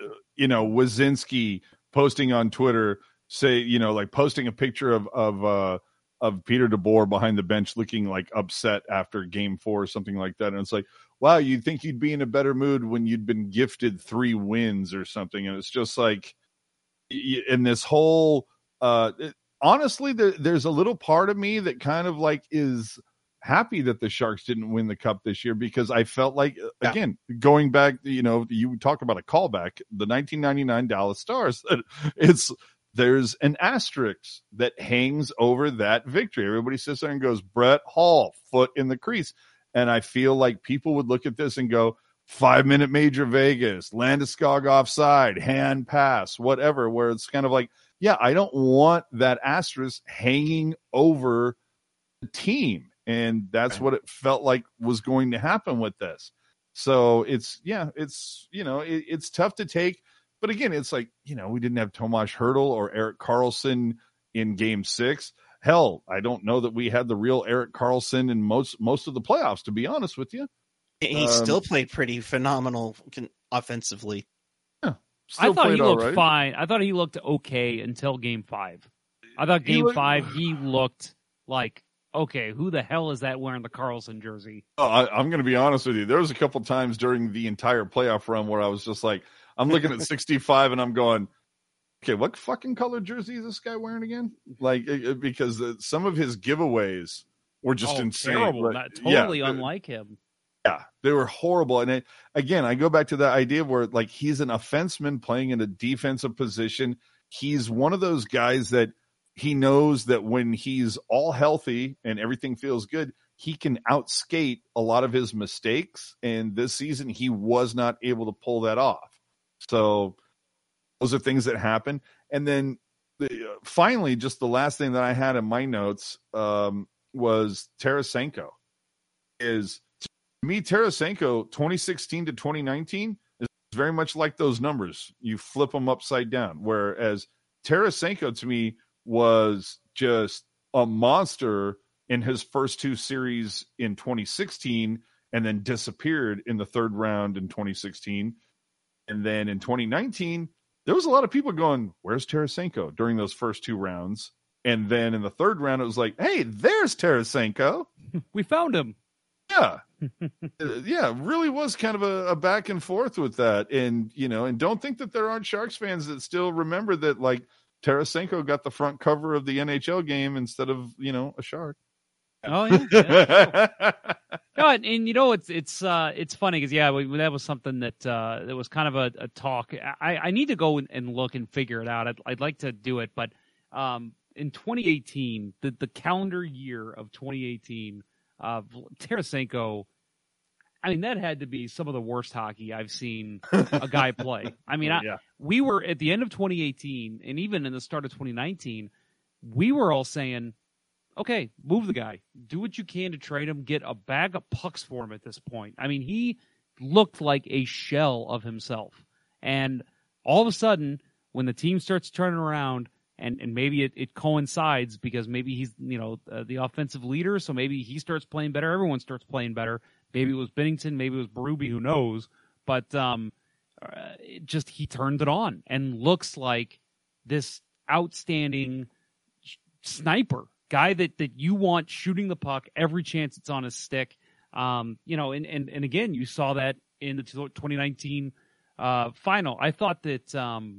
posting on Twitter, posting a picture of Peter DeBoer behind the bench looking like upset after Game 4 or something like that, and it's like, wow, you'd think you'd be in a better mood when you'd been gifted 3 wins or something, and it's just like, in this whole, honestly, there's a little part of me that kind of like is happy that the Sharks didn't win the Cup this year, because I felt like, again, going back, you talk about a callback, the 1999 Dallas Stars, there's an asterisk that hangs over that victory. Everybody sits there and goes, Brett Hall, foot in the crease. And I feel like people would look at this and go, 5-minute major Vegas, Landeskog offside, hand pass, whatever, where it's kind of like, yeah, I don't want that asterisk hanging over the team. And that's what it felt like was going to happen with this. So it's tough to take. But again, it's like, we didn't have Tomas Hertl or Erik Karlsson in Game 6. Hell, I don't know that we had the real Erik Karlsson in most of the playoffs, to be honest with you. He still played pretty phenomenal offensively. Yeah, I thought he looked fine. I thought he looked okay until Game 5. I thought Game 5 he looked like, okay, who the hell is that wearing the Karlsson jersey? Oh, I'm going to be honest with you. There was a couple times during the entire playoff run where I was just like, I'm looking at 65 and I'm going, okay, what fucking color jersey is this guy wearing again? Like, because some of his giveaways were just insane. Terrible. Like, unlike him. Yeah, they were horrible. And I go back to that idea where, like, he's an offenseman playing in a defensive position. He's one of those guys that he knows that when he's all healthy and everything feels good, he can outskate a lot of his mistakes. And this season, he was not able to pull that off. So those are things that happen. And then finally, just the last thing that I had in my notes was Tarasenko. Tarasenko, 2016 to 2019, is very much like those numbers. You flip them upside down. Whereas Tarasenko, to me, was just a monster in his first 2 series in 2016, and then disappeared in the third round in 2016. And then in 2019, there was a lot of people going, where's Tarasenko, during those first 2 rounds. And then in the third round, it was like, hey, there's Tarasenko. We found him. Yeah. Yeah, really was kind of a back and forth with that. And, and don't think that there aren't Sharks fans that still remember that, like, Tarasenko got the front cover of the NHL game instead of, a Shark. Oh, yeah. No, and it's funny because, yeah, that was something that that was kind of a talk. I need to go and look and figure it out. I'd like to do it. But in 2018, the calendar year of 2018, Tarasenko, I mean, that had to be some of the worst hockey I've seen a guy play. I mean, we were at the end of 2018 and even in the start of 2019, we were all saying, okay, move the guy, do what you can to trade him, get a bag of pucks for him at this point. I mean, he looked like a shell of himself. And all of a sudden, when the team starts turning around, and maybe it coincides because maybe he's, the offensive leader, so maybe he starts playing better, everyone starts playing better. Maybe it was Binnington, maybe it was Berube, who knows. But he turned it on and looks like this outstanding sniper, guy that you want shooting the puck every chance it's on his stick. And again, you saw that in the 2019 final. I thought that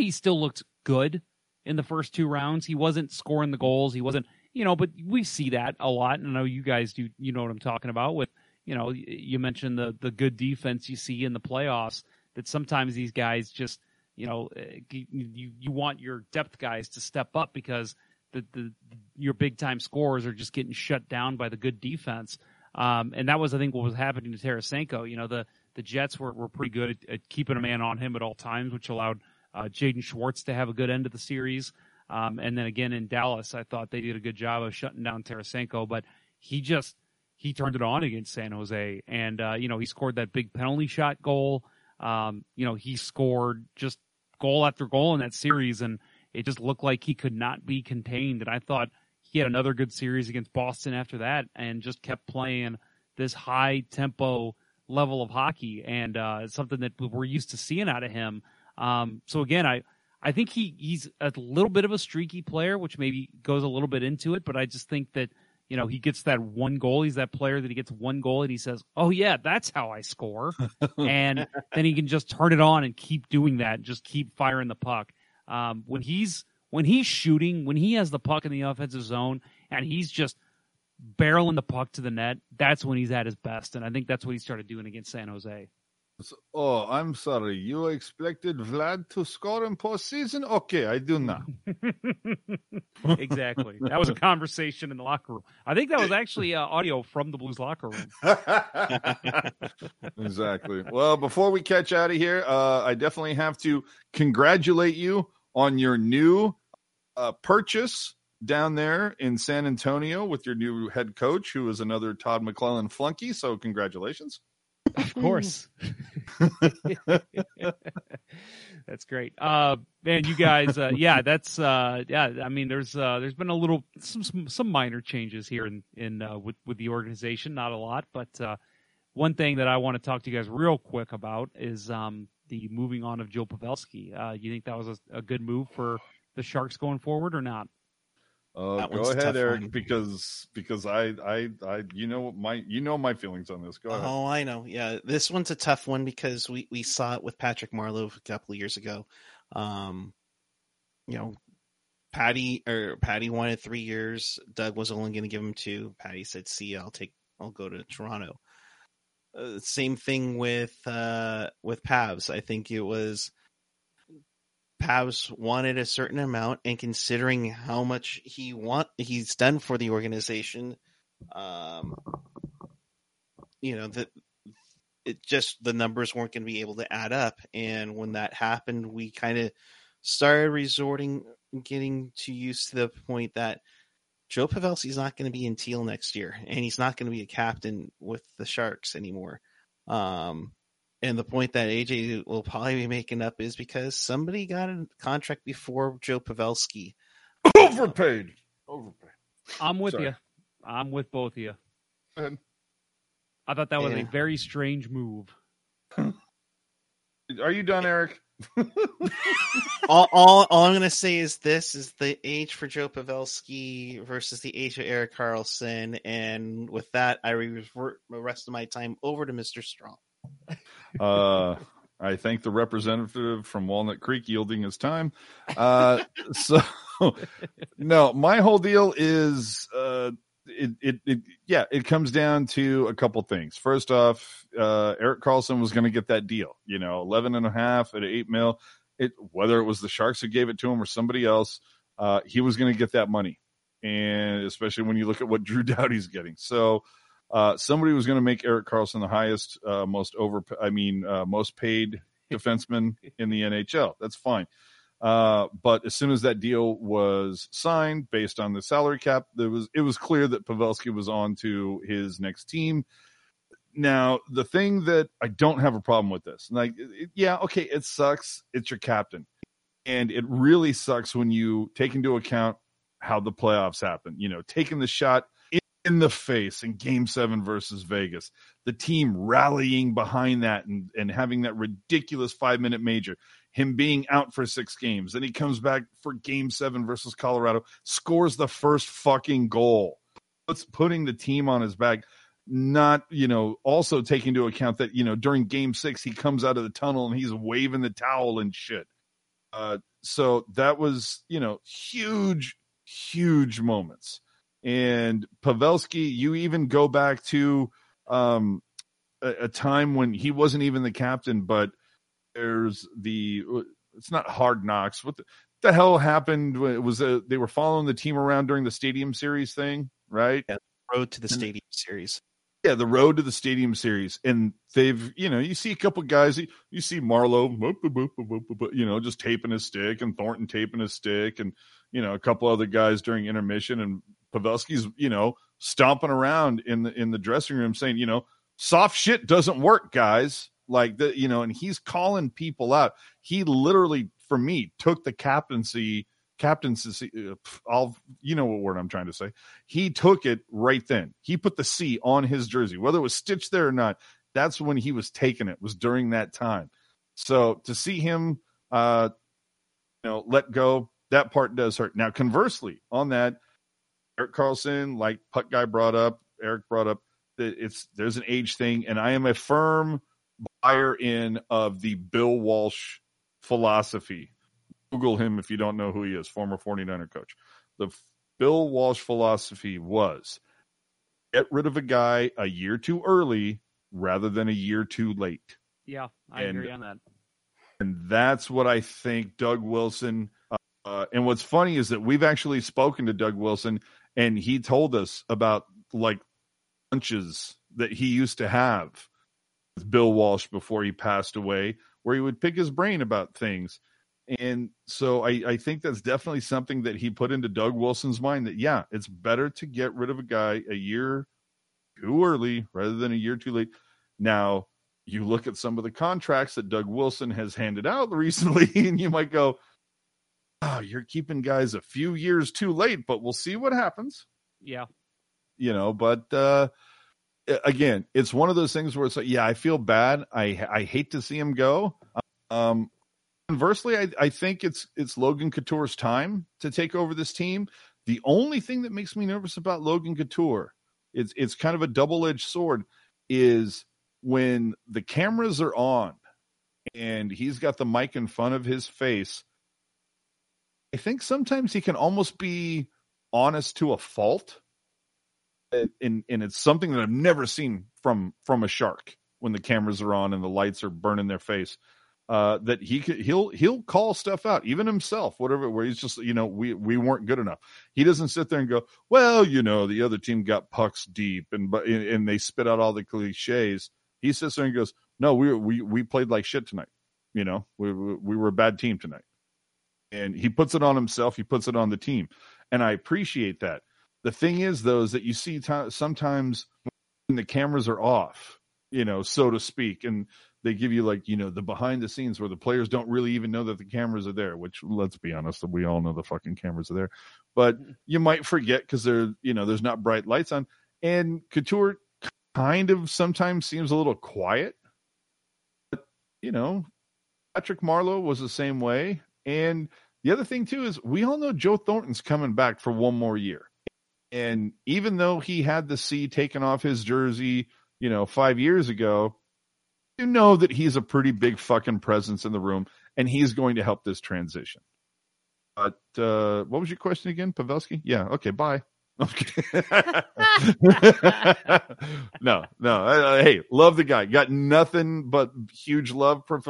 he still looked good in the first 2 rounds. He wasn't scoring the goals. He wasn't, but we see that a lot. And I know you guys do, you know what I'm talking about with, you mentioned the good defense you see in the playoffs, that sometimes these guys just, you want your depth guys to step up because your big time scorers are just getting shut down by the good defense. And that was, I think, what was happening to Tarasenko. The Jets were pretty good at keeping a man on him at all times, which allowed Jaden Schwartz to have a good end of the series. And then again in Dallas, I thought they did a good job of shutting down Tarasenko, but he turned it on against San Jose. And, he scored that big penalty shot goal. He scored just goal after goal in that series, and it just looked like he could not be contained. And I thought He had another good series against Boston after that and just kept playing this high-tempo level of hockey, and it's something that we're used to seeing out of him. So, again, I think he's a little bit of a streaky player, which maybe goes a little bit into it, but I just think that, you know, he gets that one goal. He's that player that he gets one goal and he says, oh, yeah, that's how I score. And then he can just turn it on and keep doing that and just keep firing the puck. When he's shooting, when he has the puck in the offensive zone and he's just barreling the puck to the net, that's when he's at his best. And I think that's what he started doing against San Jose. Oh, I'm sorry. You expected Vlad to score in postseason? Okay, I do now. Exactly. That was a conversation in the locker room. I think that was actually audio from the Blues locker room. Exactly. Well, before we catch out of here, I definitely have to congratulate you on your new purchase down there in San Antonio with your new head coach, who is another Todd McClellan flunky. So congratulations. Of course. That's great. Man, you guys, I mean, there's been a little, some minor changes here with the organization, not a lot, but one thing that I want to talk to you guys real quick about is the moving on of Joe Pavelski. You think that was a good move for the Sharks going forward or not? Go ahead, Eric, one. because I you know my feelings on this. Go ahead. Oh, I know. Yeah, this one's a tough one because we saw it with Patrick Marleau a couple of years ago. You know, Patty wanted 3 years. Doug was only going to give him 2. Patty said, "See, I'll go to Toronto." Same thing with Pavs. I think it was. Pavs wanted a certain amount, and considering how much he's done for the organization, you know, that it just the numbers weren't going to be able to add up. And when that happened, we kind of started getting to used to the point that Joe Pavelski's not going to be in Teal next year, and he's not going to be a captain with the Sharks anymore. And the point that AJ will probably be making up is because somebody got a contract before Joe Pavelski. Overpaid. I'm with you. I'm with both of you. I thought that was a very strange move. Are you done, Eric? all I'm going to say is this is the age for Joe Pavelski versus the age of Erik Karlsson. And with that, I revert the rest of my time over to Mr. Strong. I thank the representative from Walnut Creek yielding his time. So no, my whole deal is it comes down to a couple things. First off, Erik Karlsson was going to get that deal, you know, 11.5 at $8 million. Whether it was the Sharks who gave it to him or somebody else, he was going to get that money. And especially when you look at what Drew Doughty's getting. So, somebody was going to make Erik Karlsson the highest, most paid defenseman in the NHL. That's fine. But as soon as that deal was signed based on the salary cap, it was clear that Pavelski was on to his next team. Now, the thing that I don't have a problem with this, it sucks. It's your captain. And it really sucks when you take into account how the playoffs happen, you know, taking the shot in the face in Game 7 versus Vegas, the team rallying behind that and having that ridiculous 5-minute major, him being out for 6 games. Then he comes back for Game 7 versus Colorado, scores the first fucking goal. That's putting the team on his back. Not, you know, also taking into account that, you know, during Game 6, he comes out of the tunnel and he's waving the towel and shit. So that was, you know, huge moments. And Pavelski, you even go back to a time when he wasn't even the captain, but it's not Hard Knocks. What the hell happened? It was they were following the team around during the Stadium Series thing, right? Yeah, road to the Stadium Series. Yeah, the road to the Stadium Series. And they've, you know, you see a couple guys, you see Marleau, you know, just taping his stick, and Thornton taping his stick, and, you know, a couple other guys during intermission, and Pavelski's, you know, stomping around in the dressing room saying, you know, soft shit doesn't work, guys. Like that, you know, and he's calling people out. He literally, for me, took the captaincy captain's, you know what word I'm trying to say. He took it right then. He put the C on his jersey, whether it was stitched there or not. That's when he was taking it, was during that time. So to see him, let go, that part does hurt. Now, conversely, on that, Erik Karlsson, like Putt Guy brought up, Eric brought up, there's an age thing, and I am a firm buyer in of the Bill Walsh philosophy. Google him if you don't know who he is, former 49er coach. The Bill Walsh philosophy was get rid of a guy a year too early rather than a year too late. Yeah, I agree on that. And that's what I think Doug Wilson and what's funny is that we've actually spoken to Doug Wilson, and he told us about like lunches that he used to have with Bill Walsh before he passed away, where he would pick his brain about things. And so I think that's definitely something that he put into Doug Wilson's mind, that, yeah, it's better to get rid of a guy a year too early rather than a year too late. Now, you look at some of the contracts that Doug Wilson has handed out recently, and you might go, oh, you're keeping guys a few years too late, but we'll see what happens. Yeah. But again, it's one of those things where it's like, yeah, I feel bad. I hate to see him go. Conversely, I think it's Logan Couture's time to take over this team. The only thing that makes me nervous about Logan Couture, it's kind of a double-edged sword, is when the cameras are on and he's got the mic in front of his face, I think sometimes he can almost be honest to a fault. And it's something that I've never seen from a Shark when the cameras are on and the lights are burning their face, that he'll call stuff out, even himself, whatever, where he's just, we weren't good enough. He doesn't sit there and go, well, the other team got pucks deep and they spit out all the cliches. He sits there and goes, no, we played like shit tonight. We were a bad team tonight. And he puts it on himself. He puts it on the team. And I appreciate that. The thing is, though, is that you see sometimes when the cameras are off, so to speak, and they give you the behind the scenes where the players don't really even know that the cameras are there, which, let's be honest, we all know the fucking cameras are there. But you might forget because they're, there's not bright lights on. And Couture kind of sometimes seems a little quiet. But, Patrick Marleau was the same way. And the other thing, too, is we all know Joe Thornton's coming back for one more year. And even though he had the C taken off his jersey, 5 years ago, you know that he's a pretty big fucking presence in the room, and he's going to help this transition. But what was your question again, Pavelski? Yeah, okay, bye. Okay. No. Hey, love the guy. Got nothing but huge love for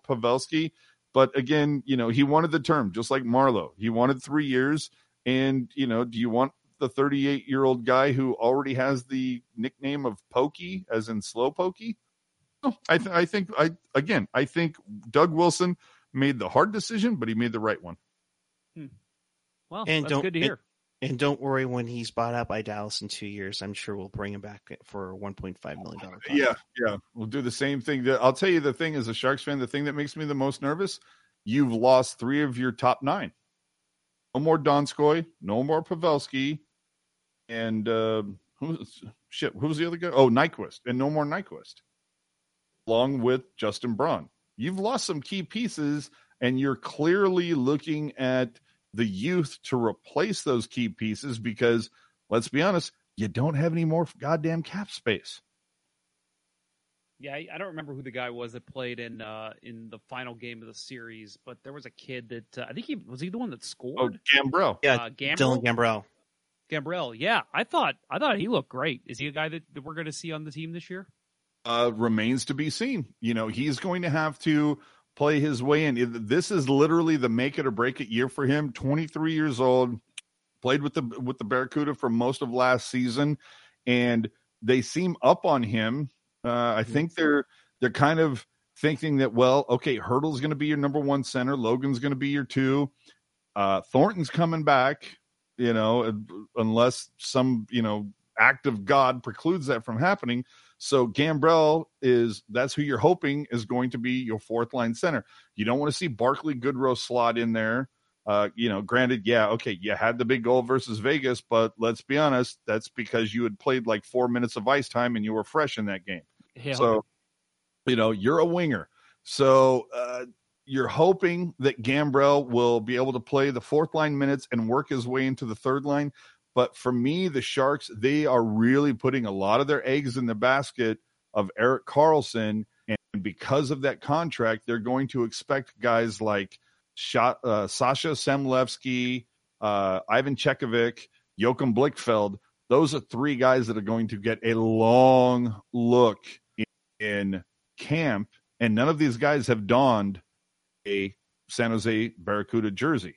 Pavelski. But again, he wanted the term, just like Marleau. He wanted 3 years, and, do you want the 38-year-old guy who already has the nickname of Pokey, as in Slow Pokey? Oh, I think Doug Wilson made the hard decision, but he made the right one. Well, and that's good to hear. And don't worry, when he's bought out by Dallas in 2 years, I'm sure we'll bring him back for $1.5 million. Yeah. We'll do the same thing. I'll tell you the thing as a Sharks fan, the thing that makes me the most nervous, you've lost 3 of your top 9. No more Donskoy, no more Pavelski, and who was the other guy? Oh, Nyquist, and no more Nyquist, along with Justin Braun. You've lost some key pieces, and you're clearly looking at the youth to replace those key pieces because, let's be honest, you don't have any more goddamn cap space. Yeah, I don't remember who the guy was that played in the final game of the series, but there was a kid that I think he was the one that scored. Oh, Gambrell. Yeah, Dylan Gambrell. Gambrell, yeah. I thought he looked great. Is he a guy that we're going to see on the team this year? Remains to be seen. He's going to have to play his way in. This is literally the make it or break it year for him. 23 years old, played with the Barracuda for most of last season, and they seem up on him. I think they're kind of thinking that, well, okay, Hertl's going to be your number 1 center. Logan's going to be your 2. Thornton's coming back, unless some, act of God precludes that from happening. So Gambrell that's who you're hoping is going to be your 4th line center. You don't want to see Barkley Goodrow slot in there. Granted, you had the big goal versus Vegas, but let's be honest, that's because you had played like 4 minutes of ice time and you were fresh in that game. Yeah. So, you're a winger. So you're hoping that Gambrell will be able to play the fourth line minutes and work his way into the third line. But for me, the Sharks, they are really putting a lot of their eggs in the basket of Erik Karlsson. And because of that contract, they're going to expect guys like Sasha Semlevsky, Ivan Chekovic, Joachim Blickfeld. Those are three guys that are going to get a long look in camp, and none of these guys have donned a San Jose Barracuda jersey.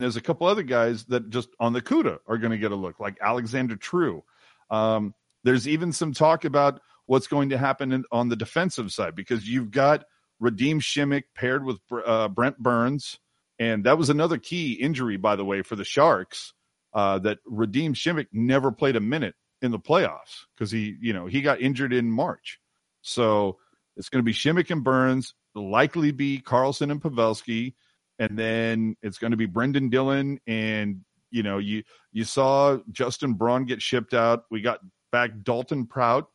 There's a couple other guys that just on the CUDA are going to get a look, like Alexander True. There's even some talk about what's going to happen on the defensive side, because you've got Radim Šimić paired with Brent Burns. And that was another key injury, by the way, for the Sharks, that Radim Šimić never played a minute in the playoffs because he got injured in March. So it's going to be Šimić and Burns, likely be Karlsson and Pavelski. And then it's going to be Brendan Dillon. And, you saw Justin Braun get shipped out. We got back Dalton Prout.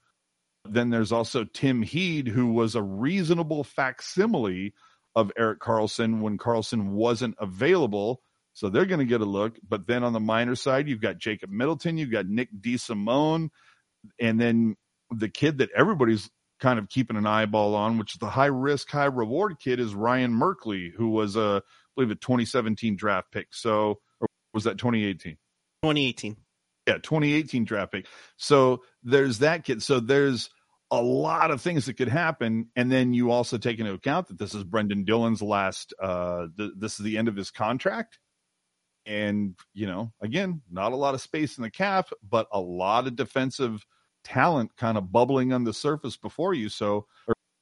Then there's also Tim Heed, who was a reasonable facsimile of Erik Karlsson when Karlsson wasn't available. So they're going to get a look. But then on the minor side, you've got Jacob Middleton, you've got Nick DeSimone, and then the kid that everybody's kind of keeping an eyeball on, which is the high risk, high reward kid, is Ryan Merkley, who was a 2017 draft pick. So, or was that 2018? 2018. Yeah, 2018 draft pick. So there's that kid. So there's a lot of things that could happen. And then you also take into account that this is Brendan Dillon's last, this is the end of his contract. And, again, not a lot of space in the cap, but a lot of defensive talent kind of bubbling on the surface before you. So,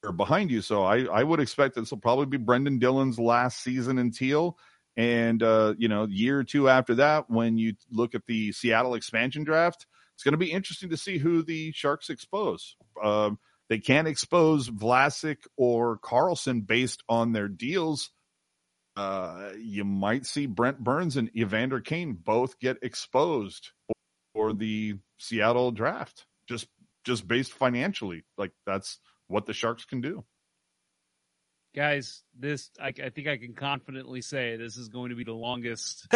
or behind you. So I would expect this will probably be Brendan Dillon's last season in Teal. And, year or two after that, when you look at the Seattle expansion draft, it's going to be interesting to see who the Sharks expose. They can't expose Vlasic or Karlsson based on their deals. You might see Brent Burns and Evander Kane both get exposed for the Seattle draft, just based financially. Like, that's what the Sharks can do. Guys, this I think I can confidently say this is going to be the longest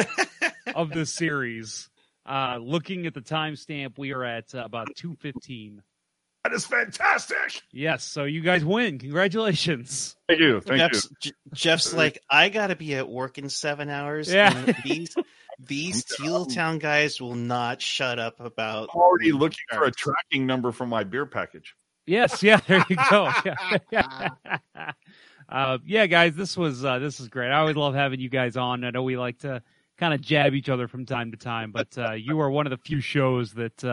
of the series. Looking at the timestamp, we are at about 2:15. That is fantastic. Yes, so you guys win. Congratulations. Thank you. Thank you. Jeff's like, I got to be at work in 7 hours. Yeah. And these Teal Town guys will not shut up about. I'm already looking for a tracking number for my beer package. Yes. Yeah. There you go. Yeah. Guys, this is great. I always love having you guys on. I know we like to kind of jab each other from time to time, but you are one of the few shows that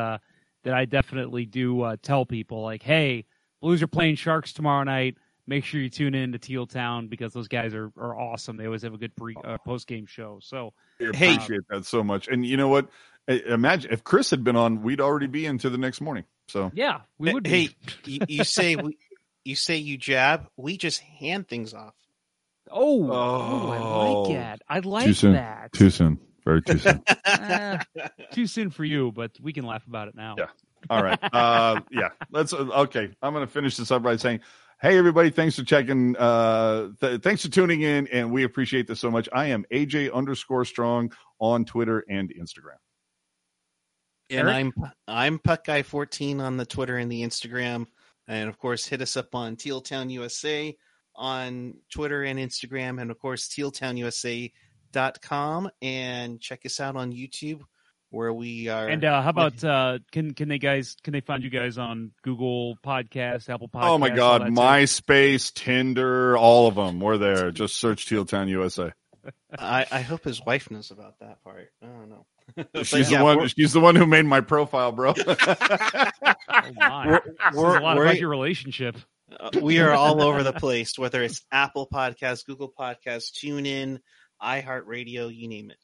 I definitely do tell people, like, hey, Blues are playing Sharks tomorrow night. Make sure you tune in to Teal Town, because those guys are awesome. They always have a good post-game show. So I appreciate that so much. And you know what? Imagine if Chris had been on, we'd already be into the next morning. So yeah, we would be. Hey, you say you jab, we just hand things off. Oh, I like that. I like too soon. That. Too soon. Very too soon. Too soon for you, but we can laugh about it now. Yeah. All right. Okay. I'm going to finish this up by saying, hey, everybody, thanks for checking. Thanks for tuning in, and we appreciate this so much. I am AJ _strong on Twitter and Instagram. And Eric? I'm PuckGuy14 on the Twitter and the Instagram. And, of course, hit us up on Teal Town USA on Twitter and Instagram. And, of course, tealtownusa.com. And check us out on YouTube, where we are. And how about can they find you guys on Google Podcasts, Apple Podcasts? Oh, my God. MySpace, Tinder, all of them. We're there. Just search Teal Town USA. I hope his wife knows about that part. I don't know. She's the one who made my profile, bro. We're your relationship. We are all over the place, whether it's Apple Podcasts, Google Podcasts, TuneIn, iHeartRadio, you name it.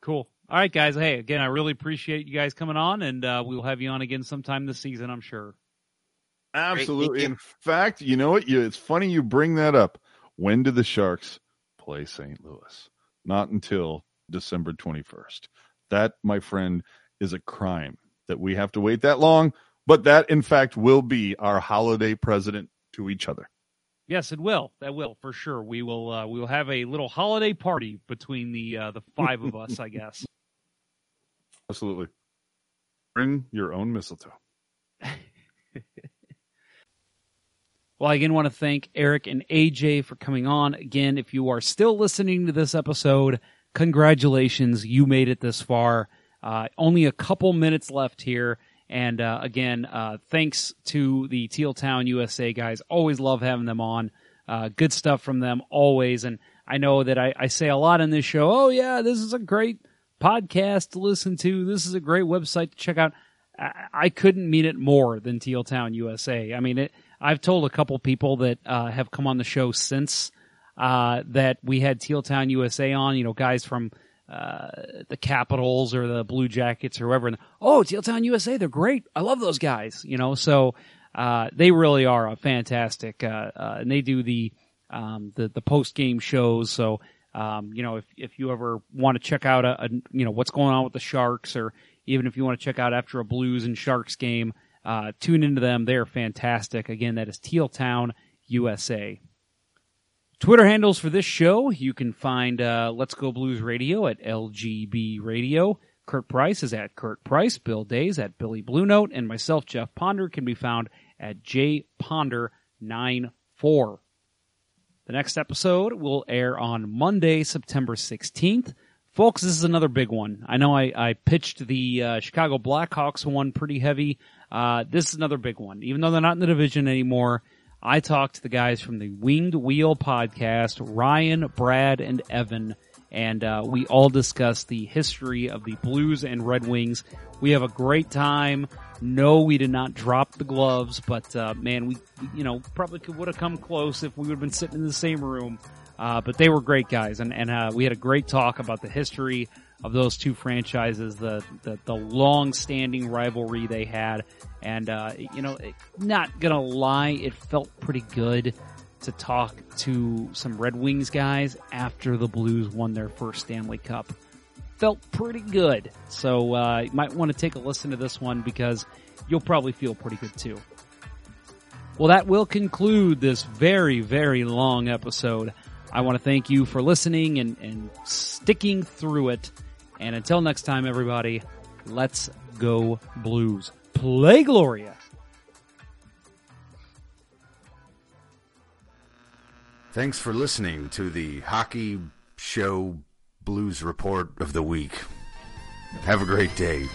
Cool. All right, guys. Hey, again, I really appreciate you guys coming on, and we'll have you on again sometime this season, I'm sure. Absolutely. In fact, you know what? It's funny you bring that up. When do the Sharks play St. Louis? not until December 21st. That, my friend, is a crime that we have to wait that long. But that, in fact, will be our holiday present to each other. Yes, it will. That will, for sure. We will have a little holiday party between the five of us, I guess. Absolutely. Bring your own mistletoe. Well, I again want to thank Eric and AJ for coming on. Again, if you are still listening to this episode, congratulations. You made it this far. Only a couple minutes left here. And again, thanks to the Teal Town USA guys. Always love having them on. Good stuff from them always. And I know that I say a lot in this show, oh, yeah, this is a great podcast to listen to. This is a great website to check out. I couldn't mean it more than Teal Town USA. I mean, I've told a couple people that have come on the show since that we had Teal Town USA on, you know, guys from the Capitals or the Blue Jackets or whoever. And, oh, Teal Town USA, they're great. I love those guys, you know. So they really are a fantastic. And they do the post-game shows. So, you know, if you ever want to check out, you know, what's going on with the Sharks, or even if you want to check out after a Blues and Sharks game, tune into them. They're fantastic. Again, that is Teal Town USA. Twitter handles for this show, you can find Let's Go Blues Radio at LGB Radio. Kurt Price is at Kurt Price. Bill Day is at Billy Blue Note. And myself, Jeff Ponder, can be found at jponder94. The next episode will air on Monday, September 16th. Folks, this is another big one. I know I pitched the Chicago Blackhawks one pretty heavy. This is another big one. Even though they're not in the division anymore, I talked to the guys from the Winged Wheel podcast, Ryan, Brad, and Evan, and we all discussed the history of the Blues and Red Wings. We have a great time. No, we did not drop the gloves, but man, we probably would have come close if we would have been sitting in the same room. But they were great guys, and we had a great talk about the history of those two franchises, the long-standing rivalry they had. And, not going to lie, it felt pretty good to talk to some Red Wings guys after the Blues won their first Stanley Cup. Felt pretty good. So you might want to take a listen to this one, because you'll probably feel pretty good too. Well, that will conclude this very, very long episode. I want to thank you for listening and sticking through it. And until next time, everybody, let's go Blues. Play Gloria. Thanks for listening to the Hockey Show Blues Report of the Week. Have a great day.